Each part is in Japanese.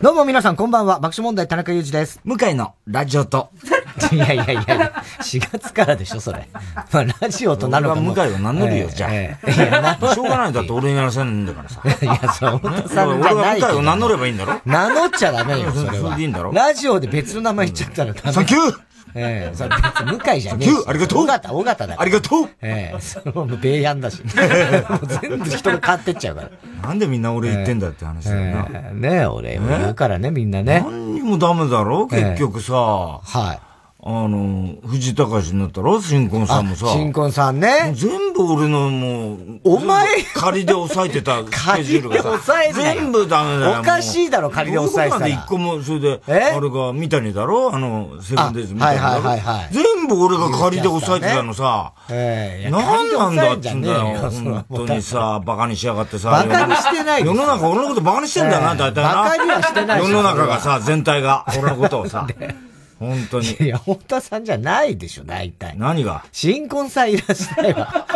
どうも皆さんこんばんは。爆笑問題田中裕二です。向井のラジオといやいやいや4月からでしょそれ、まあ、ラジオとなるかも。俺は向井を名乗るよ、じゃあ、しょうがないんだって俺にやらせるんだからさいやそう本当さんじゃないけど、俺は向井を名乗ればいいんだろ。名乗っちゃダメよそれは。いいんだろラジオで別の名前言っちゃったらダメ。サンキューそれ向井じゃねえし。ありがとう。尾形だから。ありがとう。それも米安だし。もう全部人が変わってっちゃうから。なんでみんな俺言ってんだって話だよな。ねえ、俺言うからね、みんなね。何にもダメだろ結局さ。はい。藤隆になったろ新婚さんもさ。新婚さんね。全部俺のもう、お前仮で抑えてたスケジュールがさ。仮で抑えて全部ダメだよ。おかしいだろ、仮で抑えてたら。一個も、それで、あれが、三谷だろセブンデイズみたいな。はい。全部俺が仮で抑えてたのさ。なんなんだっつうんだよ。本当にさ、馬鹿にしやがってさ。馬鹿にしてない。世の中俺のこと馬鹿にしてんだよな、大体な。馬鹿にはしてない。世の中がさ、全体が、俺のことをさ。本当に。いや、本田さんじゃないでしょ、大体。何が新婚さんいらっしゃいわ。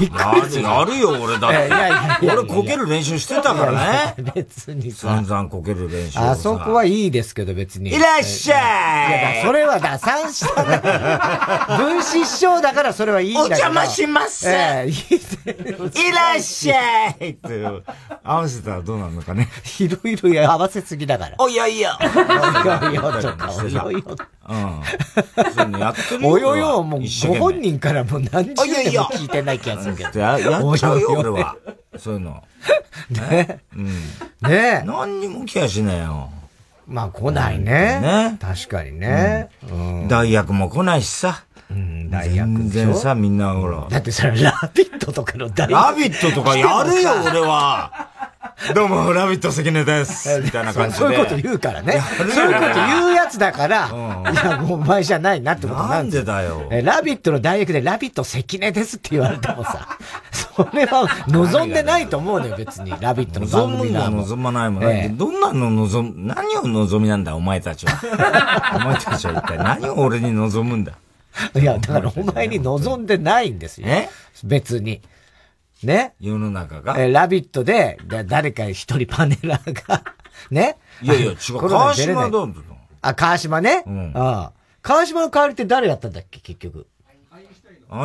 びっくりする。あるよ、俺だって。いやいや俺、こける練習してたからね。別にさ。散々こける練習。あそこはいいですけど、別に。いらっしゃい。いや、それはだ、三者だから。分子師匠だから、それはいいんだけど。お邪魔します。いらっしゃいって、合わせたらどうなるのかね。いろいろ合わせすぎだから。およいよ。およいよとか、およいよ。うん。およよ、もう、ご本人からもう何十年も聞いてない気がするけど。やっちゃうよ、俺は。そういうの。ね。うん。ね何にも気がしないよ。まあ、来ないね。確かにね。代役も来ないしさ。うん、代役。全然さ、みんな、ほら。だってさ、ラビットとかの代役。ラビットとかやるよ、俺は。どうも、ラビット関根です。みたいな感じで。そういうこと言うからね。そういうこと言うやつだから、いや、もうお前じゃないなってことなんでだよ。ラビットの代役でラビット関根ですって言われてもさ、それは望んでないと思うのよ、別に。ラビットの番組だもん。望むも望まないもん。どんなの何を望みなんだ、お前たちは。お前たちは一体何を俺に望むんだ。いや、だからお前に望んでないんですよ。別に。ね。世の中が。ラビットで、誰か一人パネラーが、ね。いやいや、違う。川島どうなの？あ、川島ね。うん。川島の代わりって誰だったんだっけ、結局。アイ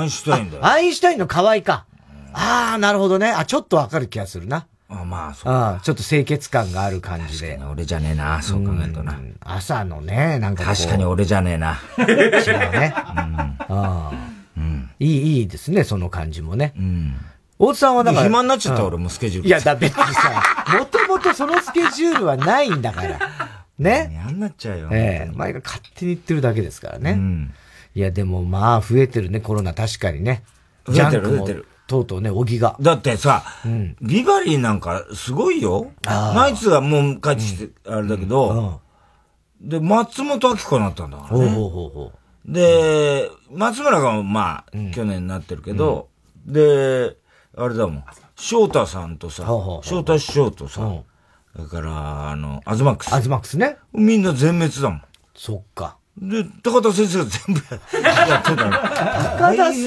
ンシュタインだよ。アインシュタインの河合か。あー、なるほどね。あ、ちょっとわかる気がするな。あ、まあ、そうか。ちょっと清潔感がある感じで。確かに俺じゃねえな、そう考えるとな。朝のね、なんかこう。確かに俺じゃねえな。違うね。うん。いいですね、その感じもね。うん。大津さんはだから。暇になっちゃった、俺もスケジュール。いや、だ、別にさ、もともとそのスケジュールはないんだから。ね。嫌になっちゃうよ。前が勝手に言ってるだけですからね。うん。いや、でもまあ、増えてるね、コロナ確かにね。増えてる、増えてる。とうとうね、おぎが。だってさ、ビバリーなんかすごいよ。ナイツはもう帰ってきて、あれだけど、で、松本明子になったんだからね。で、松村がまあ、去年になってるけど、で、あれだもん。翔太さんとさ、翔太師匠とさ、だから、アズマックス。アズマックスね。みんな全滅だもん。そっか。で、高田先生が全部やってたの。高田先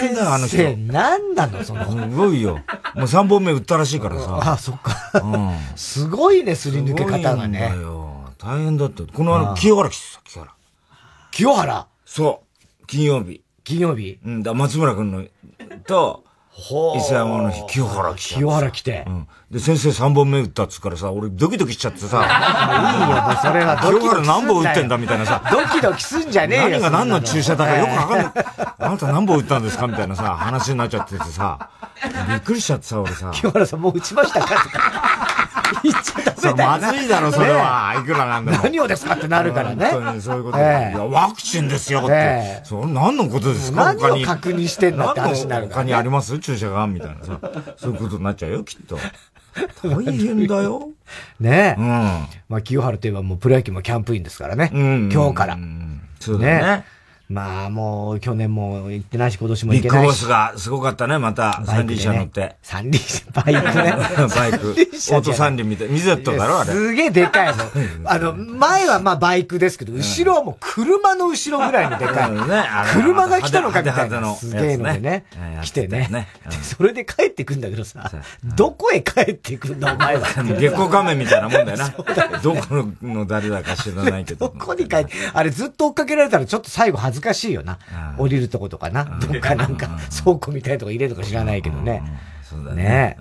生、何なのその。すごいよ。もう3本目打ったらしいからさ。あ、そっか。うん。すごいね、すり抜け方がね。大変だった。この清原来てた、清原。清原？そう。金曜日。金曜日？うん、だ松村君の、と、伊勢山の日、清原来て。清原来て。うん。で、先生3本目打ったっつうからさ、俺ドキドキしちゃってさ。いいよ、もうそれはドキドキ。清原何本打ってんだみたいなさ。ドキドキすんじゃねえよ。何が何の注射だかよくわかんない。あなた何本打ったんですかみたいなさ、話になっちゃっててさ。びっくりしちゃってさ、俺さ。清原さんもう打ちましたかとか。言っちゃダメだよ。それまずいだろ、それは。いくらなんでも。何をですかってなるからね。本当にそういうこと。ワクチンですよって。それ何のことですか他に。何を確認してんだって話になるから。他にあります注射がみたいなさ。そういうことになっちゃうよ、きっと。大変だよ。ねえ。うん。まあ、清原といえばもうプロ野球もキャンプインですからね。うん。今日から。そうだね。まあもう去年も行ってないし今年も行けないし。ビッグボスがすごかったね、また。三輪車乗って。三輪車、バイクね。バイク。オート三輪みたい。ミゼットだろあれ。すげえでかいの。前はまあバイクですけど、後ろはもう車の後ろぐらいにでかい。車が来たのかみたいな。すげえのでね。来てね。それで帰ってくんだけどさ、どこへ帰ってくんだお前は。月光仮面みたいなもんだよな。どこの誰だか知らないけど。どこに帰って、あれずっと追っかけられたらちょっと最後恥ずかしいよな。降りるとことかな。どっかなんか倉庫みたいなとこ入れるとか知らないけどね。そうだね。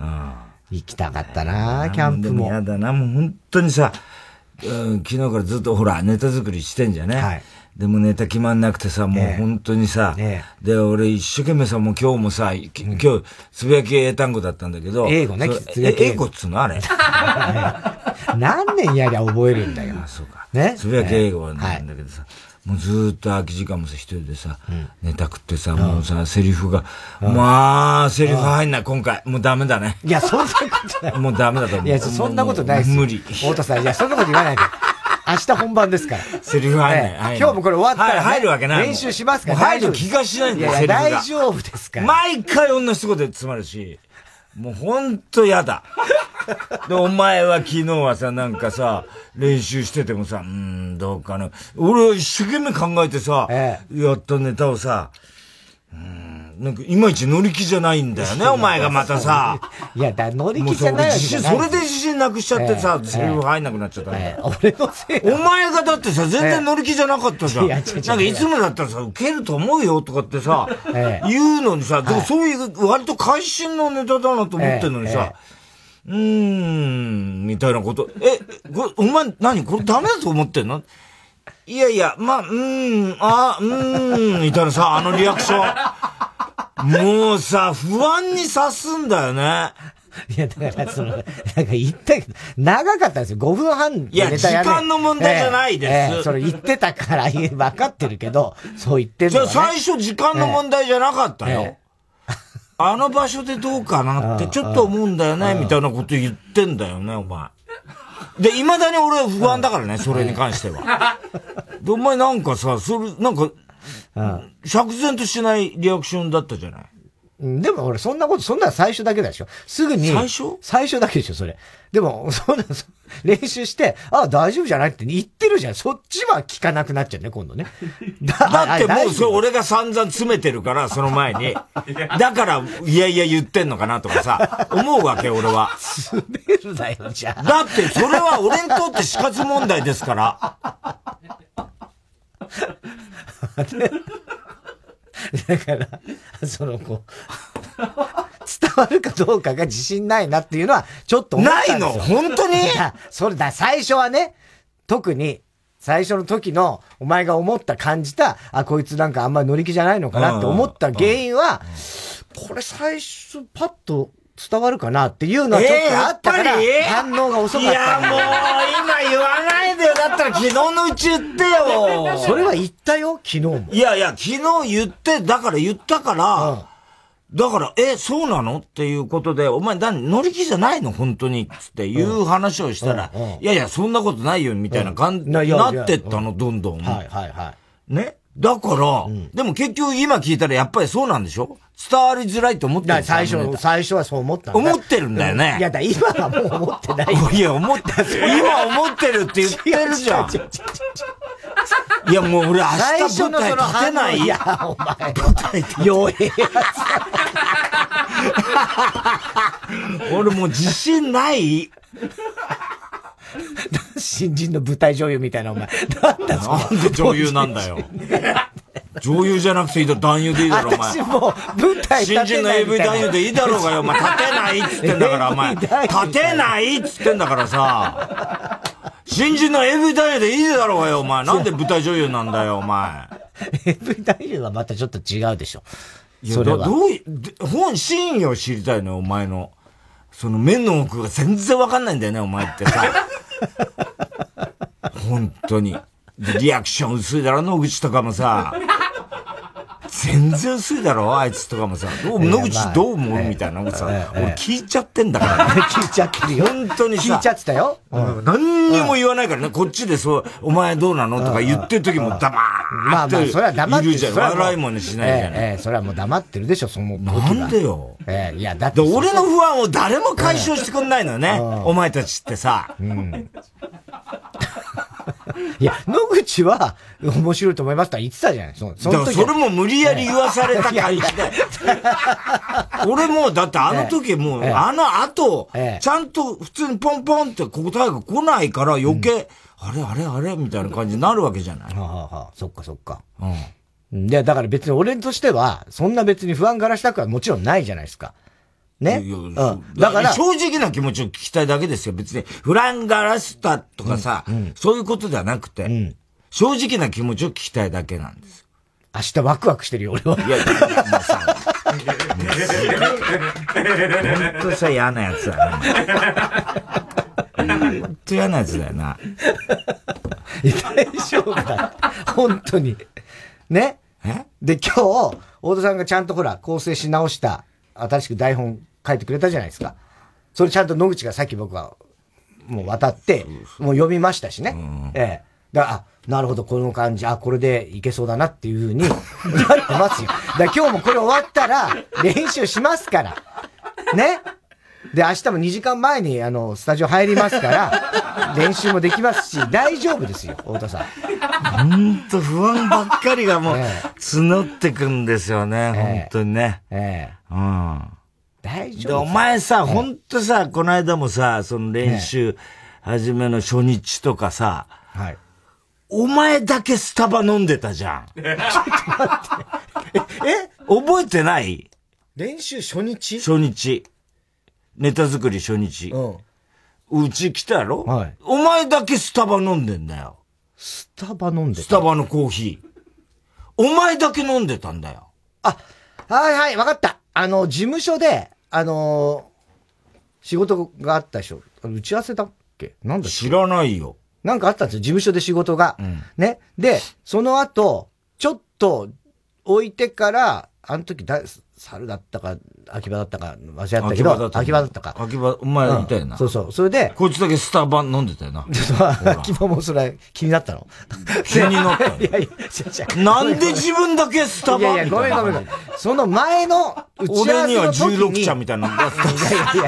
行きたかったな、キャンプも。嫌だな、もう本当にさ、昨日からずっとほら、ネタ作りしてんじゃね。はい。でもネタ決まんなくてさ、もう本当にさ、で、俺一生懸命さ、もう今日もさ、今日、つぶやき英単語だったんだけど、英語ね、英語っつうのあれ。何年やりゃ覚えるんだよ。そうか。ね。つぶやき英語なんだけどさ。もうずーっと空き時間もさ、一人でさ、ネタ食ってさ、もうさ、セリフが、まあ、セリフ入んない、今回。もうダメだね。いや、そんなことない。もうダメだと思う。いや、そんなことないです。無理。太田さん、いや、そんなこと言わないで。明日本番ですから。セリフ入んない。今日もこれ終わったら入るわけない。練習しますから。入る気がしないんだよ、セリフが。大丈夫ですから。毎回同じとこで詰まるし、もうほんとやだ。で、お前は昨日はさ、なんかさ、練習しててもさ、どうかな。俺は一生懸命考えてさ、やったネタをさ、なんか、いまいち乗り気じゃないんだよね、お前がまたさ。いや、乗り気じゃないわけじゃない。それで自信なくしちゃってさ、セリフ入んなくなっちゃったね。俺のせいだ。お前がだってさ、全然乗り気じゃなかったじゃん。なんか、いつもだったらさ、受けると思うよとかってさ、言うのにさ、そういう、割と会心のネタだなと思ってんのにさ、みたいなこと。お前、何これダメだと思ってんの？いやいや、まあ、みたいなさ、あのリアクション。もうさ、不安にさすんだよね。いや、だから、なんか言ったけど、長かったんですよ。5分半でネタやる。いや、時間の問題じゃないです。それ言ってたから、分かってるけど、そう言ってる、ね。じゃあ最初時間の問題じゃなかったよ。あの場所でどうかなってちょっと思うんだよね、みたいなこと言ってんだよね、お前。で、未だに俺は不安だからね、それに関しては。で、お前なんかさ、それ、なんか、釈然としないリアクションだったじゃない。でも俺、そんなこと、そんな最初だけでしょ。すぐに。最初だけでしょ、それ。でも、そんな、練習して、あ、大丈夫じゃないって言ってるじゃん。そっちは聞かなくなっちゃうね、今度ね。だってもう、それ俺が散々詰めてるから、その前に。だから、いやいや言ってんのかなとかさ、思うわけ、俺は。詰めるだよ、じゃあ。だって、それは俺にとって死活問題ですから。だから、伝わるかどうかが自信ないなっていうのは、ちょっと思ったんですよ。ないの？本当に？いや、それだ、最初はね、特に、最初の時の、お前が思った、感じた、あ、こいつなんかあんまり乗り気じゃないのかなって思った原因は、これ最初、パッと、伝わるかなっていうのはちょっとあったから反応が遅かった。いやもう今言わないでよ。だったら昨日のうち言ってよ。それは言ったよ、昨日も。いやいや、昨日言って、だから言ったから、そうなのっていうことで、お前乗り気じゃないの本当にっていう話をしたら、いやいや、そんなことないよみたいな感じになってったの、どんどん。ね。だから、でも結局今聞いたらやっぱりそうなんでしょ？伝わりづらいと思ってるんだよ。最初はそう思ったんだ。思ってるんだよね。いや、だ今はもう思ってないよ。いや、思って、今思ってるって言ってるじゃん。いや、もう俺明日舞台立てない。いや、お前。舞台立てない。弱えやつ。俺もう自信ない。新人の舞台女優みたいなお前。なんだなんで女優なんだよ。女優じゃなくていいだろ、男優でいいだろ、お前。私もう、舞台立てない。新人の AV 男優でいいだろうがよ、お前。立てないっつってんだから、お前。立てないっつってんだからさ。新人の AV 男優でいいだろうがよ、お前。なんで舞台女優なんだよ、お前。AV 男優はまたちょっと違うでしょ。それは。真意を知りたいのよ、お前の。その目の奥が全然わかんないんだよね、お前ってさ。本当に。リアクション薄いだろ、野口とかもさ。全然薄いだろあいつとかもさ、野口どう思う、みたいなのさ、俺聞いちゃってんだから、ね、聞いちゃってるよ。本当にさ。聞いちゃってたよ。うん、何にも言わないからね、こっちでそう、お前どうなのとか言ってる時も黙っているじゃん。笑いもねしないじゃない。それはもう黙ってるでしょ、その時は。なんでよ。いや、だって。俺の不安を誰も解消してくんないのよね、お前たちってさ。うん。いや、野口は面白いと思いますとは言ってたじゃない。その時それも無理やり言わされた感じで。俺も、だってあの時もう、あの後、ちゃんと普通にポンポンって答えが来ないから余計、あれみたいな感じになるわけじゃない。そっかそっか。うん。いや、だから別に俺としては、そんな別に不安がらしたくはもちろんないじゃないですか。ね。うん。だから。正直な気持ちを聞きたいだけですよ。別に、フランガラスタとかさ、そういうことではなくて、正直な気持ちを聞きたいだけなんです。明日ワクワクしてるよ、俺は。いや、まあさ、ほんとさ、嫌なやつだな。ほんと嫌なやつだよな。大丈夫だ。ほんとに。ね。で、今日、大戸さんがちゃんとほら、構成し直した。新しく台本書いてくれたじゃないですか。それちゃんと野口がさっき僕はもう渡って、もう読みましたしね。だから、なるほど、この感じ、これでいけそうだなっていうふうになってますよ。だ今日もこれ終わったら練習しますから。ね。で、明日も2時間前にスタジオ入りますから、練習もできますし、大丈夫ですよ、太田さん。本当不安ばっかりがもう、募ってくんですよね、本当にね。うん。大丈夫。で、お前さ、本当さ、この間もさ、その練習、初めの初日とかさ、はい。お前だけスタバ飲んでたじゃん。ちょっと待って。覚えてない？練習初日？初日。ネタ作り初日。うち来たやろ？はい。お前だけスタバ飲んでんだよ。スタバ飲んでた？スタバのコーヒー。お前だけ飲んでたんだよ。はいはい、わかった。事務所で、仕事があったでしょ。打ち合わせだっけ？なんだっけ？知らないよ。なんかあったんですよ、事務所で仕事が。ね。で、その後、ちょっと置いてから、あの時猿だったか、秋葉だったか、わしやったけど、秋葉だったか。秋葉、お前みたいな。そうそう。それで、こいつだけスタバ飲んでたよな。秋葉もそれ気になったの？気になったの？いやいや、なんで自分だけスタバ？いやいや、ごめんごめん。その前の打ち合わせの時に。俺には16茶みたいなの出した。いやい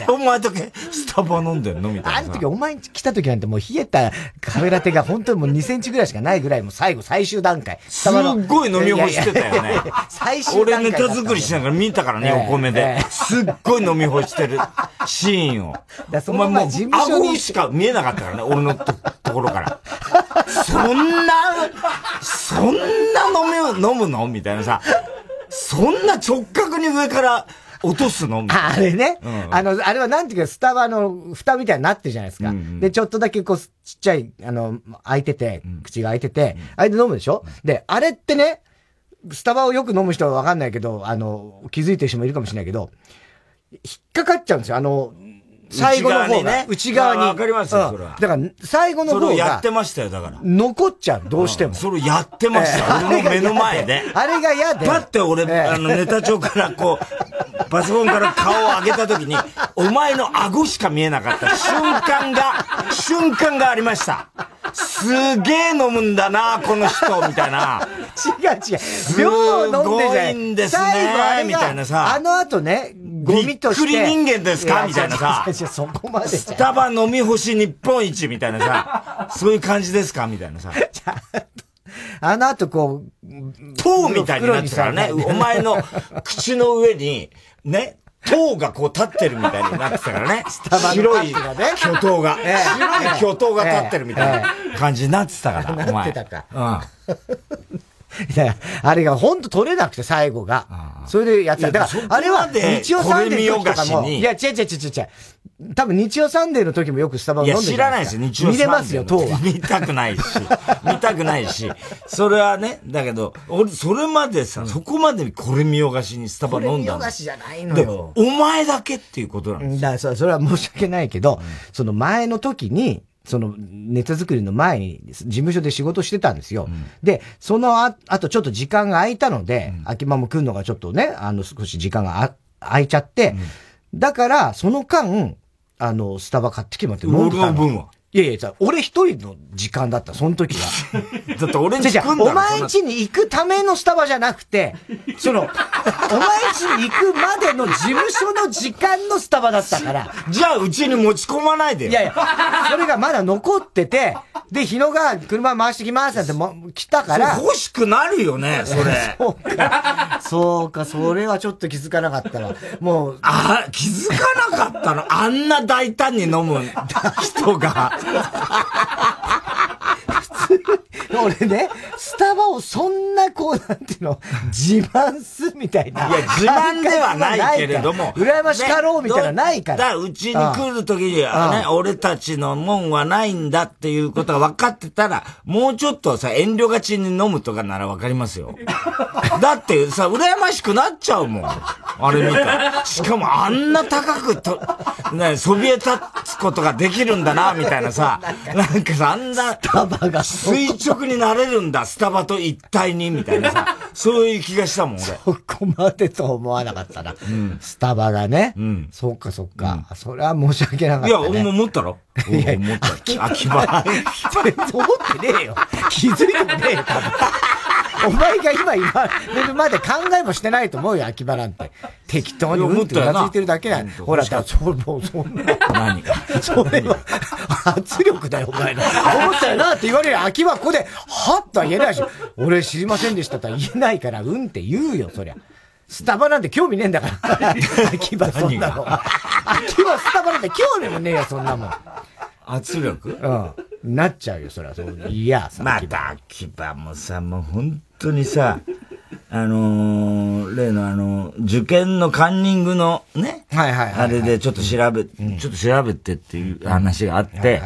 や、お前だけスタバ飲んでんのみたいな。あの時、お前来た時なんてもう冷えたカメラ手が本当にもう2センチぐらいしかないぐらい、もう最後、最終段階。すっごい飲み干してたよね。最終段階。俺ネタ作りしながら見たからね、お米で。すっごい飲み干してるシーンを。お前もう、顎しか見えなかったからね、俺のところから。そんな飲むのみたいなさ。そんな直角に上から落とすのみたいな。あれね。あれはなんていうか、スタバの蓋みたいになってるじゃないですか。で、ちょっとだけこう、ちっちゃい、開いてて、口が開いてて、あれで飲むでしょ？で、あれってね、スタバをよく飲む人はわかんないけど、気づいてる人もいるかもしれないけど、引っかかっちゃうんですよ、最後の方が。内側に。わかりますよ、それは。だから、最後の方が。それをやってましたよ、だから。残っちゃう、どうしても。それをやってました、俺の目の前で。あれが嫌で。だって俺、ネタ帳からこう、パソコンから顔を上げた時に、お前の顎しか見えなかった瞬間がありました。すげえ飲むんだな、この人、みたいな。違う。量飲んでじゃない。すごいんですね。最後あれみたいなさ。あの後ね、ゴミとして。びっくり人間ですかみたいなさ。そこまで。スタバ飲み干し日本一みたいなさ。そういう感じですかみたいなさ。あの後こう、塔みたいになってたからね。お前の口の上に、ね。塔がこう立ってるみたいになってたからね。白い巨塔が。白い巨塔が立ってるみたいな感じになってたから、お前。なってたか。あれがほんと取れなくて、最後が。それでやってた。だから、あれは、日曜サンデーの時とかも。いや、違う。多分、日曜サンデーの時もよくスタバを飲んでる。いや、知らないですよ、日曜サンデー。見れますよ、塔は。見たくないし。それはね、だけど、俺、それまでさ、そこまでこれ見よがしにスタバ飲んだの。これ見よがしじゃないのよ。お前だけっていうことなんですよ。だから、それは申し訳ないけど、その前の時に、そのネタ作りの前に事務所で仕事してたんですよ。うん、で、その後ちょっと時間が空いたので、うん、秋間も来るのがちょっとね、少し時間が空いちゃって、うん、だから、その間、スタバ買ってきてもらって飲んでたの。分は。いやいや、俺一人の時間だった、その時は。だって俺んち来んだろ。お前んちに行くためのスタバじゃなくて、その、お前んちに行くまでの事務所の時間のスタバだったから。じゃあうちに持ち込まないでよ。いやいや、それがまだ残ってて、で、日野が車回してきますなんて来たから。欲しくなるよね、それ。そうか。そうか、それはちょっと気づかなかったら。もう。あ、気づかなかったのあんな大胆に飲む人が。普通俺ね、スタバをそんなこう、なんていうの、自慢すみたいな。いや、自慢ではないけれども。羨ましかろうみたいなないから。だ、うちに来るときにはね、俺たちのもんはないんだっていうことが分かってたら、もうちょっとさ、遠慮がちに飲むとかなら分かりますよ。だってさ、羨ましくなっちゃうもん。あれ見た。しかもあんな高くと、ね、そびえ立つことができるんだな、みたいなさ、なんかさ、あんな、スタバが垂直になれるんだ、スタバと一体に、みたいなさ、そういう気がしたもん、俺。そこまでと思わなかったな。うん、スタバがね。うん。そっかそっか。うん、それは申し訳なかった、ね。いや、俺も思ったろ。いや、思った。秋葉。全然思ってねえよ。気づいてもねえよ、多分。お前が今まで考えもしてないと思うよ、秋葉なんて。適当にうんってうなずいてるだけだ。ほら、だ、そう、もうそんな。何それは、圧力だよ、お前の。思ったよなって言われる秋葉、ここで、はっとは言えないし、俺知りませんでしたとは言えないから、うんって言うよ、そりゃ。スタバなんて興味ねえんだから。秋葉、そんなの。秋葉、スタバなんて興味もねえよ、そんなもん。圧力？うん。なっちゃうよ、そりゃ。いや、さ。また、秋葉もさ、もう本当にさ、例の受験のカンニングのね、あれでちょっと調べてっていう話があって、はいはい、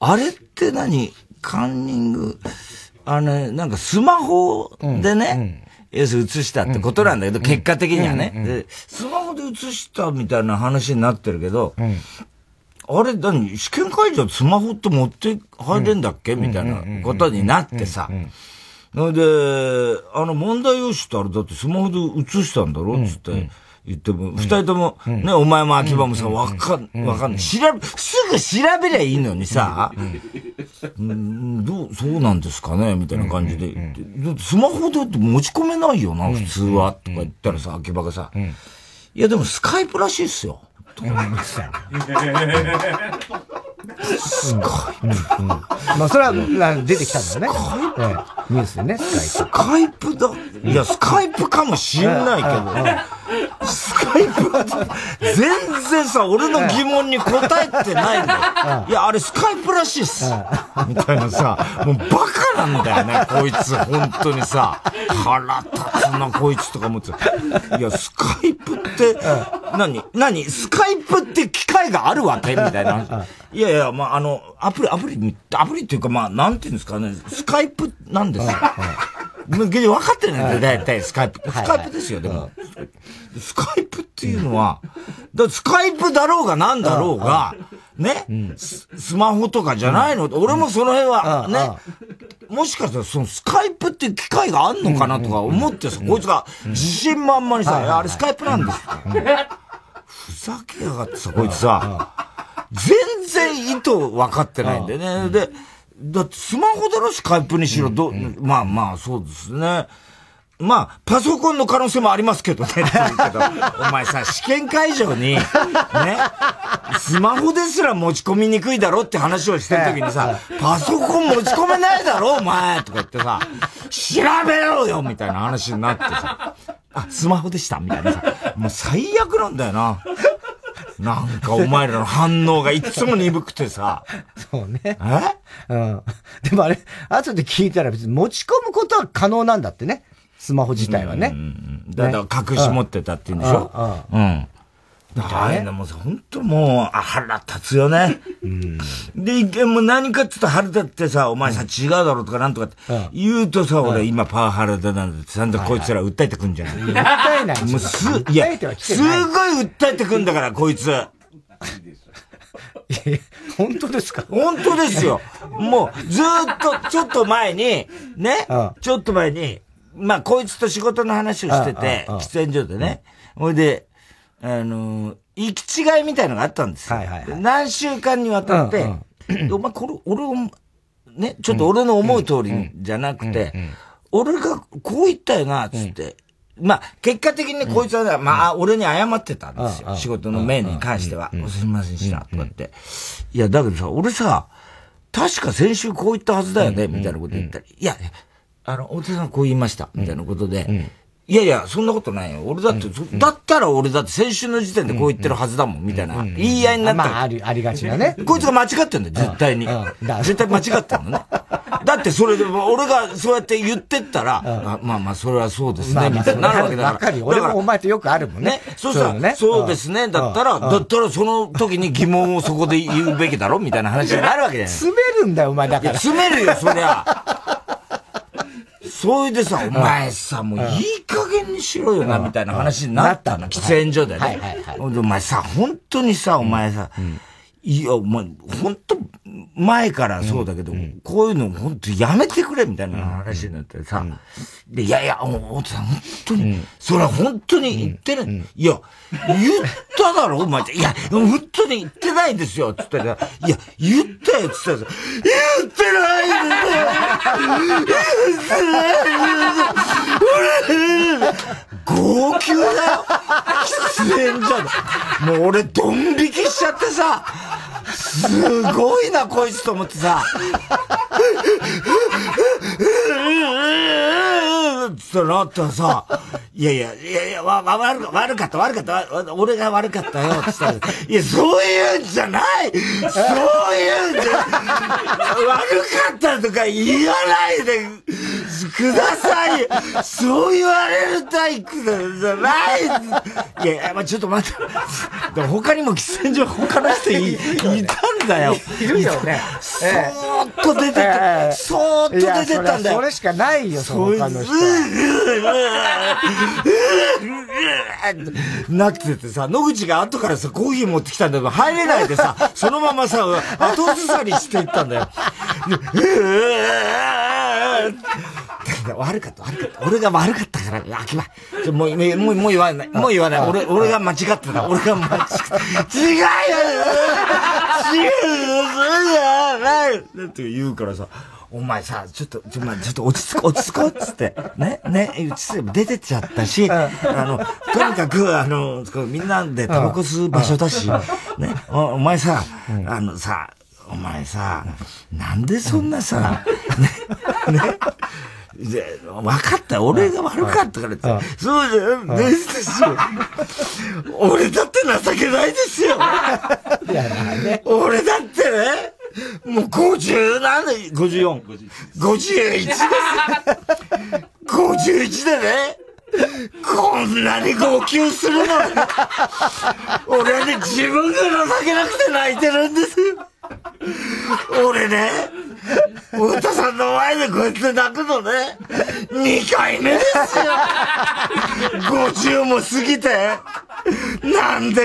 あれって何カンニング、なんかスマホでね、要するに映したってことなんだけど、結果的にはね、で、スマホで映したみたいな話になってるけど、あれ何試験会場スマホって持って入れんだっけみたいなことになってさ、ので、問題用紙ってあれだってスマホで映したんだろつって言っても、二人とも、ね、お前も秋葉もさ、わかんない。すぐ調べりゃいいのにさ、そうなんですかねみたいな感じで。だってスマホで持ち込めないよな、普通は。とか言ったらさ、秋葉がさ、いやでもスカイプらしいっすよ。とか言ってたよ。すごい。まあ、それは出てきたんだよね。ニュースでね、スカイプ。スカイプだ。いや、スカイプかもしんないけど、スカイプは、全然さ、俺の疑問に答えてないんだよ。いや、あれスカイプらしいっす。みたいなさ、もうバカなんだよね、こいつ。本当にさ、腹立つな、こいつとか思って。いや、スカイプって、何スカイプって機械があるわけみたいな。いやいや、まあ、アプリっていうか、まあ、なんていうんですかね、スカイプなんですよ。分かってるね、だいたいスカイプ。スカイプですよ、でも。スカイプっていうのは、スカイプだろうがなんだろうが、ね、スマホとかじゃないの。俺もその辺は、ね、もしかしたらそのスカイプっていう機械があんのかなとか思ってさ、こいつが自信満々にさ、あれスカイプなんですよ。ふざけやがってさ、こいつさ、全然意図分かってないんだよね。で、だってスマホだろ、スカイプにしろ、まあまあ、そうですね。まあ、パソコンの可能性もありますけどね、って言うけど、お前さ、試験会場に、ね、スマホですら持ち込みにくいだろって話をしてるときにさ、パソコン持ち込めないだろ、お前とか言ってさ、調べろよみたいな話になってさ、あ、スマホでしたみたいなさ、もう最悪なんだよな。なんかお前らの反応がいつも鈍くてさ。そうね。うん。でもあれ、後で聞いたら別に持ち込むことは可能なんだってね。スマホ自体はね。だから隠し持ってたって言うんでしょ。うん。ああいうのもさ、ほんともう腹立つよね。で、一見もう何かちょっと腹立ってさ、お前さ違うだろとかなんとかって言うとさ、俺今パワハラだなんて、ちゃんとこいつら訴えてくんじゃない。訴えない。もういや、すごい訴えてくんだから、こいつ。本当ですか？本当ですよ。もう、ずーっと、ちょっと前に、ね、ああちょっと前に、まあ、こいつと仕事の話をしてて、ああああ喫煙所でね。ほいで、行き違いみたいのがあったんですよ。はいはいはい、何週間にわたって、ああお前、これ、俺を、ね、ちょっと俺の思う通りじゃなくて、俺がこう言ったよな、つって。まあ、結果的にね、こいつは、まあ、俺に謝ってたんですよ。仕事の面に関しては。すみませんでした、とかって。いや、だけどさ、俺さ、確か先週こう言ったはずだよね、みたいなこと言ったら、いや、大手さんこう言いました、みたいなことで、いやいや、そんなことないよ。俺だって、だったら俺だって先週の時点でこう言ってるはずだもん、みたいな。言い合いになった。まあ、ありがちなね。こいつが間違ってんだよ、絶対に。絶対間違ってんのね。だってそれで、俺がそうやって言ってったら、まあまあ、それはそうですね、みたいになるわけだから。わかる。俺もお前とよくあるもんね。そうしたら、そうですね、だったらその時に疑問をそこで言うべきだろみたいな話になるわけだよ。詰めるんだよ、お前だから。詰めるよ、そりゃ。それでさ、お前さ、もういい加減にしろよな、みたいな話になったの。喫煙所でね。はいはいはい。お前さ、本当にさ、お前さ、いや、お前、本当前からそうだけど、こういうの本当やめてくれみたいな話になってさ、で、いやいや、大手さん、本当に、それは本当に言ってない。いや、言っただろ、お前。いや、本当に言ってないですよ、つったら、いや、言ったよ、つったら、言ってないんですよ、言ってないんですよ、号泣だよ、喫煙所で。もう俺、ドン引きしちゃってさ、すごいなこいつと思ってさってなったらさ、いや、悪かった、俺が悪かったよって言ったら、いや、そういうんじゃないそういうんじゃ悪かったとか言わないでくださいそう言われるタイプじゃないいや、まあ、ちょっと待って、他にも喫煙所他の人いたんだよ。いるよね。そーっと出てた、そーっと出てったんだよ。それしかないよ、その他の人。なっててさ、野口が後からさ、コーヒー持ってきたんだけど、入れないでさ、そのままさ、後ずさりしていったんだよ。悪かった。俺が悪かったから、あきまえ。もう言わない。もう言わない。俺が間違ってた。俺が間違ってた。違うよ違うよって言うからさ、お前さ、ちょっと落ち着こうっつって、ね、うち出てっちゃったし、とにかく、みんなでタバコ吸う場所だし、ね、お前さ、なんでそんなさ、ね、で、分かった。俺が悪かったからって。そうじゃないですよ。俺だって情けないですよ。俺だってね、もう50何年、54、51です。51でね、こんなに号泣するのに、俺はね、自分が情けなくて泣いてるんですよ。俺ね、太田さんの前でこうやって泣くのね、2回目ですよ。50も過ぎて、なんでこんな泣いてん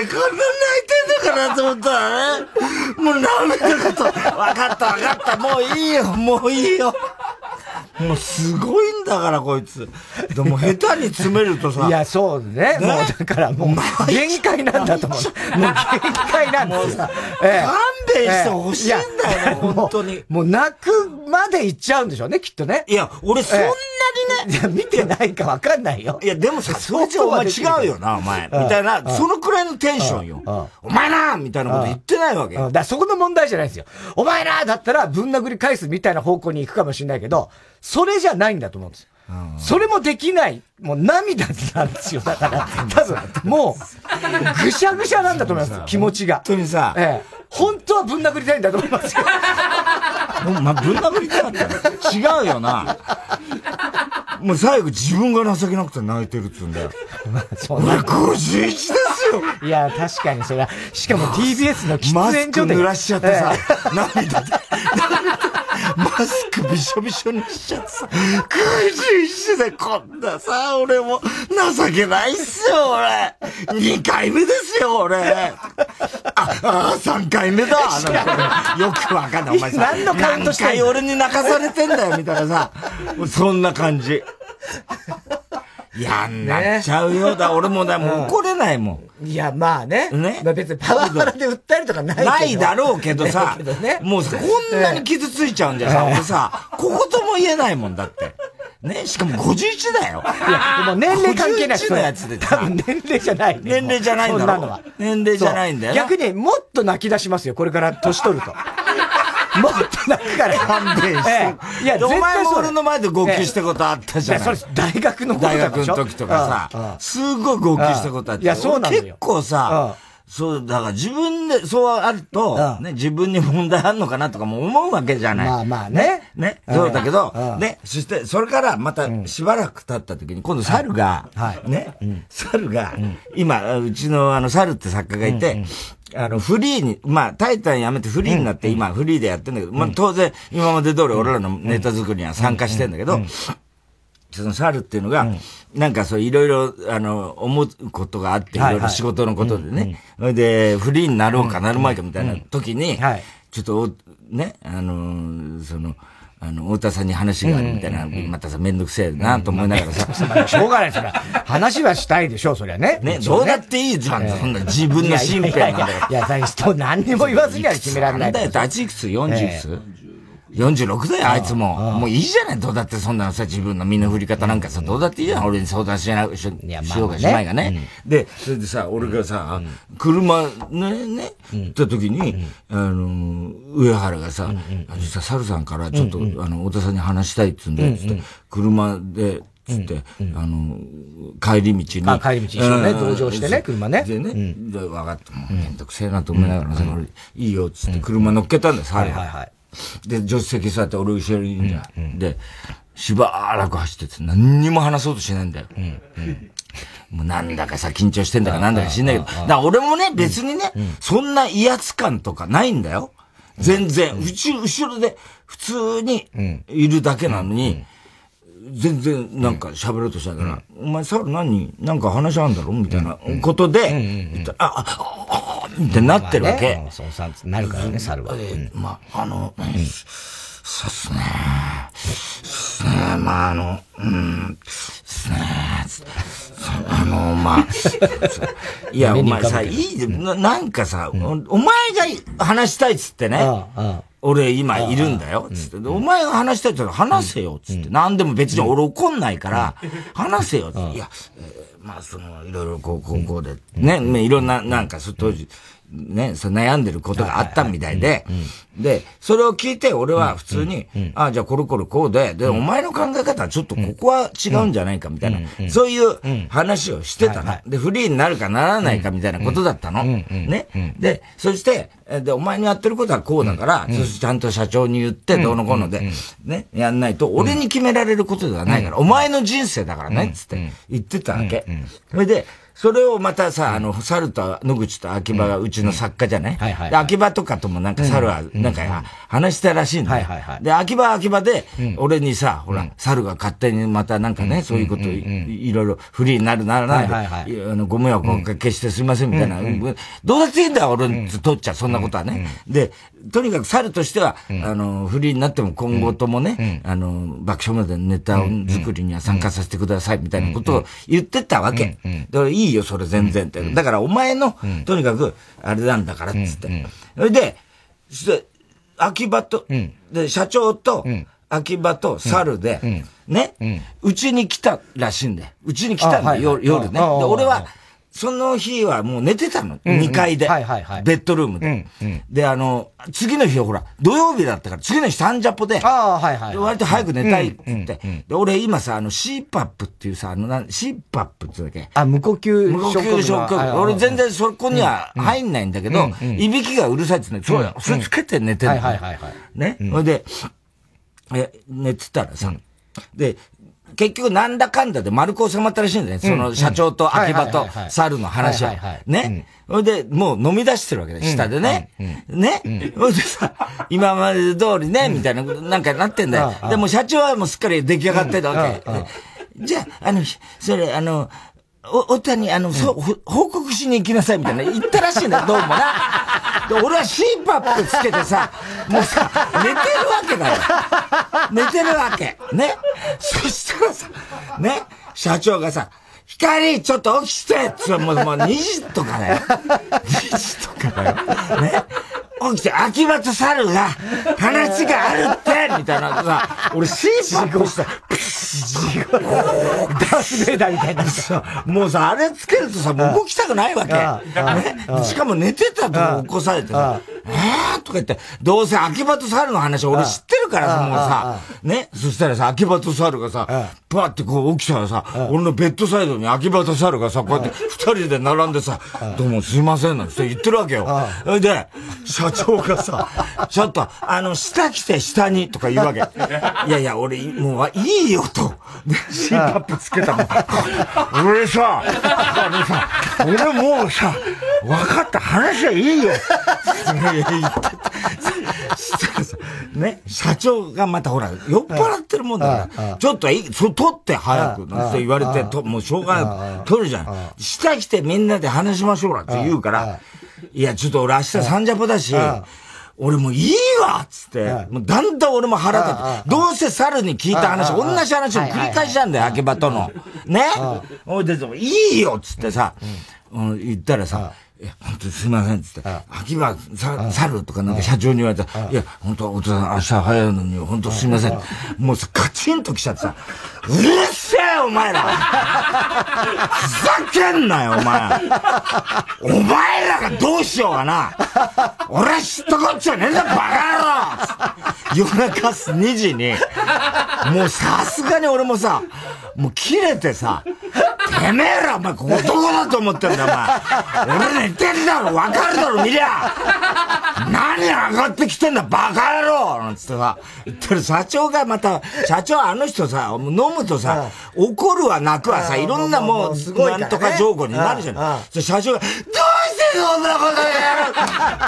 のかなと思ったらね、もう涙がと、わかった、もういいよ。もうすごいんだから、こいつ。でも下手に詰めるとさ。いや、そうね。もうだからもう、限界なんだと思う。もう限界なんださ。勘弁してほしいんだよ、本当に。もう泣くまで行っちゃうんでしょうね、きっとね。いや、俺そんなにね。いや、見てないかわかんないよ。いや、でもさ、それじゃお前違うよな、お前。みたいな、そのくらいのテンションよ。お前なみたいなこと言ってないわけ。だからそこの問題じゃないんですよ。お前なだったら、ぶん殴り返すみたいな方向に行くかもしれないけど、それじゃないんだと思うんですよ。それもできない。もう涙なんですよ。だから、多分、もう、ぐしゃぐしゃなんだと思います。気持ちが。本当にさ、本当はぶん殴りたいんだと思いますよ。ま、ぶん殴りたかった違うよな。もう最後自分が情けなくて泣いてるっつうんだよ。俺51ですよいや確かにそれはしかも TBS の喫煙所でマスク濡らしちゃってさ、涙でマスクびしょびしょにしちゃってさ、苦しいしでこんなさ、俺も情けないっすよ、俺2回目ですよ、俺3回目だよくわかんないお前さ、何のカウントして何回俺に泣かされてんだよみたいなさ、そんな感じやんなっちゃうよ、ね、俺もだ、もう怒れないもん。いや、まあね。ね。まあ別にパワハラで訴えるとかないけど。ないだろうけどさ、けどね、もうさ、こんなに傷ついちゃうんじゃさ、俺さ、こことも言えないもんだって。ね、しかも51だよ。いや、でも年齢関係ない。51のやつで多分年齢じゃない、ね。年齢じゃないんだろ。そんなのは。年齢じゃないんだよ。逆にもっと泣き出しますよ、これから年取ると。もっと泣くから勘弁して、いやお前も俺の前で号泣したことあったじゃない、いやそれ大学の頃とか、大学の時とかさ、すごい号泣したことあった。いやそうなんだよ。結構さ、そうだから自分でそうあるとね、自分に問題あんのかなとかも思うわけじゃない。まあまあねね、そうだけどね、そしてそれからまたしばらく経った時に今度猿がね、猿が今うちの猿って作家がいて。フリーに、まあ、タイタン辞めてフリーになって、今、フリーでやってんだけど、まあ、当然、今まで通り俺らのネタ作りには参加してんだけど、その猿っていうのが、なんかそう、いろいろ、思うことがあって、いろいろ仕事のことでね、それで、フリーになろうかなるまいかみたいな時に、ちょっと、ね、太田さんに話があるみたいな、またさ、めんどくせえなと思いながらさ。しょうがない、それ。話はしたいでしょ、そりゃね。ね、どうだっていいじゃん、そんな自分の身辺なんだから。いや、だい人何にも言わずには決められない。だよ、あいついくつ ?40 いくつ ?46 だよ、あいつも。もういいじゃない、どうだってそんなのさ、自分の身の振り方なんかさ、どうだっていいじゃん、俺に相談しようがしまいがね。で、それでさ、俺がさ、車ね、行った時に、上原がさ、実は猿さんからちょっと、太田さんに話したいって言うんだよ、つって、車で、つって、帰り道に。帰り道一緒ね、同乗してね、車ね。でね、分かった、もうめんどくせえなと思いながらさ、俺、いいよ、つって、車乗っけたんだよ、猿が。で、助手席座って、俺後ろにいるんだよ。で、しばらく走ってて、何にも話そうとしないんだよ。もうなんだかさ、緊張してんだかなんだか知んないけど、だから俺もね、別にね、そんな威圧感とかないんだよ。全然、後ろで普通にいるだけなのに、全然なんか喋ろうとしたから、お前猿何なんか話あんだろみたいなことで、ってなってるわけ。そうさ、なるからね、猿は。ま、そうっすね。まあ、すねー。まあ、いや、お前さ、いい、なんかさ、お前が話したいっつってね。俺今いるんだよ、つって。お前が話したいって言ったら話せよ、つって。何でも別に俺怒んないから、話せよ、つって。いや、まあ、いろいろこうで、ね、いろんな、なんか、当時、ね、悩んでることがあったみたいで、で、それを聞いて、俺は普通に、あ、じゃあコロコロこうで、で、お前の考え方はちょっとここは違うんじゃないか、みたいな、そういう話をしてたの。で、フリーになるかならないか、みたいなことだったの。ね。で、そして、で、お前のやってることはこうだから、そしてちゃんと社長に言って、どうのこうので、ね、やんないと、俺に決められることではないから、お前の人生だからね、つって言ってたわけ。それで、それをまたさ、猿と野口と秋葉がうちの作家じゃない？で、秋葉とかともなんか猿は、なんか話したらしいんだよ。で、秋葉は秋葉で、俺にさ、ほら、猿が勝手にまたなんかね、そういうこといろいろフリーになるならないで、ご迷惑をおかけしてすいませんみたいな。どうだっていいんだよ、俺とっちゃ、そんなことはね。で、とにかく猿としては、フリーになっても今後ともね、爆笑までネタ作りには参加させてくださいみたいなことを言ってたわけ。いいよ、それ全然って。だから、お前の、とにかく、あれなんだから、つって。それで、秋葉と、社長と、秋葉と猿で、ね、うちに来たらしいんだよ。うちに来たんだよ、夜ね。俺は、その日はもう寝てたの。2階で。ベッドルームで。で、次の日はほら、土曜日だったから、次の日サンジャポで、割と早く寝たいって言って。で、俺今さ、CPAP っていうさ、CPAP ってだけ。あ、無呼吸症候群。俺全然そこには入んないんだけど、いびきがうるさいってね、そうや。それつけて寝てるの。ね。それで、寝てたらさ、で、結局なんだかんだで丸く収まったらしいんだね。その社長と秋葉と猿の話は。ね。それで、もう飲み出してるわけで、下でね。ね。それでさ、今まで通りね、みたいな、なんかなってんだよ。でも社長はもうすっかり出来上がってたわけ。じゃあ、それ、おたに、報告しに行きなさいみたいな、言ったらしいんだよ、どうもな。で、俺はシーパップつけてさ、もうさ、寝てるわけだよ。寝てるわけ。ね。そしたらさ、ね、社長がさ、光、ちょっと起きてつって、もう2時とかだよ。2時とかだよ。ね。起きて、秋葉と猿が、話があるってみたいなさ、俺、シーパップした。プシッ、ダースベイダーみたいなさ、もうさ、あれつけるとさ、もう動きたくないわけ。しかも寝てたと起こされてさ、とか言って、どうせ秋葉と猿の話俺知ってるからさ、もうさ、ね、そしたらさ、秋葉と猿がさ、パーってこう起きたらさ、俺のベッドサイドに秋葉と猿がさ、こうやって二人で並んでさ、どうもすいませんなんて言ってるわけよ。で、社長がさ、ちょっと、下来て下にとか言うわけ。いやいや、俺、もういいよと。シーパップつけたもん。俺さ、俺もうさ、分かった、話はいいよ。ね、社長がまたほら、酔っ払ってるもんだから、ちょっとそう、取って早く、なんて言われて、もうしょうがない、取るじゃん。下来てみんなで話しましょうなんて言うから、いや、ちょっと俺明日サンジャポだし、俺もういいわっつって、もうだんだん俺も腹立って、どうせ猿に聞いた話、同じ話を繰り返しなんだよ、秋葉との。ね、おいで、いいよっつってさ、言ったらさ、いや、本当にすいません、つって。秋葉、猿とかなんか社長に言われたら、いや、本当お父さん明日早いのに、本当すいません。もうさ、カチンと来ちゃってさ、うるせえ、お前らふざけんなよ、お前らがどうしようがな俺は知ったこっちゃねえんだ、バカ野郎夜中2時に、もうさすがに俺もさ、もう切れてさ、てめえら、お前、ここ男だと思ってんだ、お前。俺寝てるだろ、わかるだろ、見りゃ。何上がってきてんだ、バカ野郎なんつってさ、言ってる社長がまた、社長あの人さ、飲むとさ、怒るわ泣くわさ、いろんなもう、すごいなんとか情報になるじゃない。そ社長が、どうしてそんなこ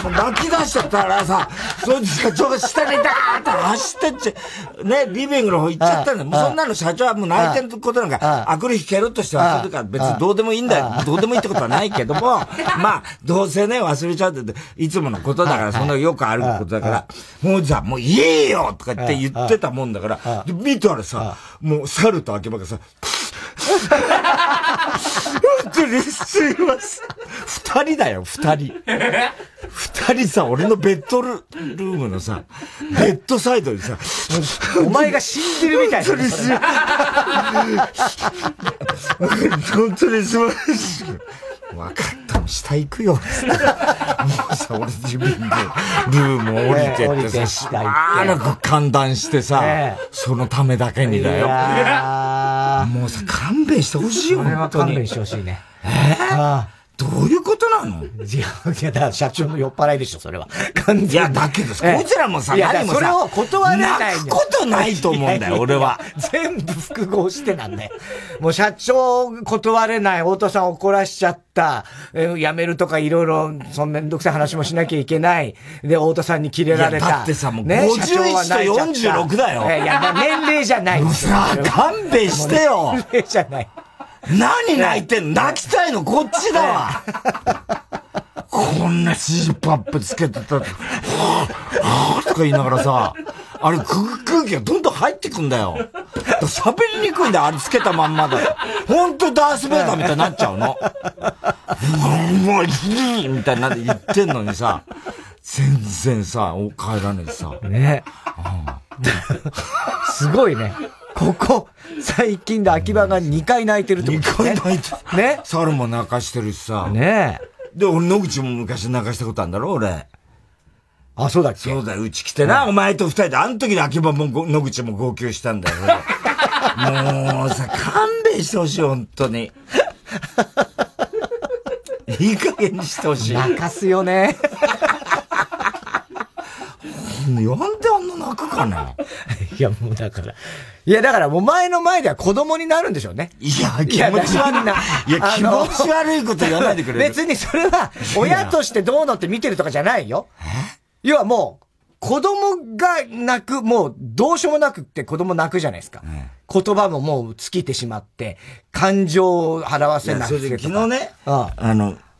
とやる泣き出しちゃったらさ、そいつ社長が下にダーッと走ってっちゃ、ね、リビングの方行っちゃったんだよ。もうそんなの社長はもう泣いてることなんか、あくる日蹴るとしては、とか別にどうでもいいんだよ。どうでもいいってことはないけども、まあ、どうせね、忘れちゃうって、いつものことだから、そんなよくあることだから、もうさ、もういいよとかって言ってたもんだから、見たらさ、もう猿と秋葉がさ、本当にすいません。二人だよ、二人。二人さ、俺のベッドルームのさ、ベッドサイドにさ、お前が死んでるみたいな。本当にすいません。本当にすいません。分かった、下行くよ。もうさ、俺自分でルームを降りてってさ、しばらく寒暖してさ、そのためだけにだよ。もうさ、勘弁してほしいよ、本当に。勘弁してほしいね。どういうことなの？いや、だから社長の酔っ払いでしょ、それは。いや、だけどさ、こいつらもさ、何もさ、それを断れない。泣くことないと思うんだよ、俺は。全部複合してなんで。もう社長断れない、太田さん怒らしちゃった、辞めるとかいろいろ、そんめんどくさい話もしなきゃいけない。で、太田さんにキレられた。だってさ、もう51と46だよ。いや、年齢じゃない。もうさ、勘弁してよ。年齢じゃない。何泣いてんの？泣きたいのこっちだわ。こんなシーパップつけてたら、はぁ、はぁとか言いながらさ、あれ空気がどんどん入ってくんだよ。喋りにくいんだよ、あれつけたまんまで。ほんとダースベイダーみたいになっちゃうの。もういいみたいな言ってんのにさ、全然さ、帰らねえさ。ね。すごいね。ここ、最近で秋葉が2回泣いてるってことね。2回泣いてる。ね。猿も泣かしてるしさ。ねえ。で、俺、野口も昔泣かしたことあるんだろ、俺。あ、そうだっけ？そうだよ、うち来てな、お前と二人で、あの時で秋葉も野口も号泣したんだよ。もうさ、勘弁してほしい、本当に。いい加減にしてほしい。泣かすよね。なんであんな泣くかな。いや、もうだから。いや、だからもう前の前では子供になるんでしょうね。いや、気持ち悪いな。いや、気持ち悪いこと言わないでくれる。別にそれは、親としてどうのって見てるとかじゃないよ。要はもう、子供が泣く、もうどうしようもなくって子供泣くじゃないですか。言葉ももう尽きてしまって、感情を表せなくて。昨日ね、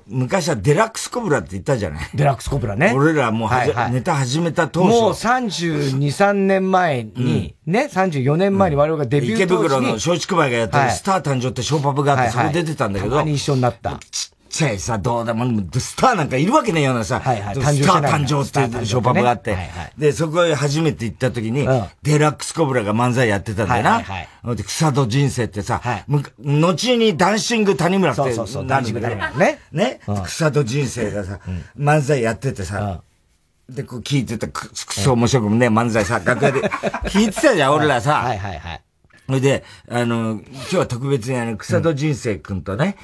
昔はデラックスコブラって言ったじゃない。デラックスコブラね。俺らもうネタ始めた当初。もう32、3年前に、ね、34年前に我々がデビュー当時に池袋の松竹梅がやってるスター誕生ってショーパブがあって、それ出てたんだけど。たまに一緒になった。ちっちゃいさ、どうでも、スターなんかいるわけねえようなさ、スター誕生っていうショーパブがあって。で、そこへ初めて行った時に、デラックスコブラが漫才やってたんだよな。草戸人生ってさ、後にダンシング谷村って、ダンシング谷村ね。ね。草戸人生がさ、漫才やっててさ、で、こう聞いてた、くそ面白くもね、漫才さ、楽屋で聞いてたじゃん、俺らさ。はいはいはい。それで、今日は特別に草戸人生くんとね、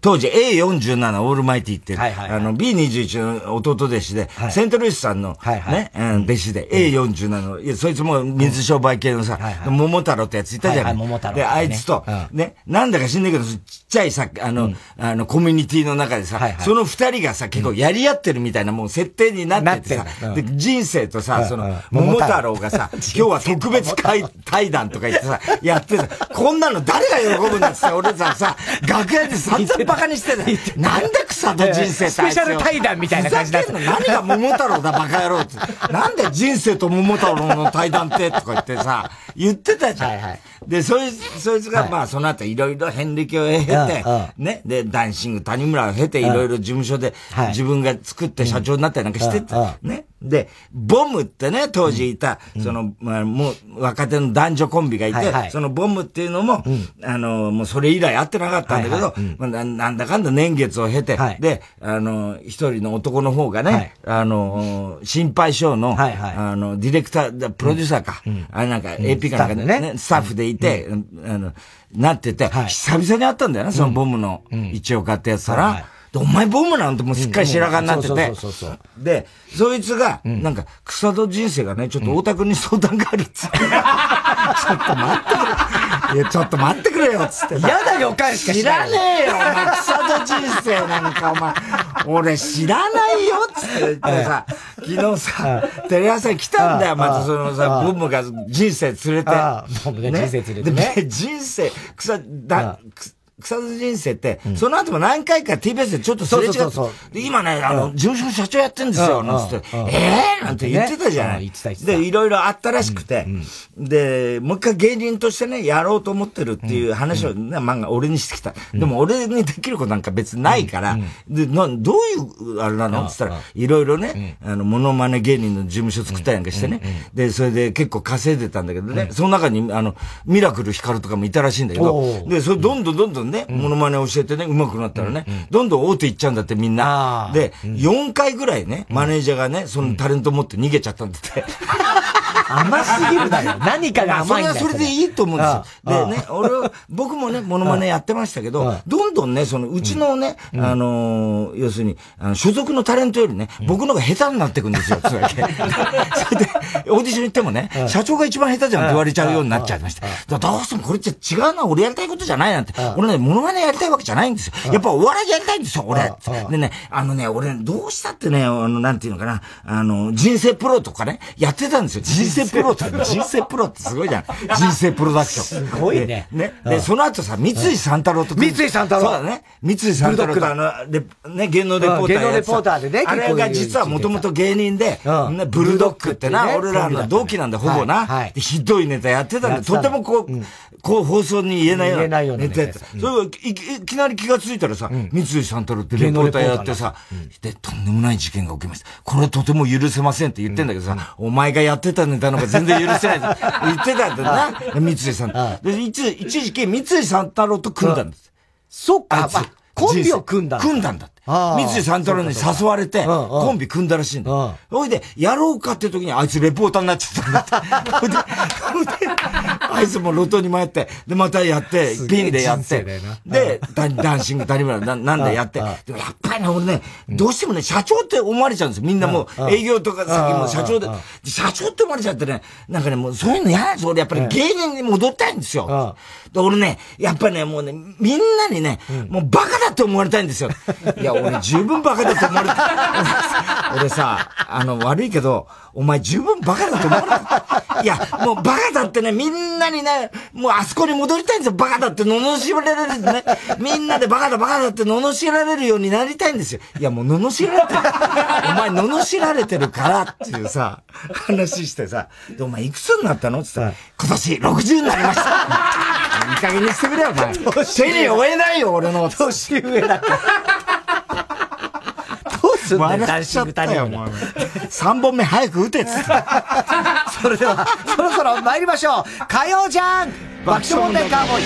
当時 A47 オールマイティって、B21 の弟弟子で、セントルイスさんのね、弟子で A47 の、そいつも水商売系のさ、桃太郎ってやついたじゃん。で、あいつと、ね、なんだか知んないけど、ちっちゃいさ、コミュニティの中でさ、その二人がさ、結構やり合ってるみたいなもう設定になっててさ、人生とさ、その、桃太郎がさ、今日は特別対談とか言ってさ、やってさ、こんなの誰が喜ぶんだってさ、俺さ、楽屋で散々バカにしてた。なんで草戸人生ってスペシャル対談みたいな感じだった。何が桃太郎だバカ野郎って。なんで人生と桃太郎の対談ってとか言ってさ、言ってたじゃん。はいはい、で、そいつが、まあその後いろいろ遍歴を経て、ね、で、ダンシング谷村を経ていろいろ事務所で自分が作って社長になったりなんかしてた。ね。で、ボムってね、当時いた、その、もう、若手の男女コンビがいて、そのボムっていうのも、もうそれ以来会ってなかったんだけど、なんだかんだ年月を経て、で、一人の男の方がね、心配性の、ディレクター、プロデューサーか、あれなんか、AP かなんかね、スタッフでいて、なってて、久々に会ったんだよな、そのボムの一応買ったやつから。お前ボムなんてもうすっかり白髪になってて。で、そいつが、なんか、草戸人生がね、ちょっと太田君に相談があるっつって。ちょっと待ってくれ。いや、ちょっと待ってくれよっつって。嫌な予感しか知らねえよ、お前。草戸人生なんか、お前。俺知らないよっつって言ってさ、昨日さ、テレ朝に来たんだよ、またそのさ、ボムが人生連れて。ボムが人生連れてね。で、人生、草津人生って、その後も何回か TBS でちょっとすれ違って、今ね、事務所の社長やってんですよ、なんつって、なんて言ってたじゃない。で、いろいろあったらしくて、で、もう一回芸人としてね、やろうと思ってるっていう話をね、漫画俺にしてきた。でも俺にできることなんか別にないから、で、どういう、あれなのって言ったら、いろいろね、モノマネ芸人の事務所作ったりなんかしてね、で、それで結構稼いでたんだけどね、その中に、ミラクルヒカルとかもいたらしいんだけど、で、それどんどんね、モノマネ教えてね、上手くなったらね、どんどん大手行っちゃうんだってみんな。で、4回ぐらいね、マネージャーがね、そのタレント持って逃げちゃったんだって。甘すぎるだよ。何かが甘いんだよ。それはそれでいいと思うんですよ。でね、僕もね、モノマネやってましたけど、どんどんね、うちのね、要するに、所属のタレントよりね、僕のが下手になってくんですよ、つまり。それで、オーディション行ってもね、社長が一番下手じゃんって言われちゃうようになっちゃいました。どうしてもこれって違うな、俺やりたいことじゃないなんて。俺ね、モノマネやりたいわけじゃないんですよ。やっぱお笑いやりたいんですよ、俺。でね、俺、どうしたってね、なんていうのかな、人生プロとかね、やってたんですよ。人生プロってすごいじゃん。人生プロダクション。すごいね。ね。で、その後さ、三井三太郎と。三井三太郎。そうだね。三井三太郎とね、芸能レポーター。芸能レポーターでね。あれが実はもともと芸人で、ブルドッグってな、俺らの同期なんだ、ほぼな。ひどいネタやってたんで、とてもこう放送に言えないようなネタやってた。それいきなり気がついたらさ、三井三太郎ってレポーターやってさ、で、とんでもない事件が起きました。これとても許せませんって言ってんだけどさ、お前がやってたネタのが全然許せない言ってたんだな、三井さん。で、一時期三井さん太郎と組んだんです。そっか、コンビを組んだんだって。三井サンタロウに誘われて、コンビ組んだらしいんだよ。ほいで、やろうかって時に、あいつレポーターになっちゃったんだって。ほいで、あいつも路頭に迷って、で、またやって、ピンでやって、で、ダンシング谷村なんでやって、でもやっぱりね、俺ね、どうしてもね、社長って思われちゃうんですよ。みんなもう、営業とか先も社長で、社長って思われちゃってね、なんかね、もうそういうの嫌なんですよ。俺やっぱり芸人に戻ったいんですよ。で、俺ね、やっぱりね、もうね、みんなにね、もうバカだって思われたいんですよ。いや、俺十分バカだと思われた。俺さ、悪いけど、お前十分バカだと思われた。いや、もうバカだってね、みんなにね、もうあそこに戻りたいんですよ。バカだって罵られるね。みんなでバカだって罵られるようになりたいんですよ。いや、もう罵られてる。お前罵られてるからっていうさ、話してさ、で、お前いくつになったのって言ったら、今年60になりました。いい加減にしてくれよ、お前。手に負えないよ、俺の。年上だって。笑っちゃったよ、もう。3本目早く打てっつって。それでは、そろそろ参りましょう。火曜じゃん爆笑問題カーボーイ。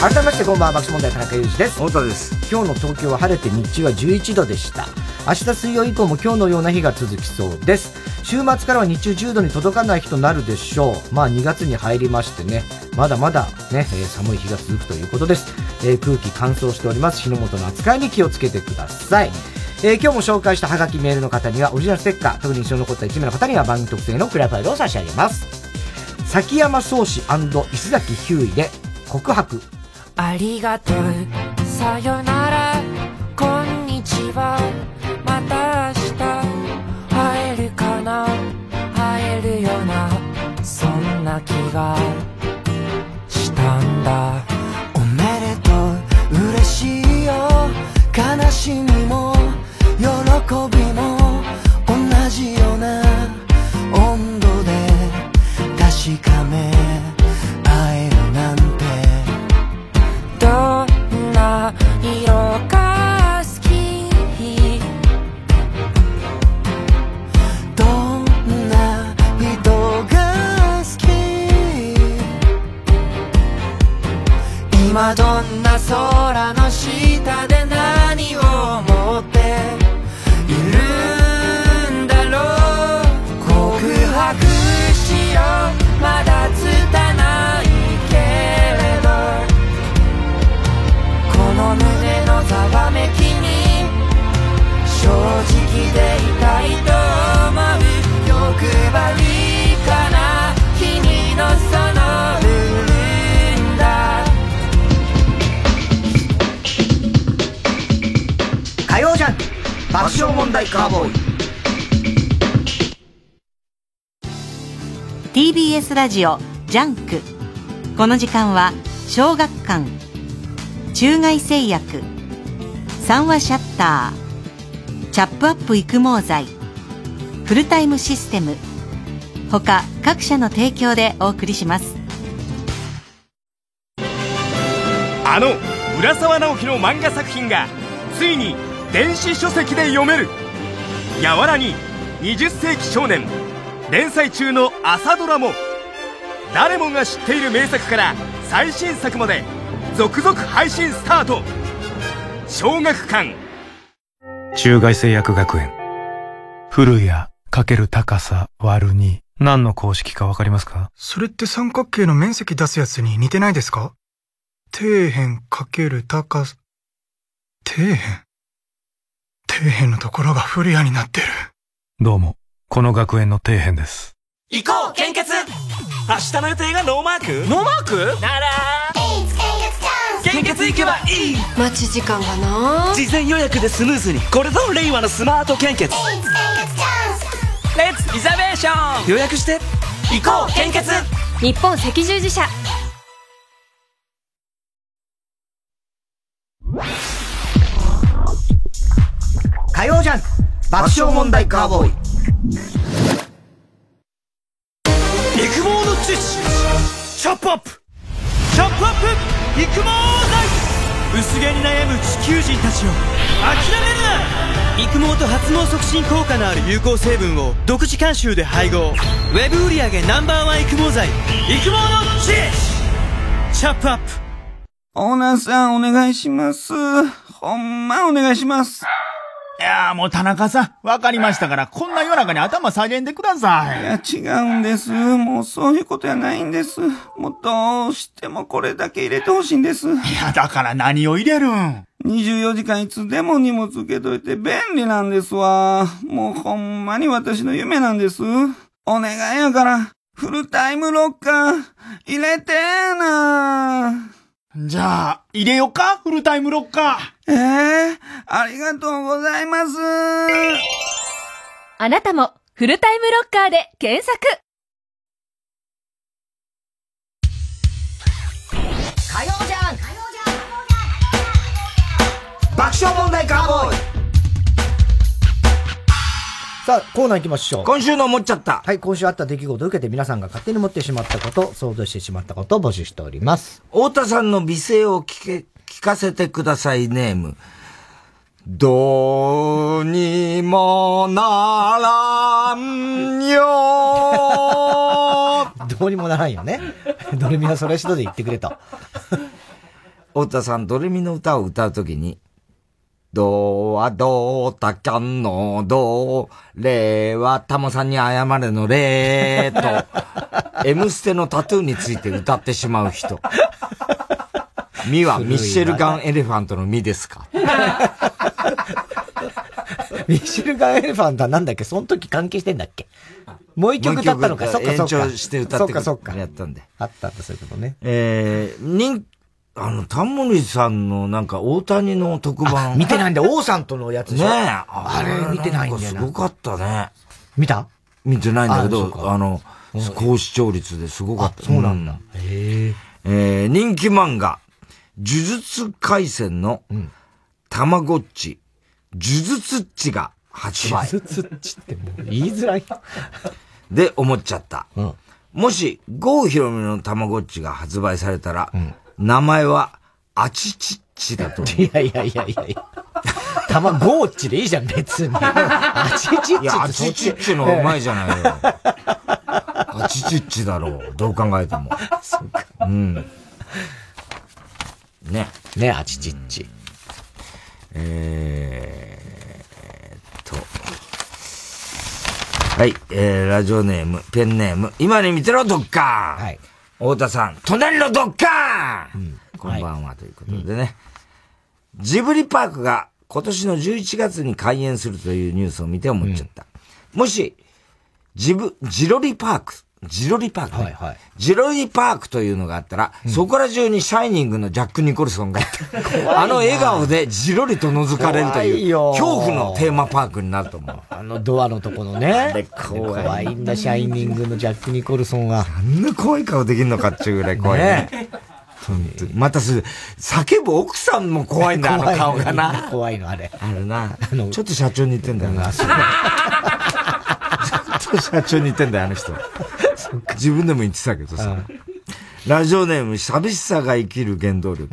改めましてこんばんは、爆笑問題田中裕二です。太田です。今日の東京は晴れて日中は11度でした。明日水曜以降も今日のような日が続きそうです。週末からは日中10度に届かない日となるでしょう。まあ2月に入りましてね、まだまだね、寒い日が続くということです。空気乾燥しております。火の元の扱いに気をつけてください。今日も紹介したハガキメールの方にはオリジナルステッカー、特に印象に残った1名の方には番組特製のクラファイルを差し上げます。崎山壮志&石崎ひゅーいで告白。ありがとう、さよなら、こんにちは、また明日、会えるかな、会えるよな、そんな気がしたんだ。おめでとう、嬉しいよ、悲しみも、喜びも、同じような温度で確かめ会えるなんて。どんな色が好き、どんな人が好き、今どんな空の下で何を思っているんだろう。告白しよう、まだ拙ないけれど胸のざわめきに正直でいたいと思う。欲張りかな、君のそのルールだ。火曜じゃん爆笑問題カーボーイ。 TBS ラジオジャンク、この時間は小学館、中外製薬、三話シャッター、チャップアップ育毛剤、フルタイムシステム、他各社の提供でお送りします。あの浦沢直樹の漫画作品がついに電子書籍で読める。やわらに20世紀少年、連載中の朝ドラも誰もが知っている名作から最新作まで続々配信スタート。小学館、中外製薬学園。古谷×高さ÷2、何の公式か分かりますか？それって三角形の面積出すやつに似てないですか？底辺×高さ、底辺のところが古谷になってる。どうもこの学園の底辺です。行こう献血。明日の予定がノーマーク。ノーマークなら献血行けばいい。待ち時間がな、事前予約でスムーズに。これぞ令和のスマート献血。レッツリザベーション。予約して行こう献血。日本赤十字社。火曜ジャン爆笑問題カーボーイ。育毛の知識シャップアップ育毛剤。薄毛に悩む地球人たちよ、諦めるな。育毛と発毛促進効果のある有効成分を独自監修で配合。ウェブ売上 No.1 育毛剤、育毛の知恵、シャップアップ。オーナーさん、お願いします。ほんまお願いします。いやー、もう田中さん、わかりましたから、こんな夜中に頭下げんでください。いや、違うんです。もうそういうことやないんです。もうどうしてもこれだけ入れてほしいんです。いや、だから何を入れるん？24時間いつでも荷物受けといて便利なんですわ。もうほんまに私の夢なんです。お願いやから、フルタイムロッカー、入れてーなー。じゃあ、入れよか？フルタイムロッカー。ありがとうございます。あなたもフルタイムロッカーで検索。火曜じゃん。爆笑問題カーボーイ。さあ、コーナー行きましょう。今週の思っちゃった。はい、今週あった出来事を受けて皆さんが勝手に持ってしまったこと、想像してしまったことを募集しております。太田さんの美声を聞かせてください。ネーム、どうにもならんよどうにもならんよね。ドレミはそれ一度で言ってくれと太田さん、ドレミの歌を歌うときに、ドはドータキャンのドー、レーはタモさんに謝れのレーと、M ステのタトゥーについて歌ってしまう人。ミはミッシェルガンエレファントのミですか？ミッシェルガンエレファントはなんだっけ？その時関係してんだっけ？もう一曲歌ったのか。そっかそっか。延長して歌ってくれやったんで。あったんだ、そういうことね。タモリさんのなんか大谷の特番見てないんで、王さんとのやつね。あれ見てないんだよ。すごかったね。見てないんだけど、高視聴率ですごかった。そうなんだ。人気漫画、呪術廻戦のたまごっち、呪術っちが発売。呪術っちってもう言いづらい。で、思っちゃった。もし、郷ひろみのたまごっちが発売されたら、名前は、あちちっちだと思う。いや。たまごっちでいいじゃん、別に。あちちっちって。いや、あちちっちのうまいじゃないよ。あちちっちだろう。どう考えても。そうか。うん。ね、あちちっち。はい、ラジオネーム、ペンネーム、今に見てろ、どっか。はい。太田さん、隣のドッカー、こんばんは、はい、ということでね、ジブリパークが今年の11月に開園するというニュースを見て思っちゃった。もし、ジロリパーク、ね、はいはい、ジロリパークというのがあったら、そこら中にシャイニングのジャック・ニコルソンがいた。あの笑顔でジロリと覗かれるという、恐怖のテーマパークになると思う。あのドアのとこのね。怖いんだ、シャイニングのジャック・ニコルソンは。あんな怖い顔できるのかっちゅうぐらい怖いね。本当に。また叫ぶ奥さんも怖いんだ、あの顔がな。怖いの、あれ。あるな。ちょっと社長に似てんだよな。社長に言ってんだよ、あの人。自分でも言ってたけどさ。ラジオネーム、寂しさが生きる原動力。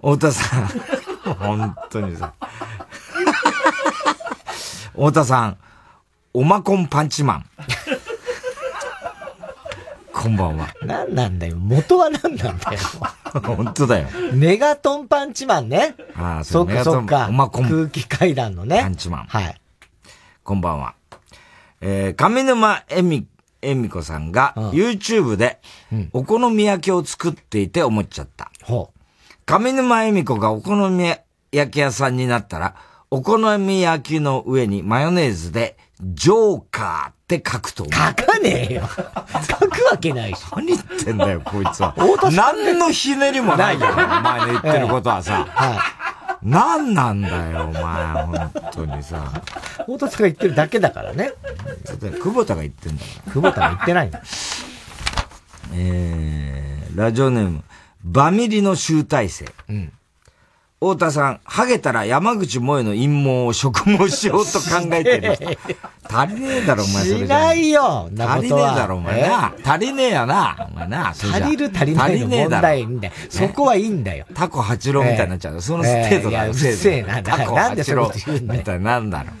太田さん。本当にさ。太田さん、オマコンパンチマン。こんばんは。何なんだよ。元は何なんだよ。本当だよ。メガトンパンチマンね。ああ、そうかそうか。空気階段のね。パンチマン。はい。こんばんは。上沼恵美子さんが YouTube でお好み焼きを作っていて思っちゃった。上沼恵美子がお好み焼き屋さんになったら、お好み焼きの上にマヨネーズでジョーカーって書くと思う。書かねえよ。書くわけないし。何言ってんだよ、こいつは。何のひねりもないよ、お前の言ってることはさ。何なんだよ、お前、本当にさ。太田さんが言ってるだけだからね。久保田が言ってんだから。久保田が言ってないんだ。ラジオネーム、バミリの集大成。太田さん、ハゲたら山口萌えの陰謀を植毛しようと考えてる人。足りねえだろ、お前それ。しないよ、なことは。足りねえだろ、お前な。足りねえよな、お前な。足りる足りないの問題いいんだよ。そこはいいんだよ。タコ八郎みたいになっちゃう。その程度だよ。うっせえな。タコ八郎みたいなんだろ。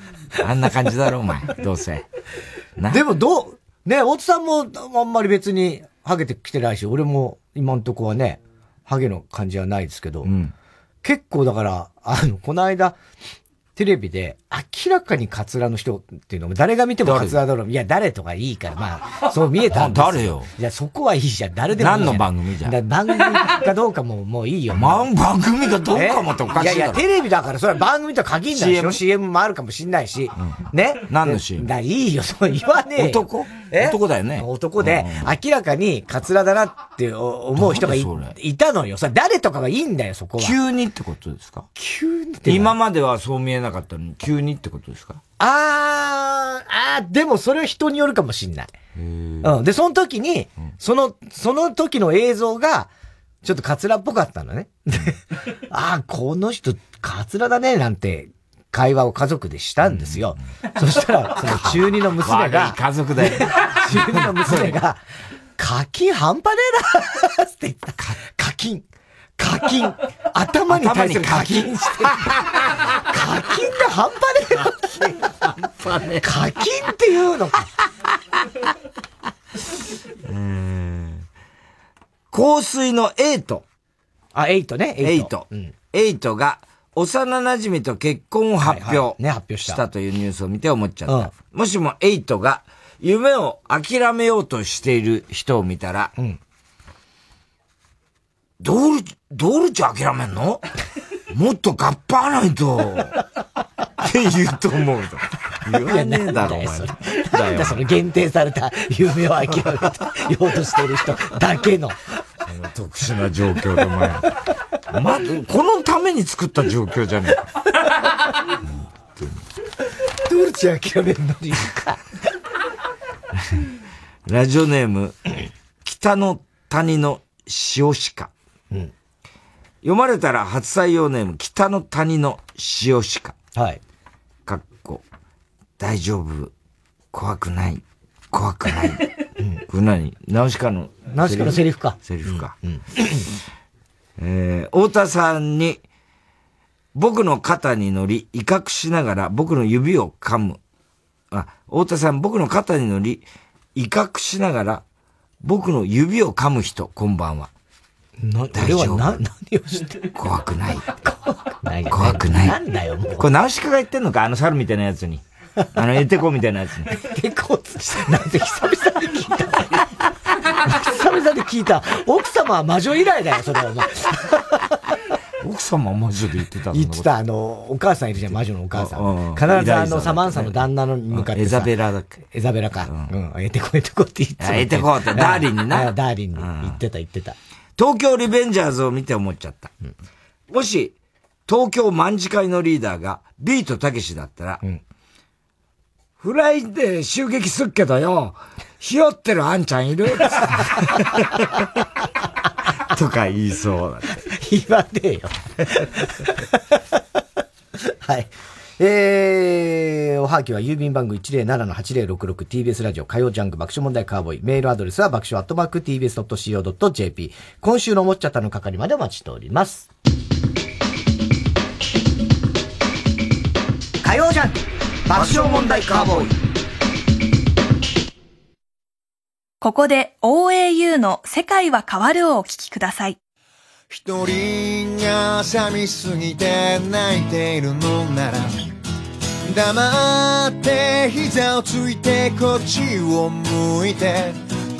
あんな感じだろ、お前。どうせ。でもね、太田さんもあんまり別にハゲてきてないし、俺も今んとこはね、ハゲの感じはないですけど。うん結構だから、この間、テレビで、明らかにカツラの人っていうのも、誰が見てもカツラだろう。いや、誰とかいいから、まあ、そう見えたんですよ。誰よ。いや、そこはいいじゃん。誰でもいいじゃん。何の番組じゃん。番組かどうかも、もういいよ。番組かどうかもっておかしいだろ。いやいや、テレビだから、それは番組とは限らないでしょ。CM もあるかもしんないし。うん、ね。何の CM？ いいよ、そう言わねえよ。男だよね。男で、明らかにカツラだなって思う人がいたのよ。それ誰とかがいいんだよ、そこは。急にってことですか？急にって。今まではそう見えなかったのに、急にってことですか？でもそれは人によるかもしんない。うん。で、その時に、その時の映像が、ちょっとカツラっぽかったのね。この人、カツラだね、なんて。会話を家族でしたんですよ。そしたら、その中二の娘が、家族だよ。中二の娘が、課金半端ねえなって言った。課金。頭に対する課金してる。課金が半端ねえな。課金っていうのか。香水のエイト。エイトね。エイトが、幼馴染と結婚を発表したというニュースを見て思っちゃった。もしもエイトが夢を諦めようとしている人を見たら、ドールチャ諦めんの？もっとガッパーないと。って言うと思うと。言わねえだろ、お前。なんだその限定された夢を諦めようとしている人だけの。特殊な状況でお前。このために作った状況じゃねえか。ドルチェ諦めるのにいいか。ラジオネーム、北の谷の塩鹿。読まれたら初採用ネーム、北の谷の塩鹿。はい。かっこ、大丈夫、怖くない。これ何？ナウシカのセリフか。太田さんに、僕の肩に乗り、威嚇しながら僕の指を噛む。太田さん、僕の肩に乗り、威嚇しながら僕の指を噛む人、こんばんは。大丈夫。何をしてる？怖くない。なんだよ、もう。これ、ナウシカが言ってんのか？猿みたいなやつに。エテコみたいなやつに。エテコなんて久々に聞いた。奥様は魔女以来だよ、それはお前。奥様は魔女で言ってたの？言ってた、お母さんいるじゃん、魔女のお母さん。必ずサマンサの旦那に向かって。エザベラだっけ？エザベラか。うん。エテコって言ってた。エテコって、ダーリンにな。ダーリンに。言ってた。東京リベンジャーズを見て思っちゃった。もし、東京卍会のリーダーが、ビートたけしだったら、フライで襲撃すっけどよ、ひよってるあんちゃんいるとか言いそうだって。言わねえよ。はい。おはぎは郵便番号 107-8066 TBS ラジオ火曜ジャンク爆笑問題カーボーイ。メールアドレスは爆笑@tbs.co.jp。今週の思っちゃったの係までお待ちしております。火曜ジャンク爆笑問題カーボーイ。ここで OAU の世界は変わるをお聞きください。一人が寂しすぎて泣いているのなら黙って膝をついてこっちを向いて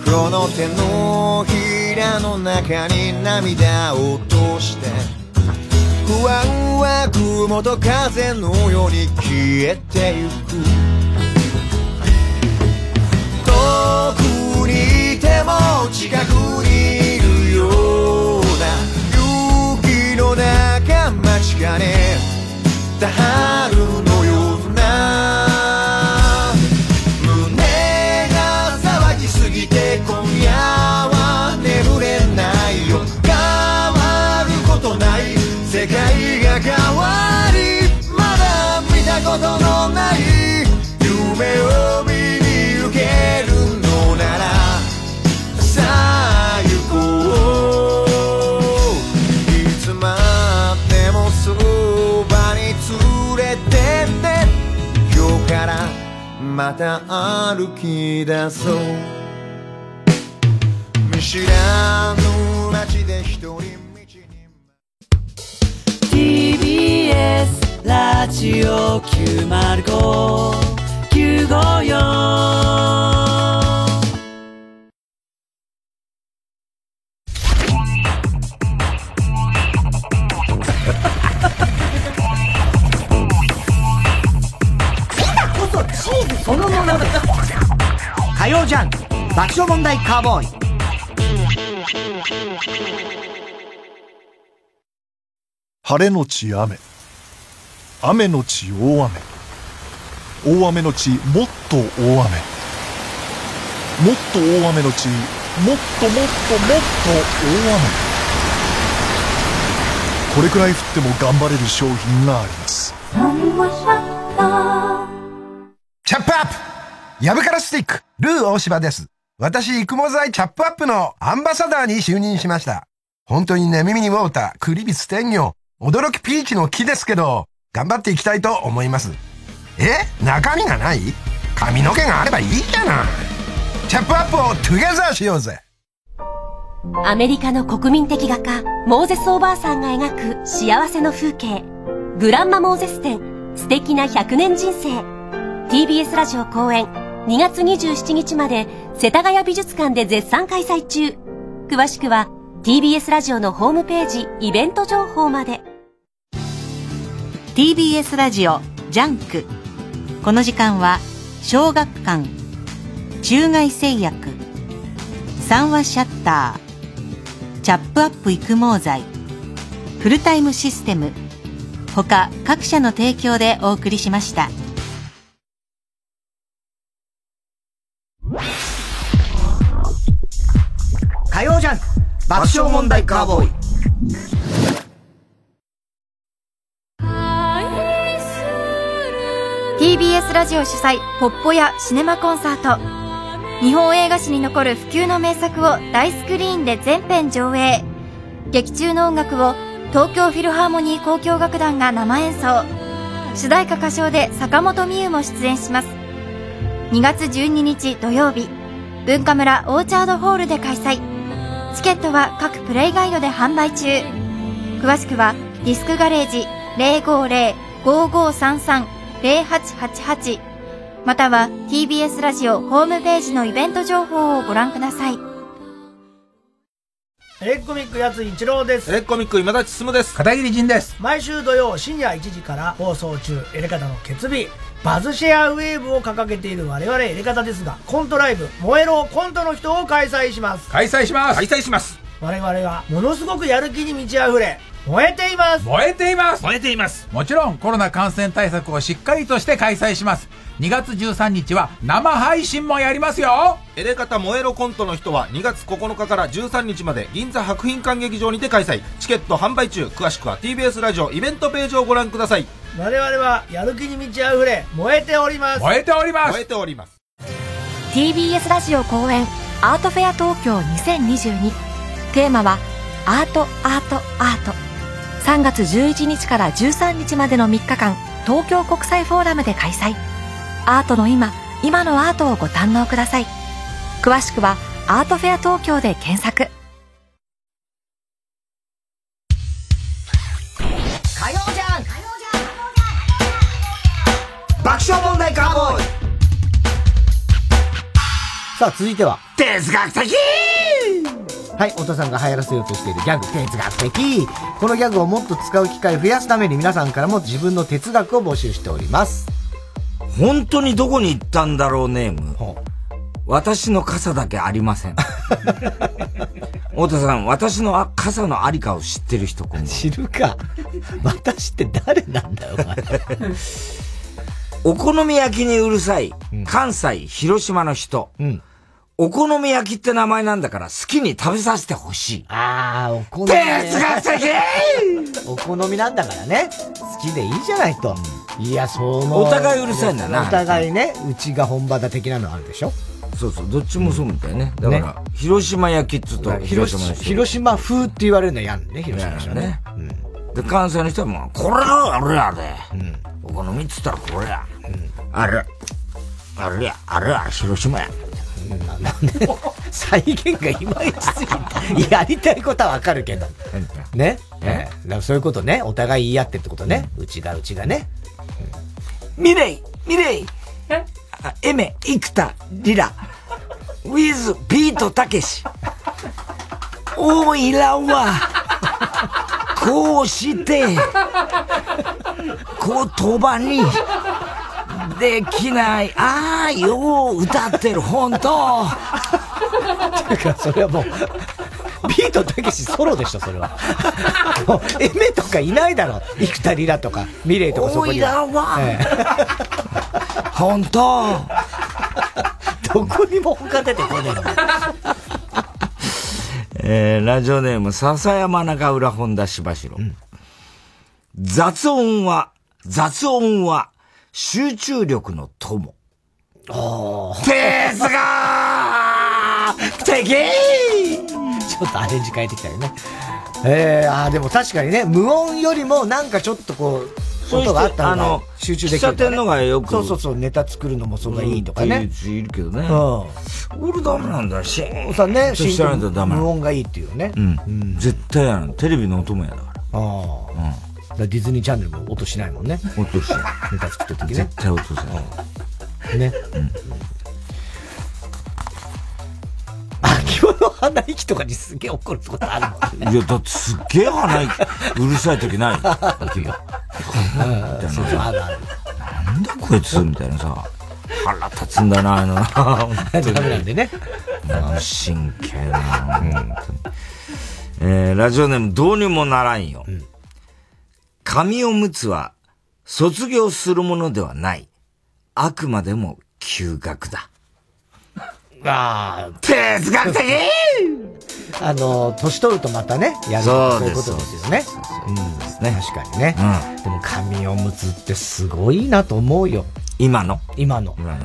黒の手のひらの中に涙を落として不安は雲と風のように消えてゆく遠くいても近くにいるような雪の中街がねたはるのような胸が騒ぎすぎて今夜は眠れないよ変わることない世界がまた歩き出そう。見知らぬ街で一人道に TBS ラジオ905-954火曜ジャンク爆笑問題カーボーイ。晴れのち雨、雨のち大雨、大雨のちもっと大雨、もっと大雨のちもっともっともっと大雨。これくらい降っても頑張れる商品があります。チャップアップヤブからスティックルー大柴です。私育毛剤チャップアップのアンバサダーに就任しました。本当にね、耳にウォーター、クリビス天魚、驚きピーチの木ですけど、頑張っていきたいと思います。中身がない？髪の毛があればいいじゃない。チャップアップをトゥゲザーしようぜ。アメリカの国民的画家モーゼスおばあさんが描く幸せの風景、グランマモーゼス展、素敵な100年人生。 TBS ラジオ公演2月27日まで世田谷美術館で絶賛開催中。詳しくは TBS ラジオのホームページイベント情報まで。 TBS ラジオジャンク、この時間は小学館、中外製薬、三和シャッター、チャップアップ育毛剤、フルタイムシステム他各社の提供でお送りしました。火曜ジャンク爆笑問題カーボーイ。TBS ラジオ主催ポッポやシネマコンサート、日本映画史に残る不朽の名作を大スクリーンで全編上映。劇中の音楽を東京フィルハーモニー交響楽団が生演奏、主題歌歌唱で坂本美優も出演します。2月12日土曜日、文化村オーチャードホールで開催。チケットは各プレイガイドで販売中。詳しくはディスクガレージ 050-5533-0888 または TBS ラジオホームページのイベント情報をご覧ください。エレコミックやつ一郎です。エレコミック今立進です。片桐仁です。毎週土曜深夜1時から放送中、エレカタの決日バズシェアウェーブを掲げている我々エレカタですが、コントライブ燃えろコントの人を開催します。我々はものすごくやる気に満ち溢れ燃えています。もちろんコロナ感染対策をしっかりとして開催します。2月13日は生配信もやりますよ。エレカタ燃えろコントの人は2月9日から13日まで銀座博品館劇場にて開催。チケット販売中。詳しくは TBS ラジオイベントページをご覧ください。我々はやる気に満ち溢れ燃えております。 TBS ラジオ公演アートフェア東京2022、テーマはアートアートアート。3月11日から13日までの3日間、東京国際フォーラムで開催。アートの今のアートをご堪能ください。詳しくはアートフェア東京で検索。火曜じゃん爆笑問題カーボーイ。さあ続いては哲学的。はい、太田さんが流行らせようとしているギャグ、哲学的。このギャグをもっと使う機会を増やすために、皆さんからも自分の哲学を募集しております。本当にどこに行ったんだろうネーム、私の傘だけありません。太田さん、私の傘のありかを知ってる人、今度知るか。私って誰なんだよお前。お好み焼きにうるさい、関西広島の人、お好み焼きって名前なんだから好きに食べさせてほしい。ああ、お好み哲学的。お好みなんだからね、好きでいいじゃないと。いや、お互いうるさいんだな。お互いね、うちが本場だ的なのあるでしょ。そうそう、どっちもそうみたいね。だから広島焼きっつうと広島風って言われるのやんね、広島人ね。で、関西の人はもうこれはあれやで、お好みっつったらこれやあれあれやあれや広島やなんで再現がいまいちすぎてやりたいことはわかるけどね、だからそういうことね、お互い言い合ってってことね、うちがね、ミレイエメ生田リラウィズビートたけしおいらはこうして言葉にできない愛を歌ってる本当。っていうかそれはもうビートたけしソロでしょそれは。もうエメとかいないだろ。生田リラとかミレイとかそこには。おいらは本当。どこにも他出てこない。ラジオネーム笹山中浦本田柴城、うん。雑音は。集中力の友。おー。哲学的ちょっとアレンジ変えてきたよね。でも確かにね、無音よりもなんかちょっとこう、音があったのが集中できる、ね。喫茶店のがよく。そう、ネタ作るのもそれがいいとかね。いるけどね。俺ダメなんだよ。シーンさんね、シーンとダメ。無音がいいっていうね。うん。絶対やん。テレビの音もやだから。ディズニーチャンネルも音しないもんね。音しない。ネタ作ってる時ね。絶対音しない。ね。うん。秋物鼻息とかにすげえ怒るってことあるもんね。いや、だってすげえ鼻息、うるさい時ない。秋が。なんだこいつみたいなさ。腹立つんだな、ダメなんでね。神経だな。ラジオネームどうにもならんよ。紙おむつは卒業するものではない。あくまでも休学だ。哲学的年取るとまたね、やるそういうことですよね。そうですね。確かにね。でも紙おむつってすごいなと思うよ。今の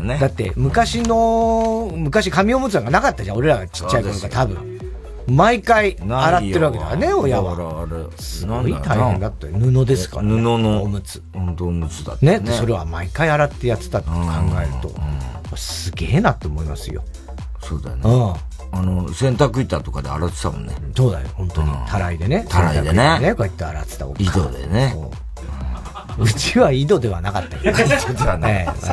ね。だって昔紙おむつなんかなかったじゃん。俺らがちっちゃい頃が多分。毎回洗ってるわけだからね、親は。すごい大変だったよ。布ですからね。布のおむつ。おむつだってね。ね、それは毎回洗ってやってたって考えると、すげえなって思いますよ。そうだよね。洗濯板とかで洗ってたもんね。そうだよ、本当に。たらいでね。こうやって洗ってたおか。井戸でね。うちは井戸ではなかったけど。さ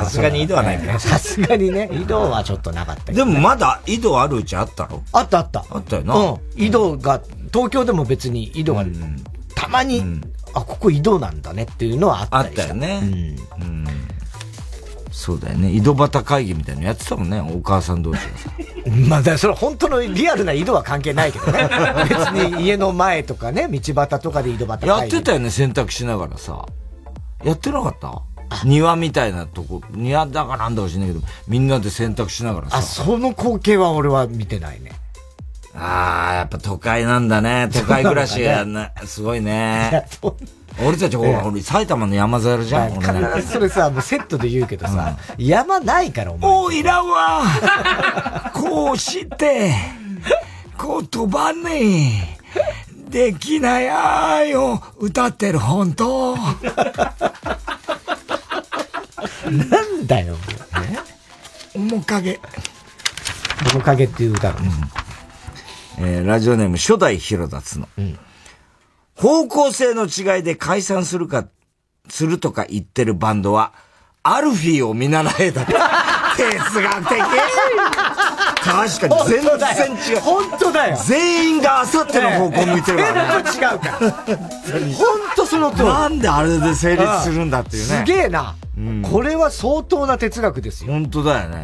すがに井戸はないけど。さすがにね、井戸はちょっとなかったけど。でもまだ井戸あるうちあったろ？あった。あったよな。井戸が、東京でも別に井戸が、たまに、ここ井戸なんだねっていうのはあったりした。あったよね。そうだよね。井戸端会議みたいなのやってたもんね。お母さん同士がさ。だそれ本当のリアルな井戸は関係ないけどね。別に家の前とかね、道端とかで井戸端会議。やってたよね、洗濯しながらさ。やってなかった？庭みたいなとこ、庭だかなんだか知んないけど、みんなで洗濯しながらさ。その光景は俺は見てないね。やっぱ都会なんだね。都会暮らしがね、すごいね。俺たち、俺、埼玉の山猿じゃん。それさ、もうセットで言うけどさ、山ないからお前。おいらは、こうして、言葉ね。できない愛を歌ってる本当。なんだよ、面影っていう歌。ラジオネーム初代広達の、方向性の違いで解散するとか言ってるバンドはアルフィーを見習えだって。哲学的。確かに全然違う。本当だよ。全員があさっての方向向いてるからね。違うから。本当その通り。なんであれで成立するんだっていうね。すげえな。これは相当な哲学ですよ。本当だよね。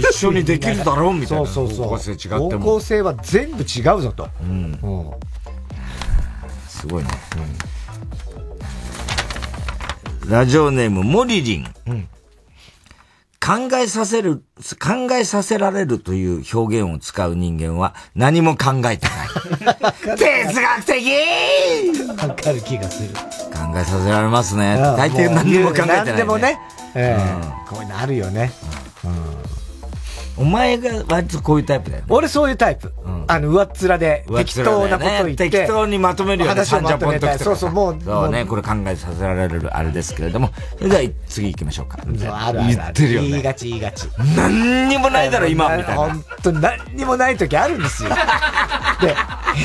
一緒にできるだろうみたいな。方向性違っても。方向性は全部違うぞと。すごいね。ラジオネームモリリン。考えさせられるという表現を使う人間は何も考えてない。哲学的！わかる気がする。考えさせられますね。大抵何も考えてないね。何でもね。こういうのあるよね。お前が割とこういうタイプだよね。俺そういうタイプ。うん、上っ面で適当なこと言って、ね、適当にまとめるような話をまとめたい。そうそう、もう。そうね、これ考えさせられるあれですけれども。それでは次行きましょうか。あるある。言ってるよね。言いがち言いがち。何にもないだろ、今、みたいな。本当に何にもない時あるんですよ。で、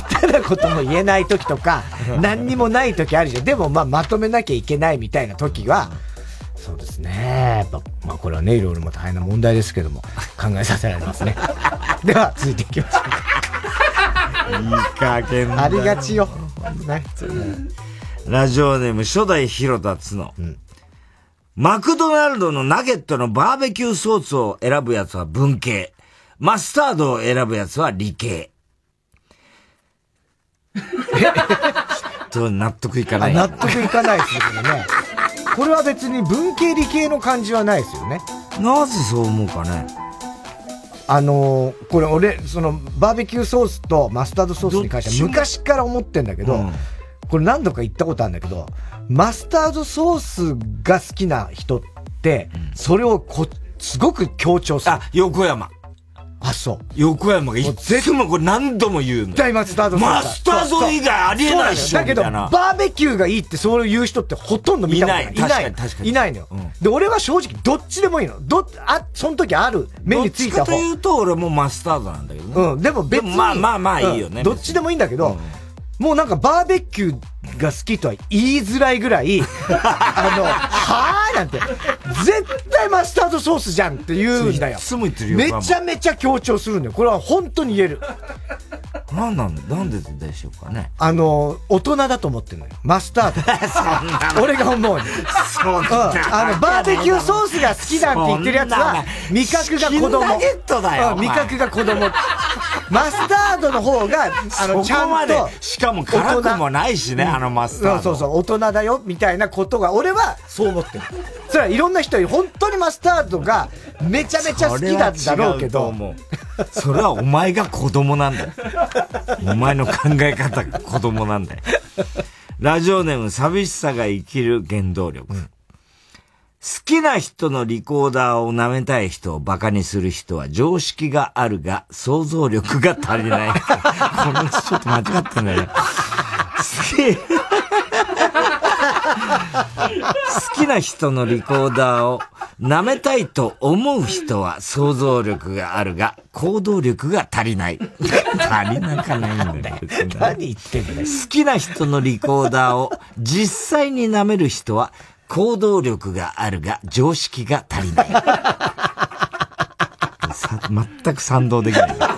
下手なことも言えない時とか、何にもない時あるじゃん。でも、まあ、まとめなきゃいけないみたいな時は、そうですね。やっぱ、まあ、これはね、いろいろも大変な問題ですけども、考えさせられますね。では、続いていきましょう。いい加減だ。ありがちよ。ラジオネーム、初代広田つの、うん。マクドナルドのナゲットのバーベキューソースを選ぶやつは文系。マスタードを選ぶやつは理系。と納得いかない。納得いかないですよね。これは別に文系理系の感じはないですよね。なぜそう思うかね。これ俺、そのバーベキューソースとマスタードソースに関しては昔から思ってんだけど、これ何度か言ったことあるんだけど、マスタードソースが好きな人って、それをすごく強調する。あ、横山。あ、そう。横山がいつもこれ何度も言うの。絶対マスタードソース。マスタード以外ありえないっしょ。だけど、バーベキューがいいってそれを言う人ってほとんど見たことない。いない。いないのよ。で、俺は正直どっちでもいいの。その時ある目についた方。どっちかというと俺もマスタードなんだけどね。うん。でも別に。まあいいよね。どっちでもいいんだけど、もうなんかバーベキューが好きとは言いづらいぐらい、はぁーなんて、絶対マスタードソースじゃんって言うんだよ。いつも言ってるよ。めちゃめちゃ強調するんだよ。これは本当に言える。なんででしょうかね。大人だと思ってるのよ。マスタード。俺が思うに。バーベキューソースが好きなんて言ってるやつは、味覚が子供。味覚が子供。マスタードの方が、ちゃんと。しかも辛くもないしね、マスタード。そうそう、大人だよ、みたいなことが、俺はそう思ってる。それはいろんな人に、本当にマスタードがめちゃめちゃ好きなんだろうけど。それはお前が子供なんだよ。お前の考え方が子供なんだよ。ラジオネーム、寂しさが生きる原動力。好きな人のリコーダーを舐めたい人をバカにする人は常識があるが想像力が足りない。これちょっと間違ってんだよね。好きな人のリコーダーを舐めたいと思う人は想像力があるが行動力が足りない。足りなかないんだよ。何言ってんだよ。好きな人のリコーダーを実際に舐める人は行動力があるが常識が足りない。全く賛同できない。な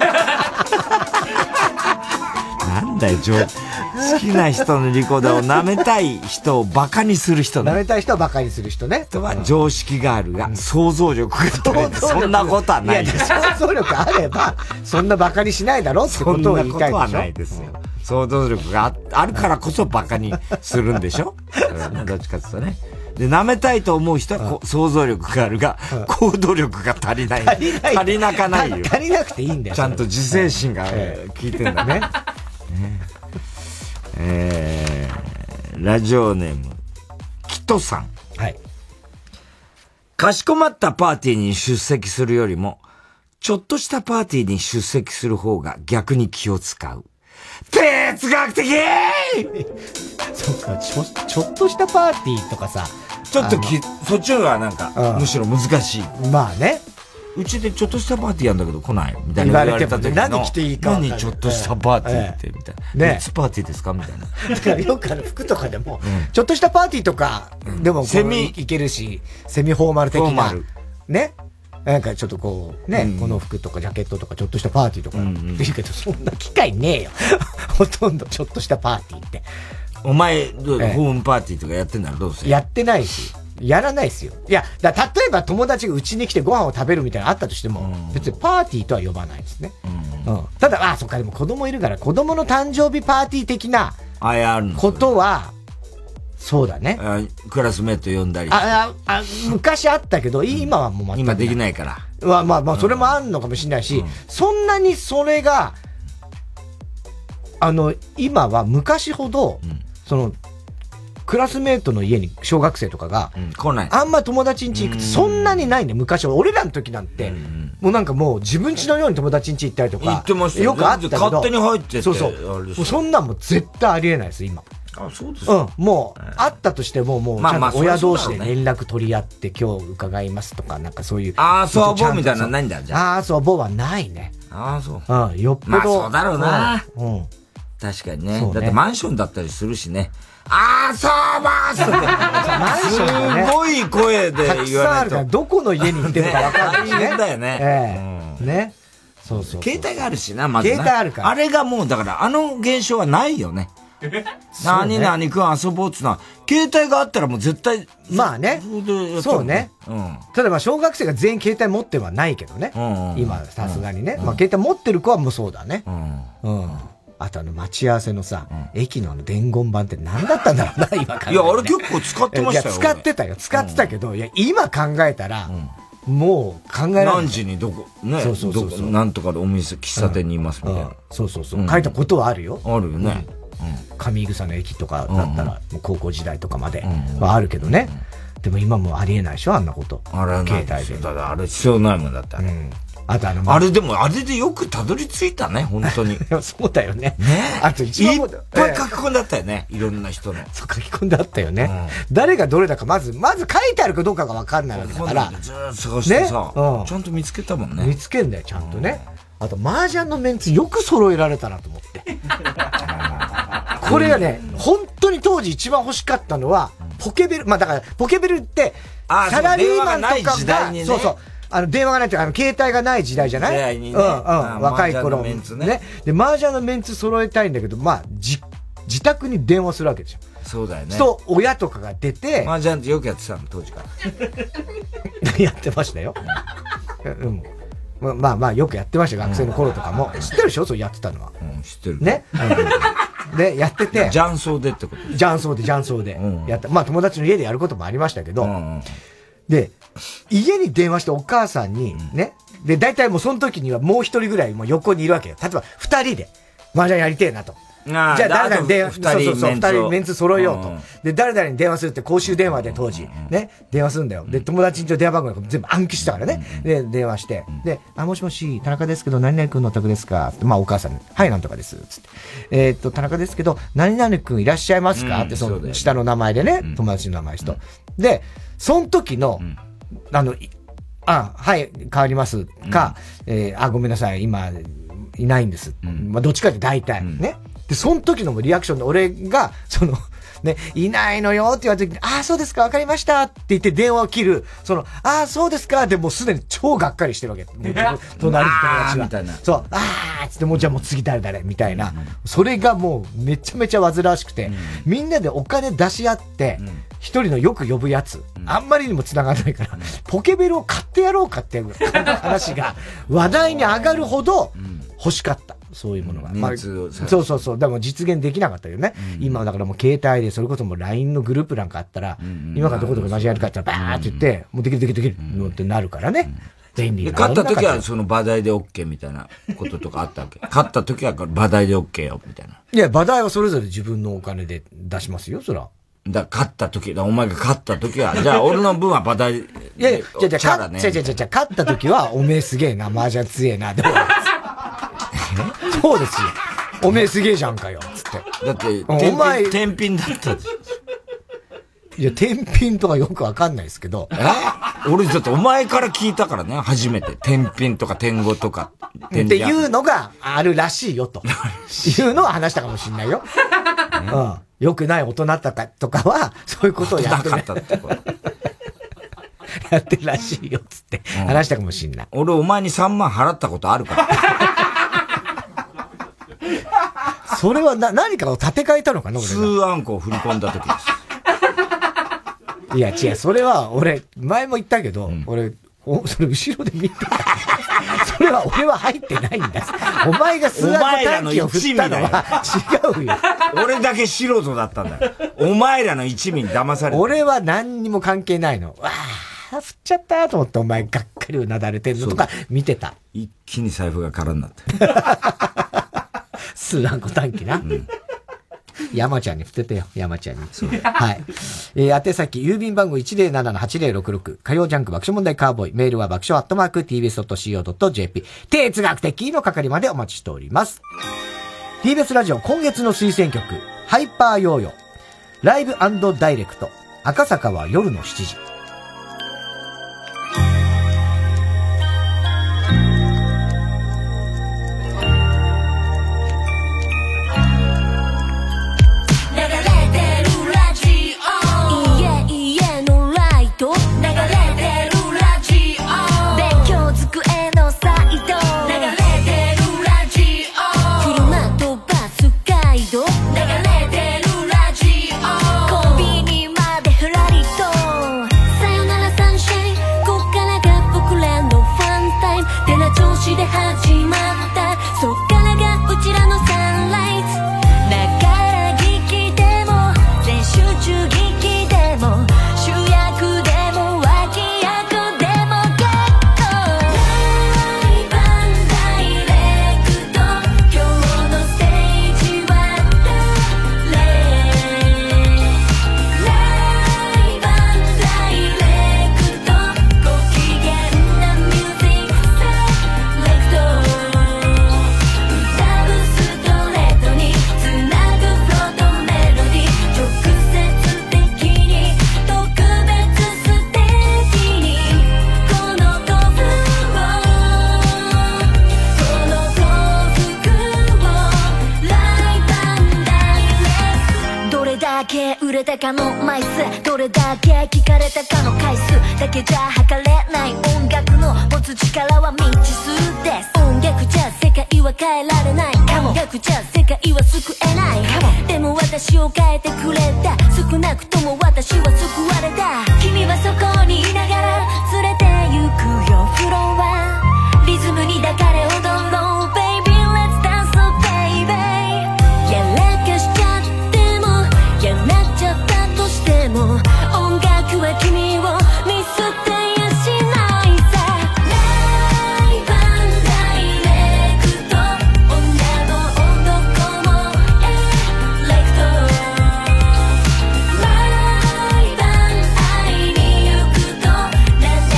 んだよ、好きな人のリコーダーを舐めたい人をバカにする人ね。舐めたい人をバカにする人ね。人は常識があるが、想像力が取れて、そんなことはないです。想像力あれば、そんなバカにしないだろってことを言いたいでしょ。そんなことはないですよ。想像力があるからこそバカにするんでしょ。どっちかっていうとね。で、舐めたいと思う人は想像力があるが、行動力が足りない。足りなかないよ。足りなくていいんだよ。ちゃんと自制心が効いてんだね。ラジオネーム、キトさん。はい。かしこまったパーティーに出席するよりも、ちょっとしたパーティーに出席する方が逆に気を使う。哲学的。そっか、ちょっとしたパーティーとかさ、ちょっとそっちはなんか、むしろ難しい。まあね。うちでちょっとしたパーティーやんだけど来ないみたいな言われた時の何来ていいか何ちょっとしたパーティーってみたいな、いつパーティーですかみたいな。だからよく服とかでもちょっとしたパーティーとかでもセミいけるし、セミフォーマル的なね、なんかちょっとこうね、この服とかジャケットとかちょっとしたパーティーとかって言うけど、そんな機会ねえよ。ほとんどちょっとしたパーティーって。お前ホームパーティーとかやってんならどうする？やってないしやらないですよ。いや、例えば友達がうちに来てご飯を食べるみたいなのあったとしても、別にパーティーとは呼ばないですね。ただ、そっか、でも子供いるから、子供の誕生日パーティー的なことは、そうだね。クラスメート呼んだり。昔あったけど、今はもう全く。今できないから。まあ、それもあんのかもしれないし、そんなにそれが、今は昔ほど、クラスメートの家に小学生とかが、あんま友達ん家行くってそんなにないね、昔は。俺らの時なんて、もうなんかもう自分家のように友達ん家行ったりとか。行ってましたよ。よくあったけど。勝手に入ってて。そうそう。そんなんも絶対ありえないです、今。あ、そうですか。うん。もう、あったとしても、もう、ちゃんと親同士で連絡取り合って、今日伺いますとか、なんかそういう。あー、そう、ぼうみたいなのないんだ、じゃあ。あー、そう、ぼうはないね。あー、そう。うん、よっぽど。まあ、そうだろうな。うん。確かにね。だってマンションだったりするしね。あー、そう、ばー、そう。マンションね。すごい声で言われて。どこの家に行ってるかわかんないしね。大変だよね。ね。そうそう。携帯があるしな、まず。携帯あるから。あれがもう、だから、あの現象はないよね。何々くん遊ぼうってのは、携帯があったらもう絶対、まあね。そうね。ただまあ小学生が全員携帯持ってはないけどね。今、さすがにね。まあ携帯持ってる子はもうそうだね。あと待ち合わせのさ、駅の伝言板って何だったんだろうな、今考え。いや、あれ結構使ってましたよ。使ってたけど、いや、今考えたら、もう考えられない。何時にどこ、ね、なんとかでお店、喫茶店にいますみたいな。そうそうそう。書いたことはあるよ。あるよね。上草の駅とかだったら高校時代とかまではあるけどね。でも今もありえないでしょ、あんなこと。あれ携帯であれ必要ないもんだった。あとあれでもあれでよくたどり着いたね、本当に。そうだよね。あといっぱい書き込んであったよね、いろんな人の。そう、書き込んであったよね。誰がどれだかまず書いてあるかどうかが分かんないわけだから、ずーっと探してさ、ちゃんと見つけたもんね。見つけんだよ、ちゃんとね。あと麻雀のメンツよく揃えられたなと思って。これがね、本当に当時一番欲しかったのは、ポケベル。まあだから、ポケベルって、サラリーマンとかが、そうそう、電話がないというか、携帯がない時代じゃない？うんうん、若い頃。ね。で、麻雀のメンツ揃えたいんだけど、まあ、自宅に電話するわけでしょ。そうだよね。そう、親とかが出て。麻雀ってよくやってたの、当時から。やってましたよ。うん。まあまあ、よくやってました、学生の頃とかも。知ってるでしょ、そうやってたのは。うん、知ってる。ね。で、やってて。雀荘でってこと？雀荘で。やった。まあ、友達の家でやることもありましたけど。で、家に電話してお母さんに、ね。で、大体もうその時にはもう一人ぐらいもう横にいるわけよ。例えば、二人で、麻雀やりてえなと。じゃあ、誰々に電話、二人メンツ揃えようと。で、誰々に電話するって公衆電話で当時、ね。電話するんだよ。で、友達に電話番号全部暗記してたからね。で、電話して。で、あ、もしもし、田中ですけど、何々くんのお宅ですか？まあ、お母さんに、はい、なんとかです。つって。田中ですけど、何々くんいらっしゃいますか？って、その、下の名前でね。友達の名前と。で、その時の、はい、変わります。か、ごめんなさい、今、いないんです。まあ、どっちかって大体、ね。で、その時のリアクションで俺が、その、ね、いないのよって言われた時に、ああ、そうですか、わかりましたって言って電話を切る、その、ああ、そうですか、でもうすでに超がっかりしてるわけ。隣の友達が。そう、ああ、つって、もうじゃあもう次誰みたいな。それがもうめちゃめちゃ煩わしくて、みんなでお金出し合って、一人のよく呼ぶやつ、あんまりにも繋がらないから、ポケベルを買ってやろうかっていう話が話題に上がるほど欲しかった。そういうものが。そうそうそう。でも実現できなかったよね。今だからもう携帯で、それこそもう LINE のグループなんかあったら、今からどこどこマジやるかって言ったら、バーって言って、もうできるのってなるからね。便利な。買った時はその場題で OK みたいなこととかあったわけ。買った時は場題で OK よ、みたいな。いや、場題はそれぞれ自分のお金で出しますよ、そら。勝った時だ、お前が勝った時は、じゃあ俺の分はバタイ。いやいや、じゃ勝った時は、おめえすげえな、麻雀強えな、でも。そうですよ。おめえすげえじゃんかよ、つって。だって、お前、天品だったじゃん。いや、天品とかよくわかんないですけど。俺だってお前から聞いたからね、初めて。天品とか天語とか。っていうのがあるらしいよ、と。いうのは話したかもしんないよ。うん。良くない大人だったかとかは、そういうことをやってなかったってこと。やってるらしいよ、つって。話したかもしんない。俺、お前に3万払ったことあるから。それは何かを立て替えたのかな、俺。数あんこを振り込んだ時です。いや、違う、それは俺、前も言ったけど、俺、それ後ろで見てた。それは俺は入ってないんだ。お前がスワット短期を振ったのは違うよ。俺だけ素人だったんだよ。お前らの一味に騙された。俺は何にも関係ないの。わあ、振っちゃったと思ってお前がっかりうなだれてるのとか見てた。一気に財布が空になった。スワット短期な。山ちゃんに振っててよ、山ちゃんに。はい。宛先、郵便番号 107-8066、火曜ジャンク爆笑問題カーボーイ、メールは爆笑@tbs.co.jp、哲学的の係までお待ちしております。TBS ラジオ、今月の推薦曲、ハイパーヨーヨー、ライブ&ダイレクト、赤坂は夜の7時。どれだけ聞かれたかの回数だけじゃ測れない音楽の持つ力は未知数です。音楽じゃ世界は変えられない、音楽じゃ世界は救えない。でも私を変えてくれた、少なくとも私は救われた。君はそこにいながら連れて行くよフロア、リズムに抱かれ踊ろうベイビー。君を見捨てやしないさ、ライブ&ダイレクト、女も男もエレクト、ライブ&ダイに行くとなんだか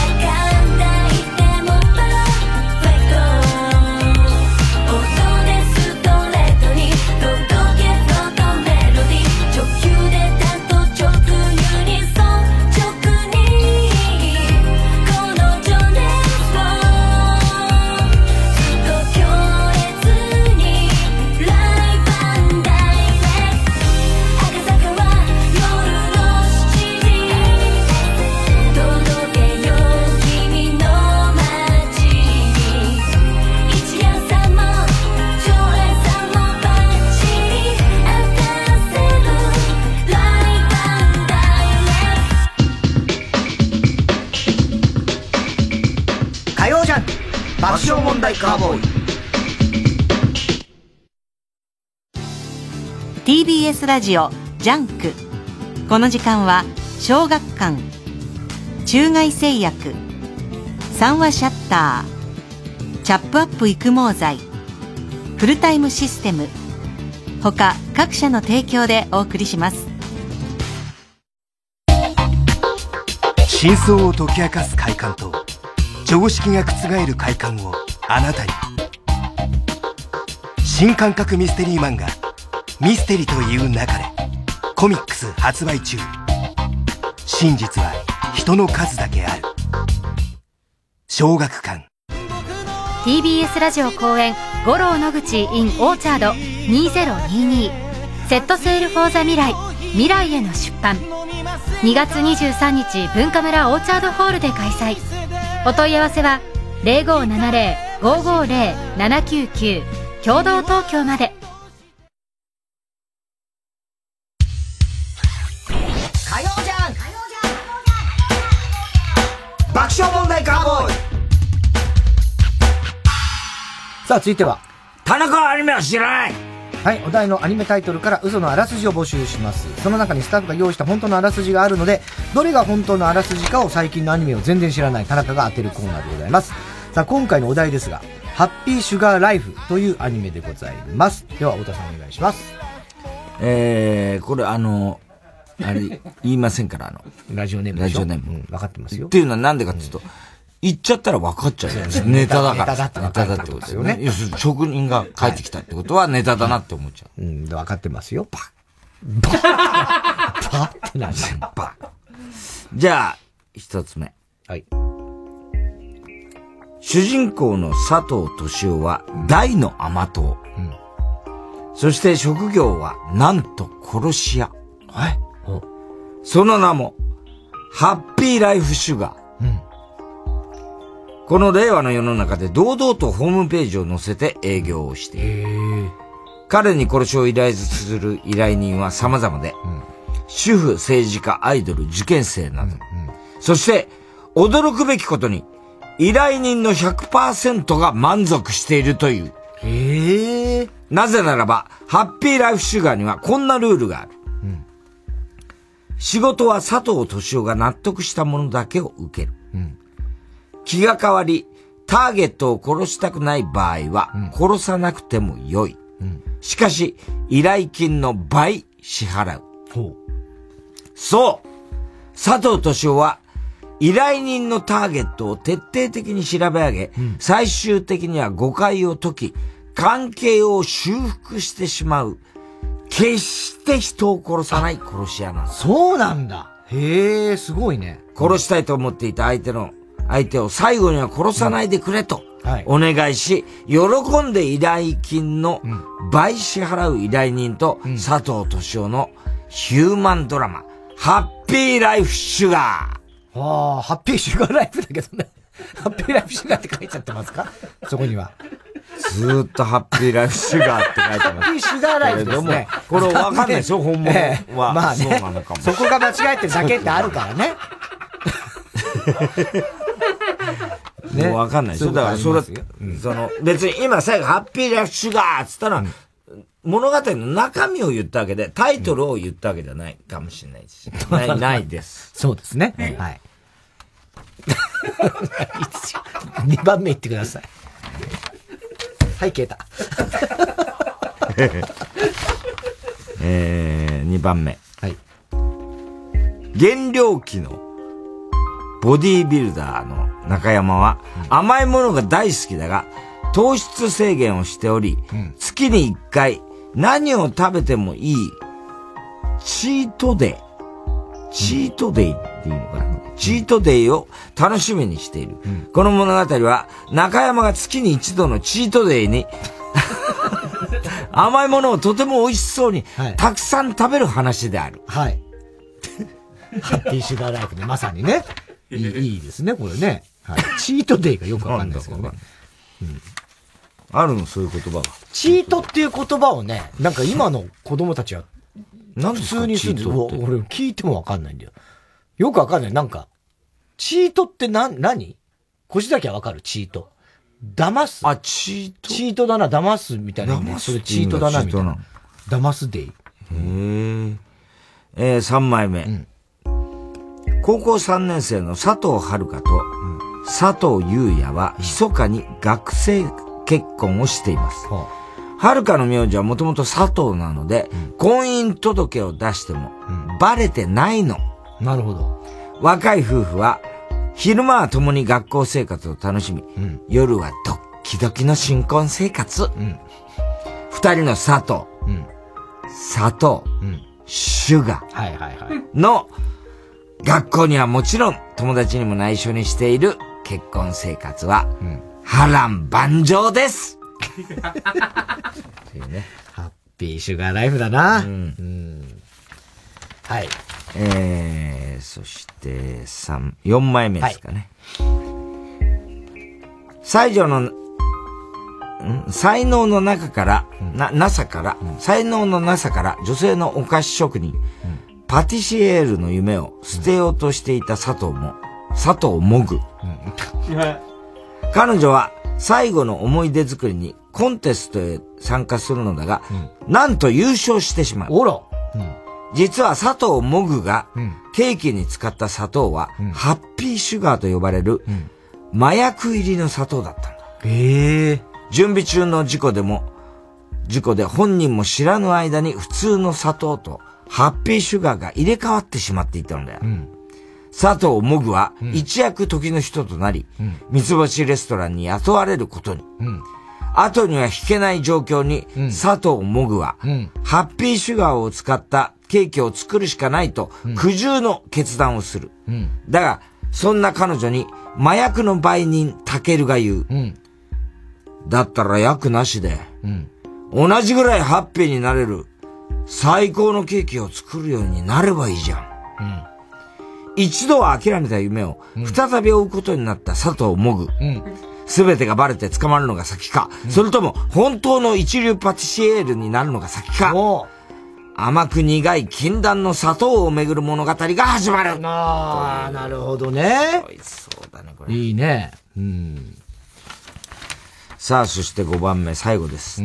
んだ言ってもパーフェクト、音でストレートに届けフロートメロディ、直球でだと直入に爆笑問題カーボーイ。 TBS ラジオジャンク、この時間は小学館、中外製薬、三話シャッター、チャップアップ育毛剤、フルタイムシステム他各社の提供でお送りします。真相を解き明かす快感と常識が覆る快感をあなたに、新感覚ミステリー漫画ミステリという勿れ、コミックス発売中。真実は人の数だけある。小学館。 TBS ラジオ公演五郎野口 in オーチャード2022セットセールフォーザ未来、未来への出版、2月23日文化村オーチャードホールで開催。お問い合わせは 0570-550-799 共同東京まで。火曜じゃん、爆笑問題カーボーイ。さあ続いては、田中はアニメは知らない。はい、お題のアニメタイトルから嘘のあらすじを募集します。その中にスタッフが用意した本当のあらすじがあるので、どれが本当のあらすじかを最近のアニメを全然知らない田中が当てるコーナーでございます。さあ今回のお題ですが、ハッピーシュガーライフというアニメでございます。では太田さんお願いします。これあれ言いませんから、ラジオネームでしょ。ラジオネーム、分かってますよ。っていうのはなんでかっていうと、言っちゃったら分かっちゃうじゃないですか。ネタだから。ネタだってことですよね。要するに職人が帰ってきたってことはネタだなって思っちゃう。うん、分かってますよ。バッ。バッ。バッってなんだよ。バッ。じゃあ、一つ目。はい。主人公の佐藤敏夫は大の甘党。うん。そして職業はなんと殺し屋。はい。その名も、ハッピーライフシュガー。うん。この令和の世の中で堂々とホームページを載せて営業をしている。彼に殺しを依頼する依頼人は様々で、うん、主婦、政治家、アイドル、受験生など、うんうん、そして驚くべきことに依頼人の 100% が満足しているという。なぜならばハッピーライフシュガーにはこんなルールがある。うん、仕事は佐藤敏夫が納得したものだけを受ける。うん気が変わり、ターゲットを殺したくない場合は、殺さなくても良い。うん、しかし、依頼金の倍支払う。そう佐藤敏夫は、依頼人のターゲットを徹底的に調べ上げ、うん、最終的には誤解を解き、関係を修復してしまう。決して人を殺さない殺し屋なんだ。そうなんだ。へえ、すごいね。殺したいと思っていた相手を最後には殺さないでくれとお願いし、喜んで依頼金の倍支払う依頼人と佐藤敏夫のヒューマンドラマ、ハッピーライフシュガー。ああ、ハッピーシュガーライフだけどね。ハッピーライフシュガーって書いちゃってますか？そこには。ずーっとハッピーライフシュガーって書いてます。ハッピーシュガーライフですね。これわかんないでしょ、本物は。まあね、そこが間違えてるだけってあるからね。ね、もうわかんないでしょ。だから、別に今最後、ハッピーライフシュガーっつったら、物語の中身を言ったわけで、タイトルを言ったわけじゃないかもしれないし。ないです。そうですね。はい。2番目言ってください。はい、消えた。2番目。はい。減量期のボディービルダーの中山は甘いものが大好きだが糖質制限をしており、月に1回何を食べてもいいチートデイっていうのかな、チートデイを楽しみにしている。この物語は中山が月に一度のチートデイに甘いものをとても美味しそうにたくさん食べる話である。はい。ハッピーシュガーライフでまさにね。いいですね、これね。はい。チートデイがよくわかんないですけどね。うん。あるの、そういう言葉が。チートっていう言葉をね、なんか今の子供たちは、普通にするんですよ。俺聞いてもわかんないんだよ。よくわかんない。なんか、チートって何？腰だけはわかる、チート。騙す。あ、チート。チートだな、騙すみたいな。騙す。それチートだな、みたいな。騙すデイ。3枚目。うん高校3年生の佐藤遥と佐藤優也は密かに学生結婚をしています。遥の名字はもともと佐藤なので、婚姻届を出してもバレてないの。なるほど。若い夫婦は昼間は共に学校生活を楽しみ、夜はドッキドキの新婚生活。二人の佐藤、シュガの学校にはもちろん友達にも内緒にしている結婚生活は波乱万丈です。ハッピーシュガーライフだな。はい。そして4枚目ですかね。才能のなさから女性のお菓子職人。パティシエールの夢を捨てようとしていた佐藤もぐ、彼女は最後の思い出作りにコンテストへ参加するのだが、なんと優勝してしまう。おら、実は佐藤もぐがケーキに使った砂糖は、ハッピーシュガーと呼ばれる、麻薬入りの砂糖だったんだ。準備中の事故でも事故で本人も知らぬ間に普通の砂糖とハッピーシュガーが入れ替わってしまっていたのだよ。うん、佐藤もぐは一躍時の人となり、三つ星レストランに雇われることに。後には引けない状況に、佐藤もぐは、ハッピーシュガーを使ったケーキを作るしかないと、苦渋の決断をする。だが、そんな彼女に、麻薬の売人、タケルが言う。だったら薬なしで、同じぐらいハッピーになれる、最高のケーキを作るようになればいいじゃん。一度は諦めた夢を、再び追うことになった佐藤もぐ。すべてがバレて捕まるのが先か、それとも本当の一流パティシエールになるのが先か、甘く苦い禁断の砂糖をめぐる物語が始まる。ああ、なるほどね。美味しそうだね、これ。いいね。うん。さあ、そして5番目、最後です。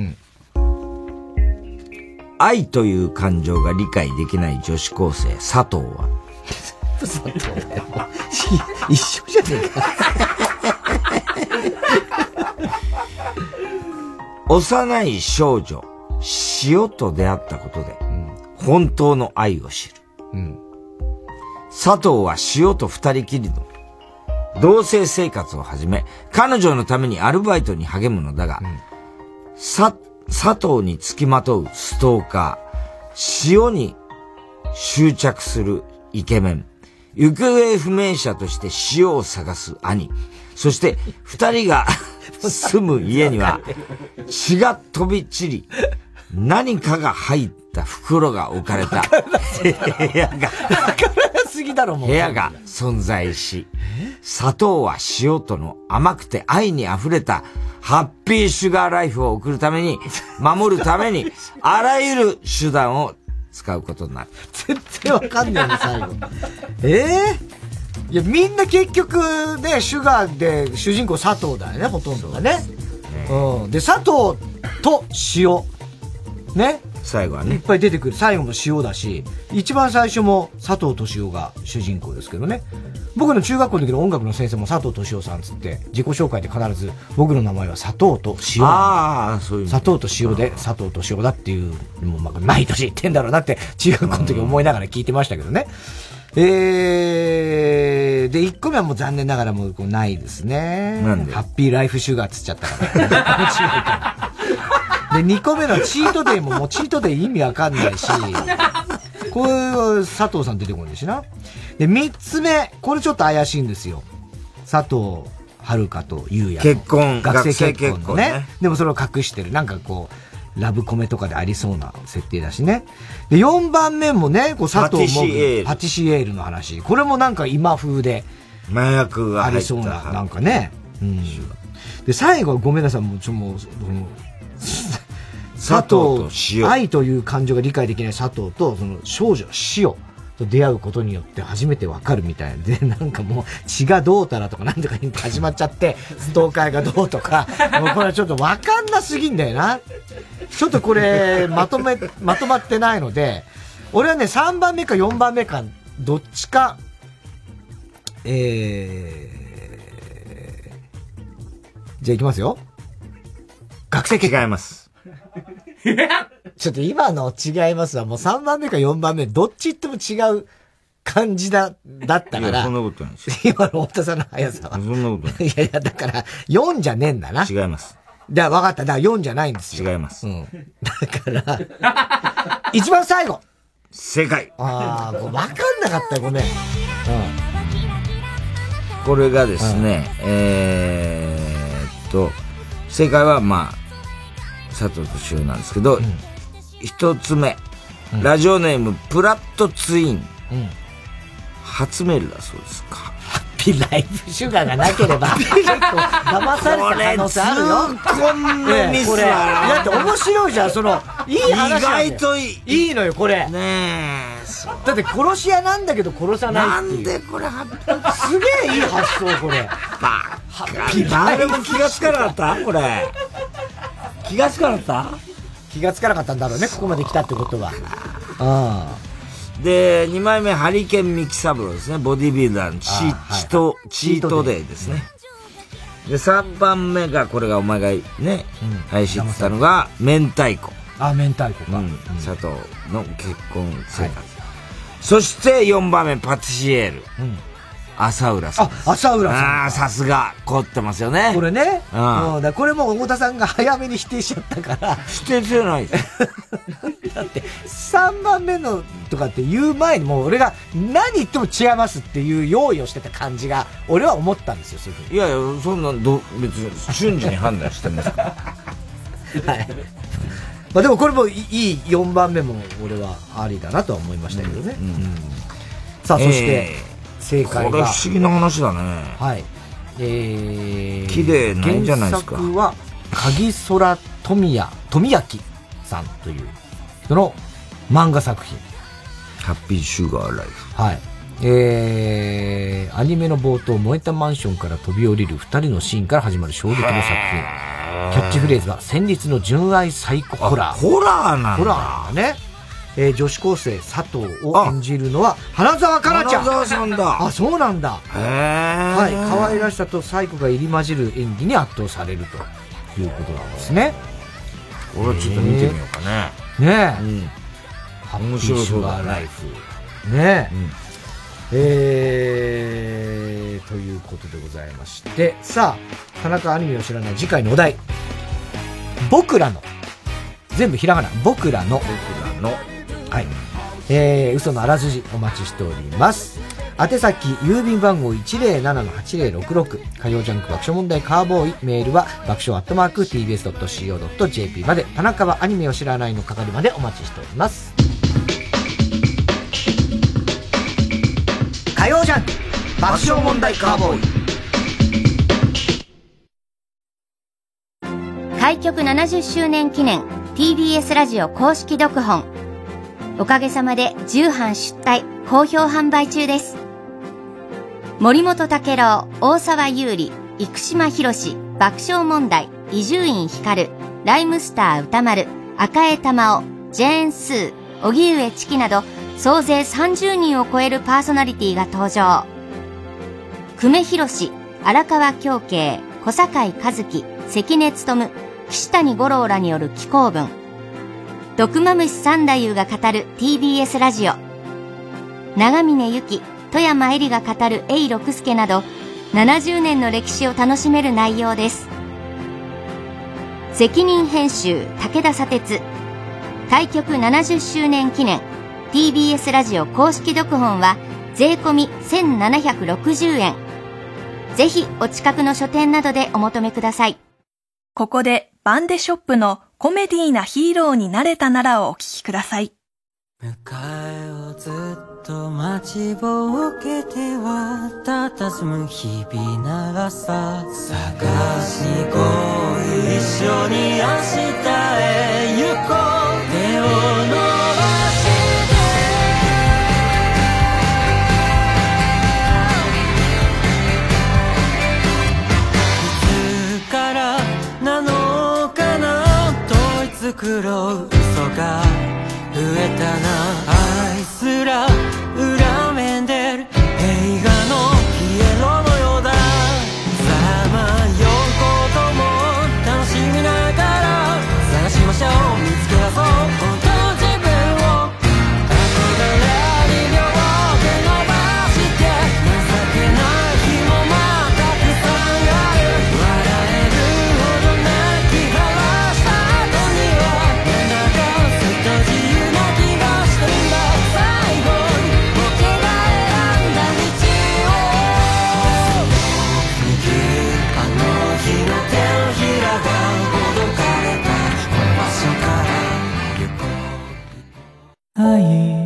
愛という感情が理解できない女子高生、佐藤は。佐藤は一緒じゃねえか。幼い少女、塩と出会ったことで、本当の愛を知る。佐藤は塩と二人きりの同棲生活を始め、彼女のためにアルバイトに励むのだが、佐藤に付きまとうストーカー、塩に執着するイケメン、行方不明者として塩を探す兄、そして二人が住む家には血が飛び散り、何かが入った袋が置かれた部屋が存在し、砂糖は塩との甘くて愛に溢れたハッピーシュガーライフを送るために、守るためにあらゆる手段を使うことになる。絶対わかんないね、最後。いや、みんな結局ね、シュガーで主人公佐藤だよね、ほとんどがね。で、佐藤と塩。ね。最後はね。いっぱい出てくる。最後も塩だし、一番最初も佐藤と塩が主人公ですけどね。僕の中学校の時の音楽の先生も佐藤と塩さんつって、自己紹介で必ず僕の名前は佐藤と塩。ああ、そういう。佐藤と塩で、佐藤と塩だっていう、もうまあ毎年言ってんだろうなって、中学校の時思いながら聞いてましたけどね。で、1個目はもう残念ながらもうこうないですね。なんでハッピーライフシュガーつっちゃったから。で、2個目のチートデイももうチートデイ意味わかんないし、こういう佐藤さん出てこないしな。で、3つ目、これちょっと怪しいんですよ。佐藤遥と優也。結婚。学生結婚ね。でもそれを隠してる。なんかこう、ラブコメとかでありそうな設定だしね。で、4番目もね、こう佐藤もぐ、パティシエールの話。これもなんか今風で、麻薬がありそうな、なんかね。で、最後はごめんなさい、もうちょ、もう、佐藤と塩。愛という感情が理解できない佐藤と、その少女、塩と出会うことによって初めてわかるみたいで、なんかもう血がどうたらとかなんとか始まっちゃって、ストーカーがどうとか、もうこれちょっとわかんなすぎんだよな。ちょっとこれ、まとまってないので、俺はね、3番目か4番目か、どっちか、じゃあ行きますよ。学生違います。ちょっと今の違いますわ。もう3番目か4番目、どっち言っても違う感じだったから。いや、そんなことないです。今の太田さんの速さは。そんなことない。いやいや、だから、4じゃねえんだな。違います。だから分かった。だから4じゃないんですよ。違います。だから、一番最後。正解。ああ、分かんなかった。ごめん。これがですね、正解は、まあ、佐藤と塩なんですけど、一つ目、ラジオネーム、プラットツイン。初メールだそうですか。ライブシュガーがなければ騙された可能性あるよ。こんなミスは。だって面白いじゃん、そのいい話。意外といいのよこれ。ねえ。だって殺し屋なんだけど殺さないっていう。なんでこれすげえいい発想これ。誰も気がつかなかったこれ。気がつかなかった？気がつかなかったんだろうね、ここまで来たってことは。で、2枚目、ハリケン・ミキサブロですね。ボディビルダーのチートデイですね。で3番目がこれがお前がね、うん、配信したのが明太子。あ、明太子か、うん、佐藤の結婚生活、はい、そして4番目パティシエール、うん、浅浦さん。あ、浅浦さん、さすが凝ってますよねこれね、うん、だこれも太田さんが早めに否定しちゃったから否定じゃないですだって3番目のとかって言う前にもう俺が何言っても違いますっていう用意をしてた感じが俺は思ったんですよ。そういうふうに、いやいやそんな別に瞬時に判断してますからはい、まあ、でもこれもいい4番目も俺はありだなとは思いましたけどね、うんうんうん、さあそして正解が、これ不思議な話だね、はい、綺麗なんじゃないですか。原作は鍵空富谷富明さんという人の漫画作品、ハッピーシュガーライフ、はい、アニメの冒頭燃えたマンションから飛び降りる2人のシーンから始まる衝撃の作品、キャッチフレーズが戦慄の純愛サイコホラー。ホラーなんだ。ホラーね、女子高生佐藤を演じるのは花澤香菜ちゃん。花澤さんだ。あ、そうなんだ。へえ。はい。可愛らしさとサイコが入り混じる演技に圧倒されるということなんですね。これはちょっと見てみようかね。ねえ。うん。ハッピーシュガーライフ。ねえ。うん、ということでございまして、さあ田中アニメを知らない次回のお題、僕らの、全部ひらがな、僕らの、はい、嘘のあらすじお待ちしております。宛先郵便番号 107-8066 火曜ジャンク爆笑問題カーボーイ、メールは爆笑@tbs.co.jp まで、田中はアニメを知らないの係までお待ちしております。火曜ジャンク爆笑問題カーボーイ、開局70周年記念 TBS ラジオ公式読本、おかげさまで10版出題好評販売中です。森本武郎、大沢優里、生島博士、爆笑問題、伊集院光、ライムスター歌丸、赤江玉緒、ジェーンスー、荻上チキなど総勢30人を超えるパーソナリティが登場。久米宏、荒川京慶、小坂井和樹、関根勤、岸谷五郎らによる紀行文、毒マムシ三太夫が語る TBS ラジオ、長峰由紀、富山恵里が語る永六輔など70年の歴史を楽しめる内容です。責任編集武田砂鉄、開局70周年記念TBS ラジオ公式読本は税込1760円、ぜひお近くの書店などでお求めください。ここでバンデショップのコメディーなヒーローになれたならをお聞きください。迎えをずっと待ちぼうけては佇む日々ならさ、探しに来い、一緒に明日へ行こう、手を伸ばし黒嘘が増えたな、愛すら裏面でる映画のヒエロのようだ、さまようことも楽しみながら探しましょう、見つけ出そう本当の自分を、憧れに両手伸ばして、情けない日もまたたくさんある、笑えるほど泣き晴らした、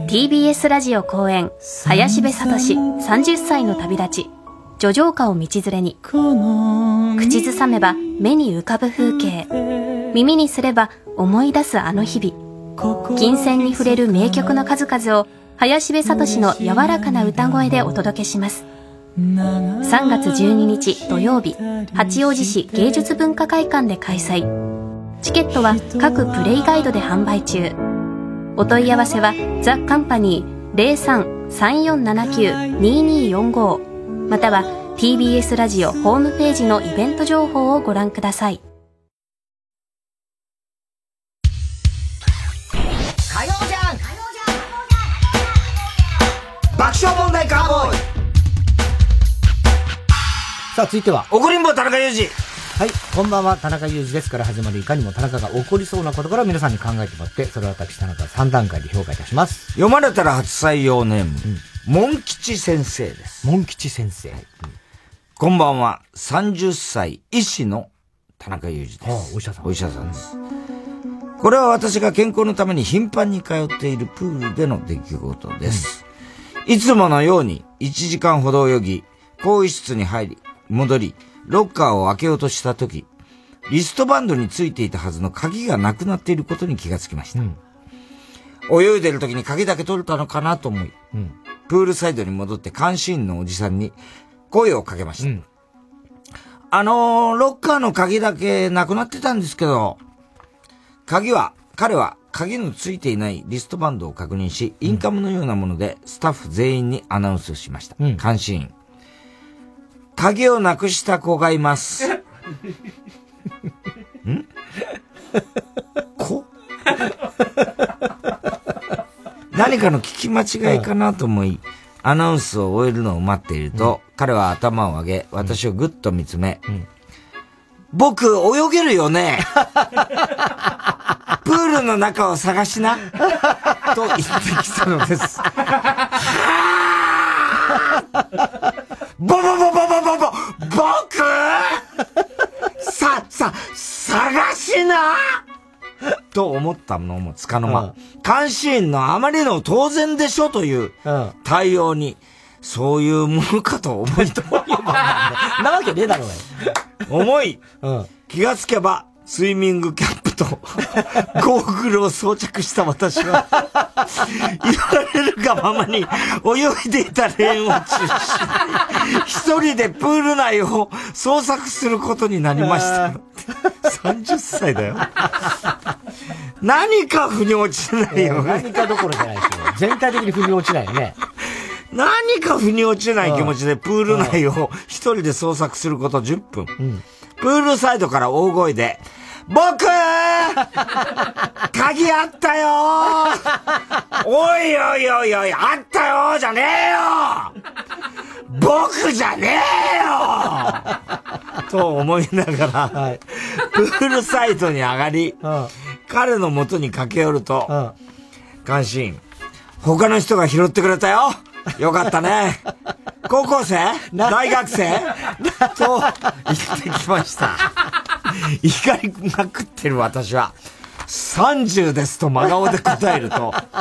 TBS ラジオ公演、林部聡30歳の旅立ち、叙情歌を道連れに、口ずさめば目に浮かぶ風景、耳にすれば思い出すあの日々、琴線に触れる名曲の数々を林部聡の柔らかな歌声でお届けします。3月12日土曜日、八王子市芸術文化会館で開催。チケットは各プレイガイドで販売中。お問い合わせはザ・カンパニー 03-3479-2245 または TBS ラジオホームページのイベント情報をご覧ください。火曜じゃん爆笑問題カーボーイ。さあ続いては怒りんぼ田中裕二。はい、こんばんは、田中裕二ですから始まるいかにも田中が怒りそうなことから皆さんに考えてもらって、それを私田中3段階で評価いたします。読まれたら初採用ネーム、モン吉先生です。モン吉先生、はい、こんばんは、30歳医師の田中裕二です。ああ、お医者さん、お医者さんです、これは私が健康のために頻繁に通っているプールでの出来事です、いつものように1時間ほど泳ぎ、更衣室に入り戻り、ロッカーを開けようとしたとき、リストバンドについていたはずの鍵がなくなっていることに気がつきました。泳いでるときに鍵だけ取れたのかなと思い、プールサイドに戻って監視員のおじさんに声をかけました。ロッカーの鍵だけなくなってたんですけど、彼は鍵のついていないリストバンドを確認し、インカムのようなものでスタッフ全員にアナウンスしました。監視員。鍵をなくした子がいます。ん？子？何かの聞き間違いかなと思い、アナウンスを終えるのを待っていると、彼は頭を上げ、私をぐっと見つめ、僕、泳げるよね。プールの中を探しな。と言ってきたのです。ボボボボボボボ僕探しなと思ったのもつかの間、監視員のあまりの当然でしょという対応に、そういうものかと思いなわけねえだろう思い、気がつけばスイミングキャンプとゴーグルを装着した私は言われるがままに泳いでいたレーンを中心に一人でプール内を捜索することになりました。30歳だよ。何か腑に落ちないよね。何かどころじゃないですよ。全体的に腑に落ちないよね。何か腑に落ちない気持ちでプール内を一人で捜索すること10分。プールサイドから大声で、僕鍵あったよおいおいおいおい、あったよじゃねえよ僕じゃねえよと思いながら、プールサイドに上がり、彼の元に駆け寄ると、監視員、他の人が拾ってくれたよよかったね。高校生？大学生？と言ってきました。怒りまくってる私は、30ですと真顔で答えると、働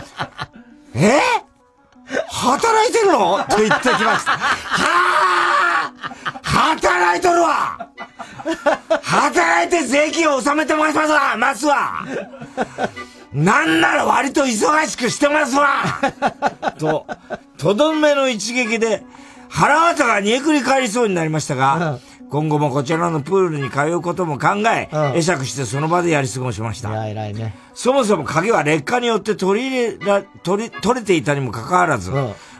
いてるの？と言ってきました。はぁ働いとるわ働いて税金を納めてますわなんなら割と忙しくしてますわと、とどめの一撃で腹渡が煮えくり返りそうになりましたが、今後もこちらのプールに通うことも考え、会釈してその場でやり過ごしました。いや、偉いね。そもそも鍵は劣化によって取れていたにもかかわらず、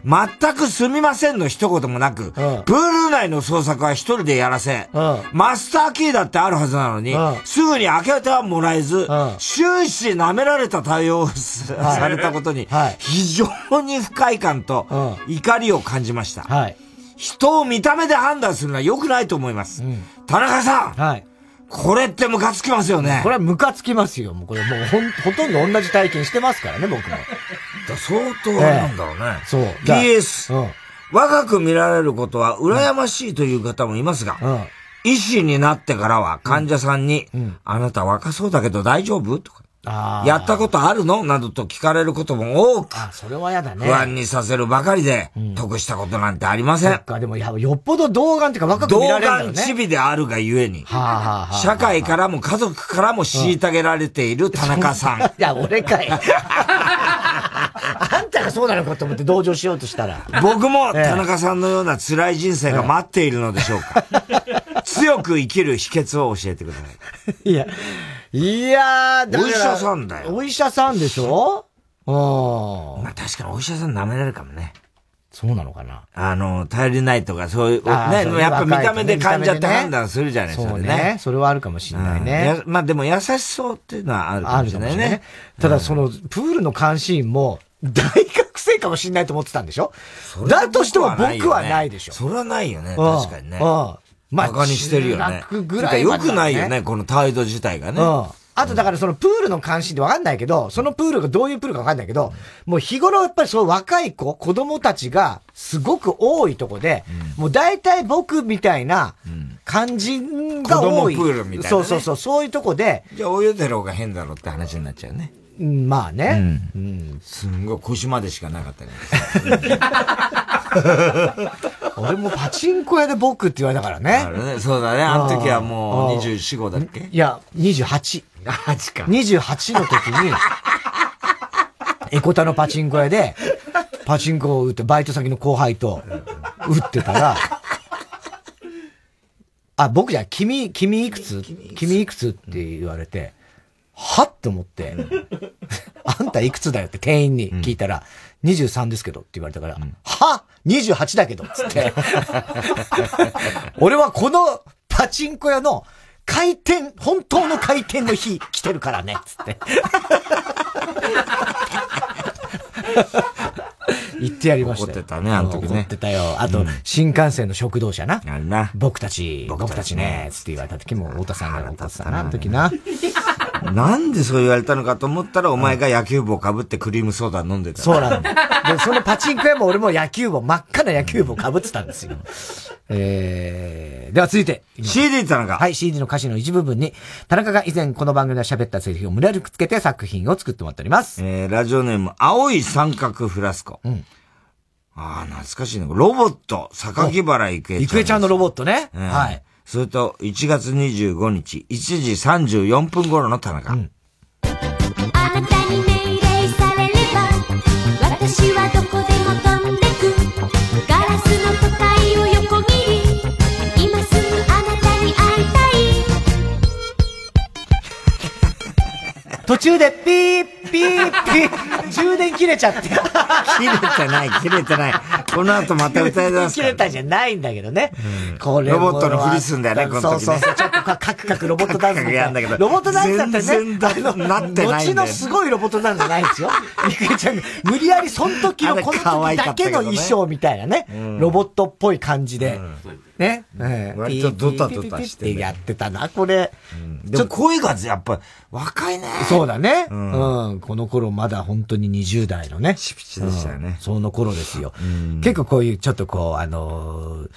全くすみませんの一言もなく、プール内の捜索は一人でやらせ、マスターキーだってあるはずなのに、すぐに開けてはもらえず、終始舐められた対応をされたことに、非常に不快感と怒りを感じました。人を見た目で判断するのは良くないと思います。田中さん、これってムカつきますよね。これはムカつきますよ。もうこれもうほとんど同じ体験してますからね、僕も。相当なんだろうね。そう。PS、若く見られることは羨ましいという方もいますが、医師になってからは患者さんに、あなた若そうだけど大丈夫とか、やったことあるのなどと聞かれることも多く、それはやだね。不安にさせるばかりで、得したことなんてありません。でもよっぽど童顔っていうか若く見られるんだよね。童顔チビであるがゆえに、社会からも家族からも虐げられている田中さん。いや、俺かい。あんたがそうなのかと思って同情しようとしたら。僕も田中さんのような辛い人生が待っているのでしょうか。強く生きる秘訣を教えてください。いや、だからお医者さんだよ。お医者さんでしょ。まあ確かにお医者さん舐められるかもね。そうなのかな、頼りないとかそういう、ね、やっぱ見た目で患者って判断するじゃないですか。そうね。それはあるかもしれないね。まあでも優しそうっていうのはあるかもしれないね。ただその、プールの監視員も、大学生かもしれないと思ってたんでしょ？だとしても僕はないでしょ。それはないよね、確かにね。バカにしてるよね。よくないよね、この態度自体がね。あとだからそのプールの関心ってわかんないけど、そのプールがどういうプールかわかんないけど、もう日頃やっぱりそう若い子、子供たちがすごく多いとこで、もう大体僕みたいな感じが多い。子供プールみたいな、ね。そうそうそう、そういうとこで。じゃあ泳いでる方が変だろって話になっちゃうね。まあね。うん。すんごい腰までしかなかったね。俺もパチンコ屋で僕って言われたからね。そうだね。あの時はもう24号だっけ？いや、28。8か。28の時に、エコタのパチンコ屋で、パチンコを打って、バイト先の後輩と打ってたら、あ、僕じゃ、君いくつって言われて、はって思って、あんたいくつだよって店員に聞いたら、23ですけどって言われたから、は ?28 だけどっつって。俺はこのパチンコ屋の回転、本当の回転の日来てるからね、つって。言ってやりました。怒ってたね、あの時ね。怒ってたよ。あと、新幹線の食堂車な。あるな。僕たちね、つって言われた時も、太田さんが怒ってたな、あの時な。なんでそう言われたのかと思ったら、お前が野球帽被ってクリームソーダ飲んでた。そうなんだ。で、そのパチンコ屋も俺も野球帽、真っ赤な野球帽被ってたんですよ。では続いて。CD 田中。はい、CD の歌詞の一部分に、田中が以前この番組で喋ったセリフを無理やりくっつけて作品を作ってもらっております。ラジオネーム、青い三角フラスコ。うん。ああ、懐かしいね。ロボット、榊原郁恵ちゃん。郁恵ちゃんのロボットね。はい。それと、1月25日、1時34分頃の田中。うん、あなたに命令されれば、私はどこでも飛んでく。ガラスの都会を横切り、今すぐあなたに会いたい。途中でピーピーピー、充電切れちゃって。切れてない。この後また歌い出す。切れたじゃないんだけどね。これロボットのふりすんだよね、この時ね。そう。ちょっとカクカクロボットダンス。ロボットダンスだったね。全然なってない。後のすごいロボットダンスじゃないんですよ。ゆくえちゃんが無理やりその時のこの時だけの衣装みたいなね。ロボットっぽい感じで。ね。割とドタドタして。やってたな、これ。でも声がやっぱ若いね。そうだね。うん。この頃まだ本当に20代のね。ピチピチでしたよね。その頃ですよ。結構こういう、ちょっとこう、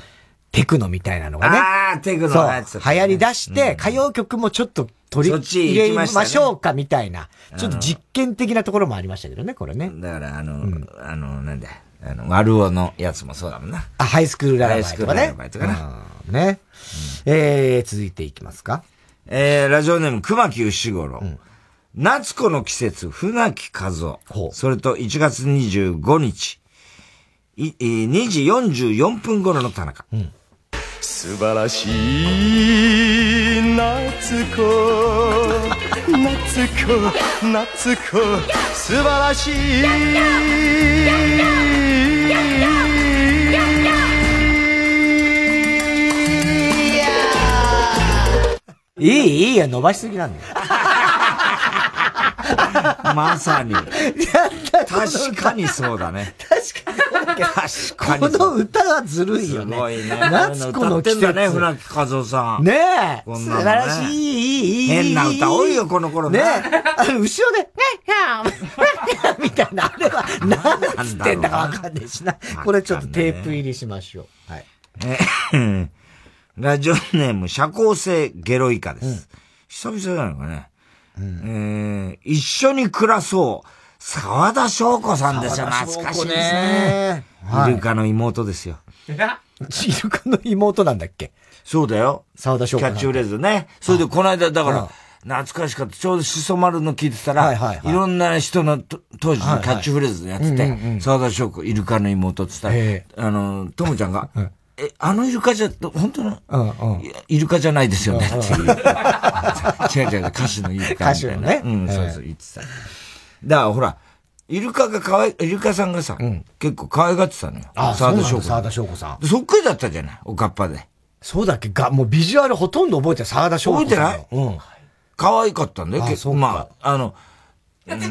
テクノみたいなのがね。ああ、テクノのやつ。流行り出して、歌謡曲もちょっと取り入れましょうかみたいな。ちょっと実験的なところもありましたけどね、これね。だから、なんだ、悪男のやつもそうだもんな。あ、ハイスクールララバイとかね。ハイスクールララバイとかな。ね。続いていきますか。ラジオネーム、熊木牛五郎。夏子の季節、船木和夫。それと、1月25日。2時44分頃の田中。素晴らしい夏子素晴らしいいいや、伸ばしすぎなんだよ。まさに。確かにそうだね。確かに。この歌がずるいよね。すごいね。夏子の季節。歌ってんだね、船木和夫さん。ねえ。素晴らしい、変な歌多いよ、この頃ね。ねえ。後ろで、ねえ、みたいな。あれは、なんつってんだかわかんないしな。これちょっとテープ入りしましょう。はい。ラジオネーム、社交性ゲロイカです。久々じゃないかね。一緒に暮らそう。沢田翔子さんですよ。懐かしいですね。イルカの妹ですよ。イルカの妹なんだっけ？そうだよ。沢田翔子。キャッチフレーズね。それでこの間、だから、懐かしかった。ちょうどシソ丸の聞いてたら、いろんな人の当時のキャッチフレーズやってて、沢田翔子、イルカの妹って言ったら、ともちゃんが、あのイルカじゃ、本当の、イルカじゃないですよね。違う、歌手のイルカ。歌手のね。うん、そうそう、言ってた。だからほら、イルカさんがさ、うん、結構可愛がってたのよ。ああ、沢田翔子さん。沢田翔子さん。そっくりだったじゃない、おかっぱで。そうだっけ、もうビジュアルほとんど覚えてない、沢田翔子さん。覚えてない？うん。可愛かったんだよ、結構。まあ、ないよ、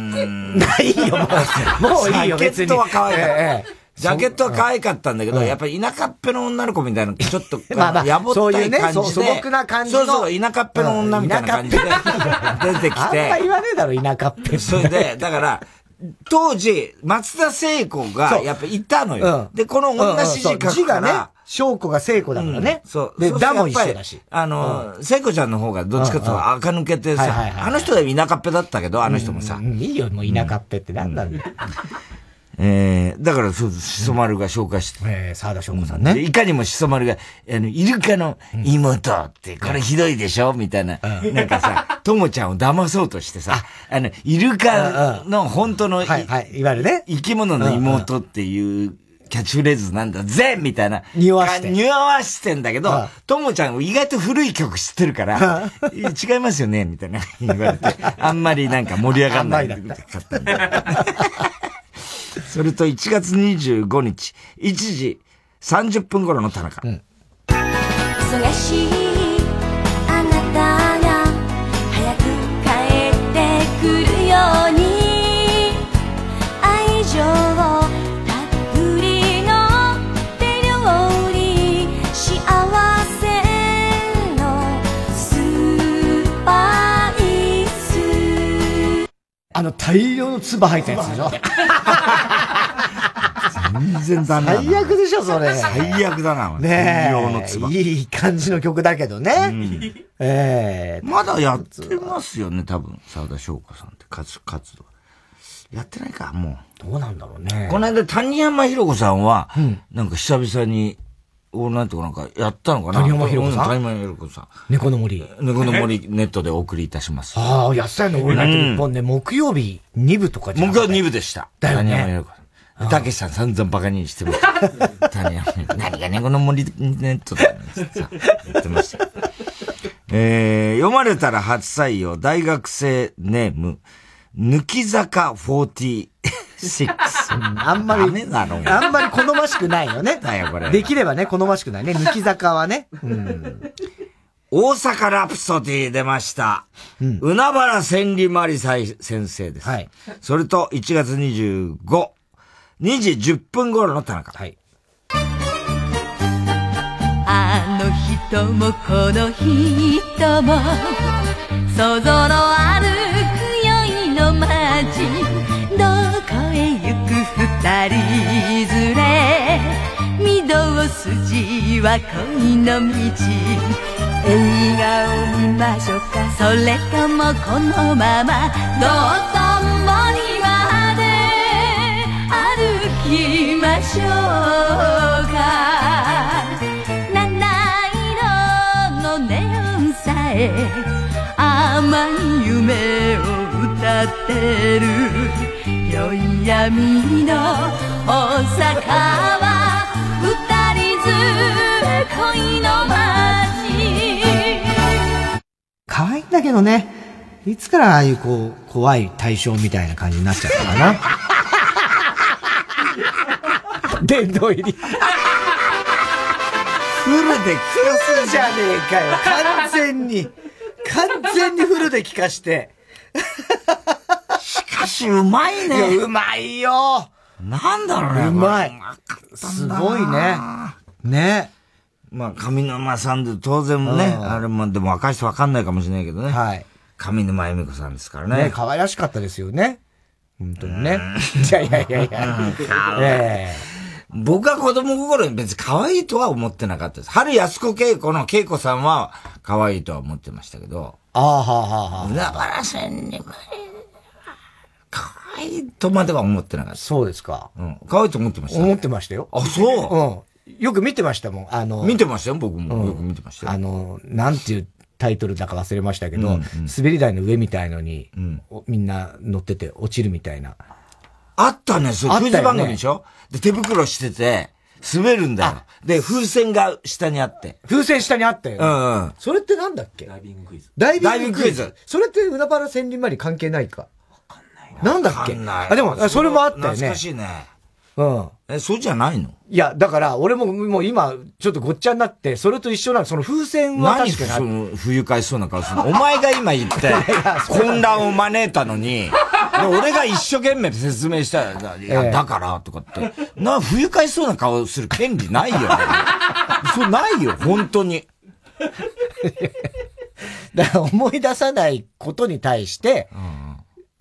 もういいよ、別に。ジャケットは可愛い。ジャケットは可愛かったんだけど、やっぱり田舎っぺの女の子みたいな、ちょっと、やぼったい感じで。素朴な感じの。そうそう、田舎っぺの女みたいな感じで出てきて。あんま言わねえだろ、田舎っぺ。それで、だから、当時、松田聖子が、やっぱいたのよ。で、この女指示書くから、翔子が聖子だからね。そう。で、ダも一緒だし。聖子ちゃんの方がどっちかと垢抜けてさ、あの人が田舎っぺだったけど、あの人もさ。いいよ、もう田舎っぺってなんなんだよ。だから、そう、しそ丸が紹介して。沢田翔子さんね。いかにもしそ丸が、イルカの妹って、これひどいでしょみたいな。なんかさ、ともちゃんを騙そうとしてさ、イルカの本当の、いわゆるね、生き物の妹っていうキャッチフレーズなんだぜみたいな。匂わしてんだけど、ともちゃん意外と古い曲知ってるから、違いますよねみたいな言われて、あんまりなんか盛り上がんない。それと1月25日、1時30分頃の田中。忙しいあなたが早く帰ってくるように、愛情たっぷりの手料理、幸せのスパイス。大量の唾入ったやつでしょ。全然ダメだな。最悪でしょ、それ。最悪だな、ねえ。いい感じの曲だけどね。うん、まだやってますよね、多分。沢田翔子さんって活動。やってないか、もう。どうなんだろうね。この間、谷山ひろ子さんは、なんか久々に、なんていうかなんかやったのかな。谷山ひろ子さん。谷山ひろ子さん。猫の森。猫の森ネットでお送りいたします。ああ、野菜のオールナイト日本ね、木曜日2部とかじゃなくて。木曜日2部でした。だよね。谷山ひろ子さん。たけしさん散々バカにしてました。谷山何がね、この森ネットだね。言ってました。読まれたら初採用、大学生ネーム、抜き坂46。あんまり、あんまり好ましくないよね。できればね、好ましくないね。抜き坂はね。うん、大阪ラプソディ出ました。うん、海原千里マリサイ先生です。はい、それと、1月25。2時10分頃の田中。はい。あの人もこの人も想像のある今宵の街、どこへ行く二人連れ、御堂筋は恋の道、映画を見ましょうか、それともこのまま道頓堀は行きましょうか、七色のネオンさえ甘い夢を歌ってる、宵闇の大阪は二人連れ恋の街。可愛いんだけどね、いつからああいうこう怖い対象みたいな感じになっちゃったかな。殿堂入り。フルで聞かすじゃねえかよ。完全にフルで聞かして。しかし、うまいね。うまいよ。なんだろうね。うまい。すごいね。ね。まあ、上沼さんで当然もね、あれも、でも若い人わかんないかもしれないけどね。はい。上沼恵美子さんですからね。ね、可愛らしかったですよね。本当にね。いやいやいやいや。僕は子供心に別に可愛いとは思ってなかったです。春安子恵子の恵子さんは可愛いとは思ってましたけど。ああ、はあ、はあ。海原千里マリ可愛いとまでは思ってなかった。そうですか。うん。可愛いと思ってました、ね。思ってましたよ。あ、そう。うん。よく見てましたもん。見てましたよ、僕も。よく見てましたよ。なんていうタイトルだか忘れましたけど、滑り台の上みたいのに、みんな乗ってて落ちるみたいな。あったね、そう、クイズ番組でしょ？で、手袋してて、滑るんだよ。で、風船が下にあって。風船下にあったよ。うん。それってなんだっけ？ダイビングクイズ。ダイビングクイズ。それって海原千里マリ関係ないか。わかんない。なんだっけ、あ、でもそれもあったよね。懐かしいね。うん。え、そうじゃないの？いや、だから、俺も、もう今、ちょっとごっちゃになって、それと一緒なの、その風船は確かに。何その、不愉快そうな顔するの。お前が今言って、混乱を招いたのに、俺が一生懸命説明したら、いや、だから、とかって。不愉快そうな顔する権利ないよ。そう、ないよ、本当に。だから、思い出さないことに対して、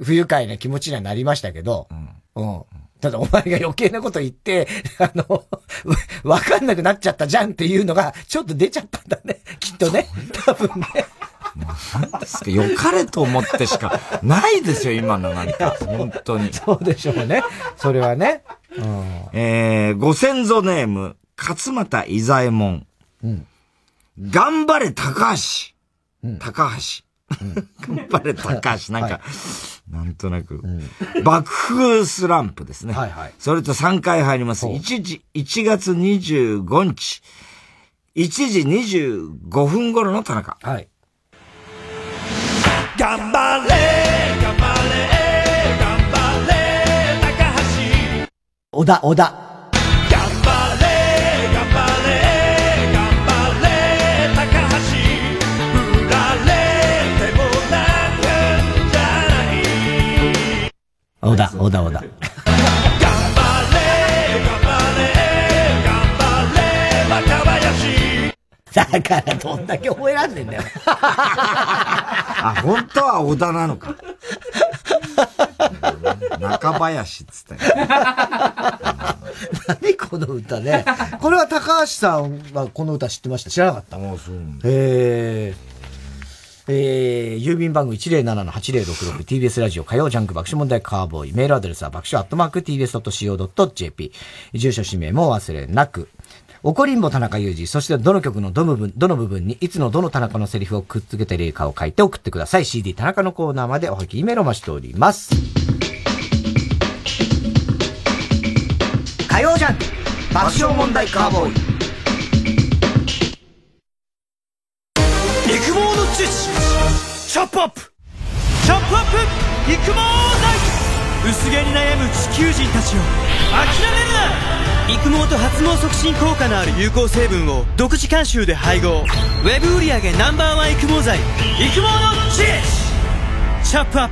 不愉快な気持ちにはなりましたけど、うん。ただお前が余計なこと言って、わかんなくなっちゃったじゃんっていうのが、ちょっと出ちゃったんだね。きっとね。多分ね。何ですか、良かれと思ってしかないですよ、今のなんか。本当に。そうでしょうね。それはね。うん、ご先祖ネーム、勝俣伊左衛門。うん。頑張れ、高橋。うん、高橋。頑張れ、高橋。なんか、はい、なんとなく、うん。爆風スランプですね。はいはい。それと3回入ります。1月25日、1時25分頃の田中。はい。頑張れ、頑張れ、頑張れ、高橋。小田。小田。頑張れ、頑張れ、頑張れ、若林。だからどんだけ覚えらんねんだよ。あ、本当は小田なのか。中林っつったよ。何この歌ね。これは高橋さんはこの歌知ってました？知らなかった。もうそうなんだ。郵便番号 107-8066 TBS ラジオ火曜ジャンク爆笑問題カーボーイ。メールアドレスは爆笑アットマーク tbs.co.jp。住所氏名も忘れなく。怒りんぼ田中裕二。そしてどの曲のどの部分にいつのどの田中のセリフをくっつけているかを書いて送ってください。CD 田中のコーナーまでおはぎメールを待ちしております。火曜ジャンク爆笑問題カーボーイ。チョップアップチョップアップ育毛剤、薄毛に悩む地球人たちを諦めるな。育毛と発毛促進効果のある有効成分を独自監修で配合。ウェブ売上 No.1 育毛剤、育毛の知恵、チョップアッ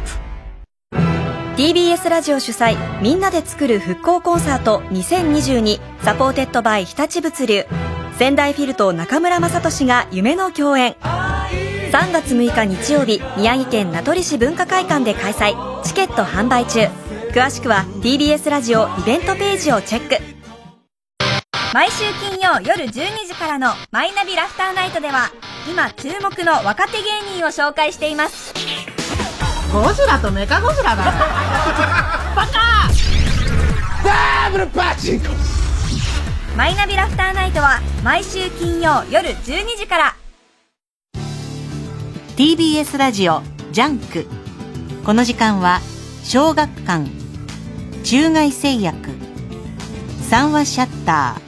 プ。 TBS ラジオ主催、みんなで作る復興コンサート2022、サポーテッドバイ日立物流。仙台フィルと中村雅俊が夢の共演。3月6日日曜日、宮城県名取市文化会館で開催。チケット販売中。詳しくは TBS ラジオイベントページをチェック。毎週金曜夜12時からのマイナビラフターナイトでは、今注目の若手芸人を紹介しています。ゴジラとメカゴジラだよ。バカダブルパチンコ。マイナビラフターナイトは毎週金曜夜12時から。TBS ラジオジャンク。この時間は小学館、中外製薬、三和シャッタ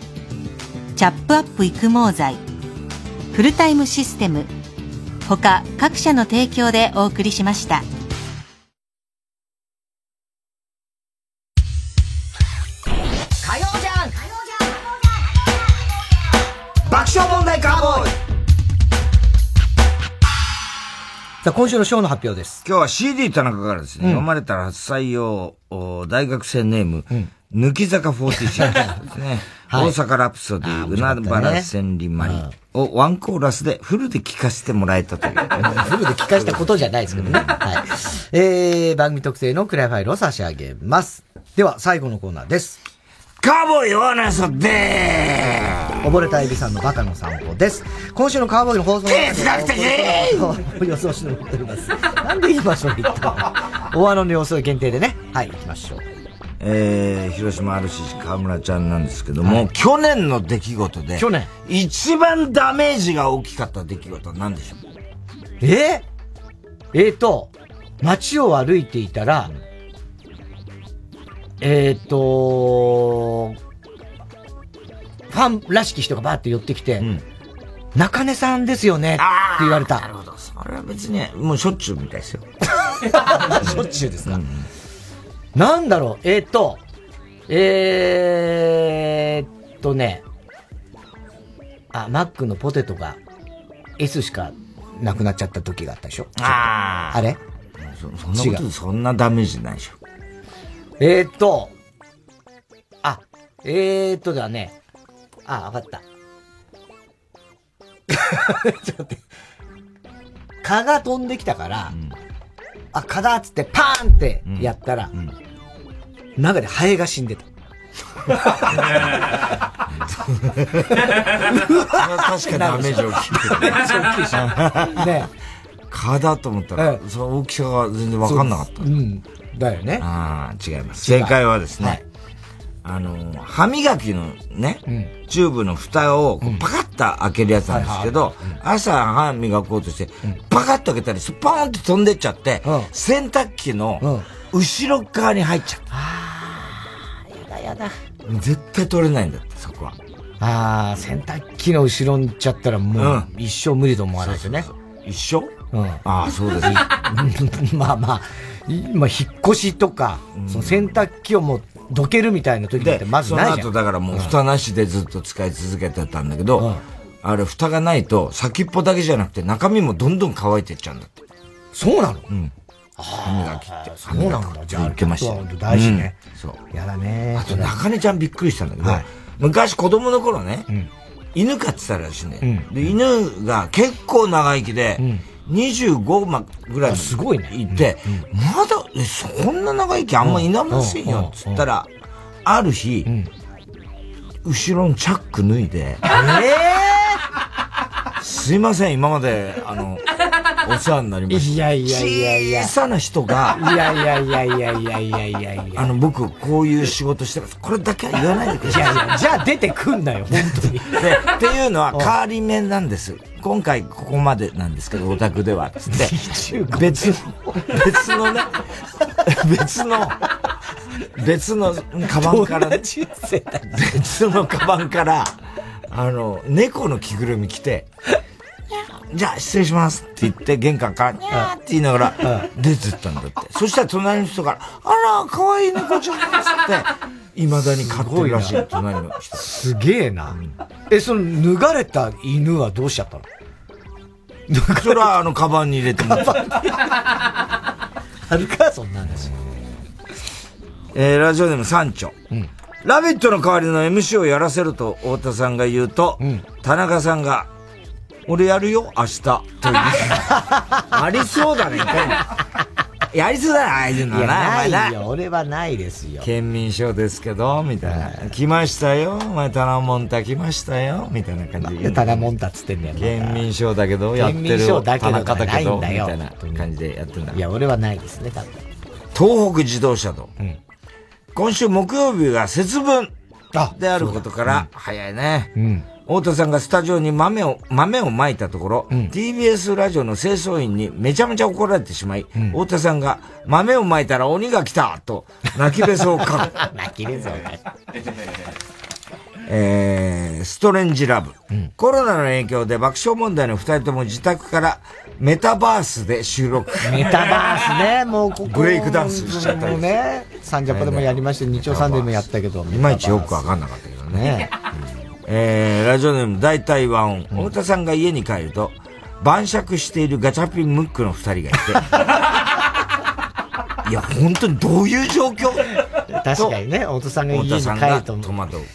ー、チャップアップ育毛剤、フルタイムシステム他各社の提供でお送りしました。火曜ジャンク爆笑問題カーボーイ。今週の賞の発表です。今日は CD 田中からですね、読まれたら初採用、大学生ネーム、抜き坂47ですね。はい、大阪ラプソディ、うなばら千里マリをワンコーラスでフルで聴かせてもらえたという。フルで聴かせたことじゃないですけどね。はい。番組特製のクライファイルを差し上げます。では、最後のコーナーです。カーボーイオーナーソでー溺れたエビさんのバカの散歩です。今週のカーボーイの放送哲学的予想してもらっております。なんで今そう言ったの。大穴の予想限定でね。はい、行きましょう。広島RCC河村ちゃんなんですけども、はい、去年の出来事で、去年一番ダメージが大きかった出来事は何でしょう。街を歩いていたら、ファンらしき人がバーって寄ってきて、中根さんですよねって言われた。なるほど。それは別に、もうしょっちゅうみたいですよ。しょっちゅうですか。なんだろう、ね、あ、マックのポテトが S しかなくなっちゃった時があったでしょ。ああ。あれ？そんなことそんなダメージないでしょ。だね。あ、わかった。ちょっと待って。蚊が飛んできたから、うん、あ、蚊だっつってパーンってやったら、うんうん、中でハエが死んでた。うわ確かにダメージ大きい。ねえ。蚊だと思ったら、うん、その大きさが全然わかんなかった。うん。だよね。ああ、違います。正解はですね、はい、歯磨きのね、うん、チューブの蓋をこうパカッと開けるやつなんですけど、うん、朝歯磨こうとして、うん、パカッと開けたり、スポーンって飛んでっちゃって、うん、洗濯機の後ろ側に入っちゃった。ああ、やだやだ。絶対取れないんだって、そこは。ああ、洗濯機の後ろに行っちゃったらもう、うん、一生無理と思われるよね。そうそうそう。一生？うん、ああ、そうですね。まあまあ、今、引っ越しとか、うん、その洗濯機をもう、どけるみたいな時だってまずないじゃん。その後だからもう蓋なしでずっと使い続けてたんだけど、うん、あれ蓋がないと先っぽだけじゃなくて中身もどんどん乾いてっちゃうんだって。そうなの？うん。歯磨きって。そうなんだ。じゃあ、受けました。本当大事ね。うん、そう。やだね。あと中根ちゃんびっくりしたんだけど、はい、昔子供の頃ね、うん、犬飼ってたらしいね、うん。で、犬が結構長生きで、うん25万ぐらいすごいね。いて、うん、まだ、そんな長生きあんまいなませんよ。つったら、ある日、うん、後ろのチャック脱いで、すいません、今まで、お世話になりました。いやいやいやいや。小さな人が、いやいやいやいやいやいやいやいや。僕、こういう仕事してます。これだけは言わないでください。いやいや、じゃあ出てくんなよ、本当に。っていうのは、変わり目なんです。今回、ここまでなんですけど、お宅では。つって、別のね、別のカバンから、別のカバンから、猫の着ぐるみ着て、じゃあ失礼しますって言って玄関からにゃーって言いながら出てったんだって。そしたら隣の人から、あら、かわいい猫ちゃんって、未だに飼ってるらしい、隣の人。すげえな、うん。その脱がれた犬はどうしちゃったの？それはカバンに入れてもらった。あるか、そんな話。ラジオネーム三丁。うんラビットの代わりの MC をやらせると太田さんが言うと、うん、田中さんが、俺やるよ、明日。というありそうだね、やりそうだな、ああいうのはな。いや、ないよ、俺はないですよ。県民賞ですけど、みたいな。来ましたよ、お前、タナモンタ来ましたよ、みたいな感じで。タナモンタつってんだよ、県民賞だけど、やってるよ、田中だけど、みたいな感じでやってんだ。いや、俺はないですね、多分。東北自動車道。うん今週木曜日が節分であることから、うん、早いね、うん。太田さんがスタジオに豆をまいたところ、うん、TBS ラジオの清掃員にめちゃめちゃ怒られてしまい、うん、太田さんが豆をまいたら鬼が来たと泣きべそをかく。泣きべそをかく。ストレンジラブ、うん。コロナの影響で爆笑問題の二人とも自宅からメタバースで収録。メタバースね、もうここ。ブレイクダンスしちゃったりね。サンジャポでもやりまして、日曜サンデーもやったけど。いまいちよくわかんなかったけどね。ラジオネーム大体和音。太田さんが家に帰ると、晩酌しているガチャピンムックの二人がいて。いや、本当にどういう状況？確かにね、太田さんが家に帰ると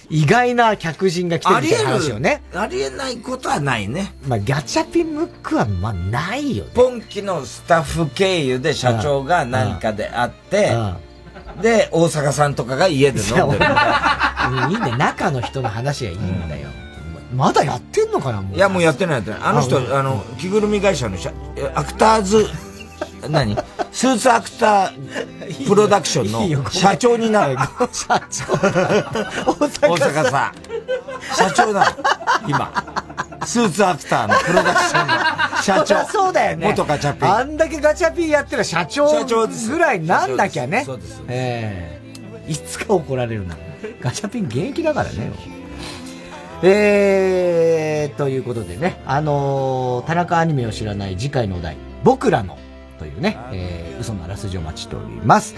意外な客人が来てるみたいな話をね。ありえないことはないね。まあ、ガチャピンムックはまあないよね。ポンキのスタッフ経由で社長が何かであって、で、大阪さんとかが家で飲んでる。いいんだよ、中の人の話がいいんだよ。まだやってんのかな、もう。いや、もうやってない。あの人、着ぐるみ会社のアクターズ、何スーツアクタープロダクションの社長になる。社長。大阪さん。社長なの。今。スーツアクターのプロダクションの社長。そうだよね。元ガチャピン。あんだけガチャピンやってる社長ぐらいなんなきゃね。そうです。いつか怒られるな。ガチャピン現役だからね。ということでね。田中アニメを知らない次回のお題。僕らのというね、嘘のあらすじを待ちしております。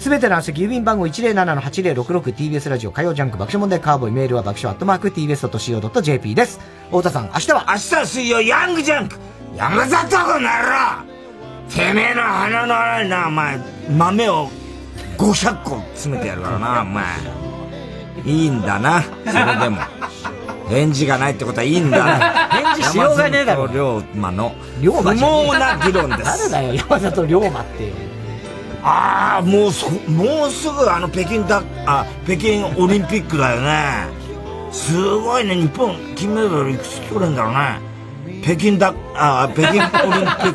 すべてのあす郵便番号 107-8066 TBS ラジオ火曜ジャンク爆笑問題カーボーイ、メールは爆笑@tbs.co.jp です。太田さん、明日は明日は水曜ヤングジャンク山里くんなろてめえの鼻の荒いなお前豆を500個詰めてやるからなお前いいんだなそれでも返事がないってことはいいんだな返事しようがねえだろ山里龍馬の不毛な議論です誰だよ山里龍馬っていうああもうすぐ北京オリンピックだよねすごいね日本金メダルいくつ取れんだろうね北京オリンピッ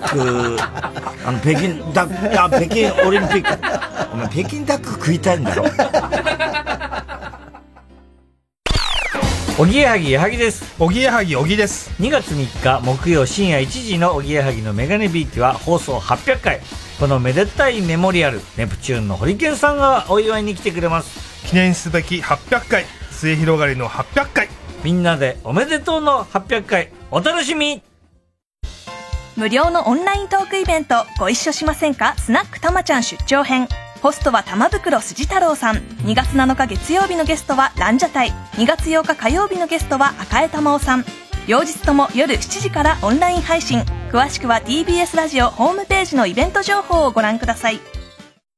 ク北京オリンピックお前北京ダック食いたいんだろおぎやはぎやはぎですおぎやはぎおぎです2月3日木曜深夜1時のおぎやはぎのメガネビーキは放送800回このめでたいメモリアルネプチューンのホリケンさんがお祝いに来てくれます記念すべき800回末広がりの800回みんなでおめでとうの800回お楽しみ無料のオンライントークイベントご一緒しませんかスナックたまちゃん出張編ホストは玉袋筋太郎さん2月7日月曜日のゲストはランジャタイ2月8日火曜日のゲストは赤江玉緒さん両日とも夜7時からオンライン配信詳しくは TBS ラジオホームページのイベント情報をご覧ください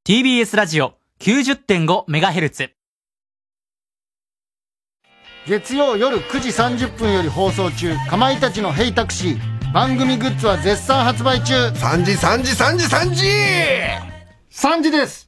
TBS ラジオ 90.5MHz月曜夜9時30分より放送中かまいたちのヘイタクシー番組グッズは絶賛発売中3時です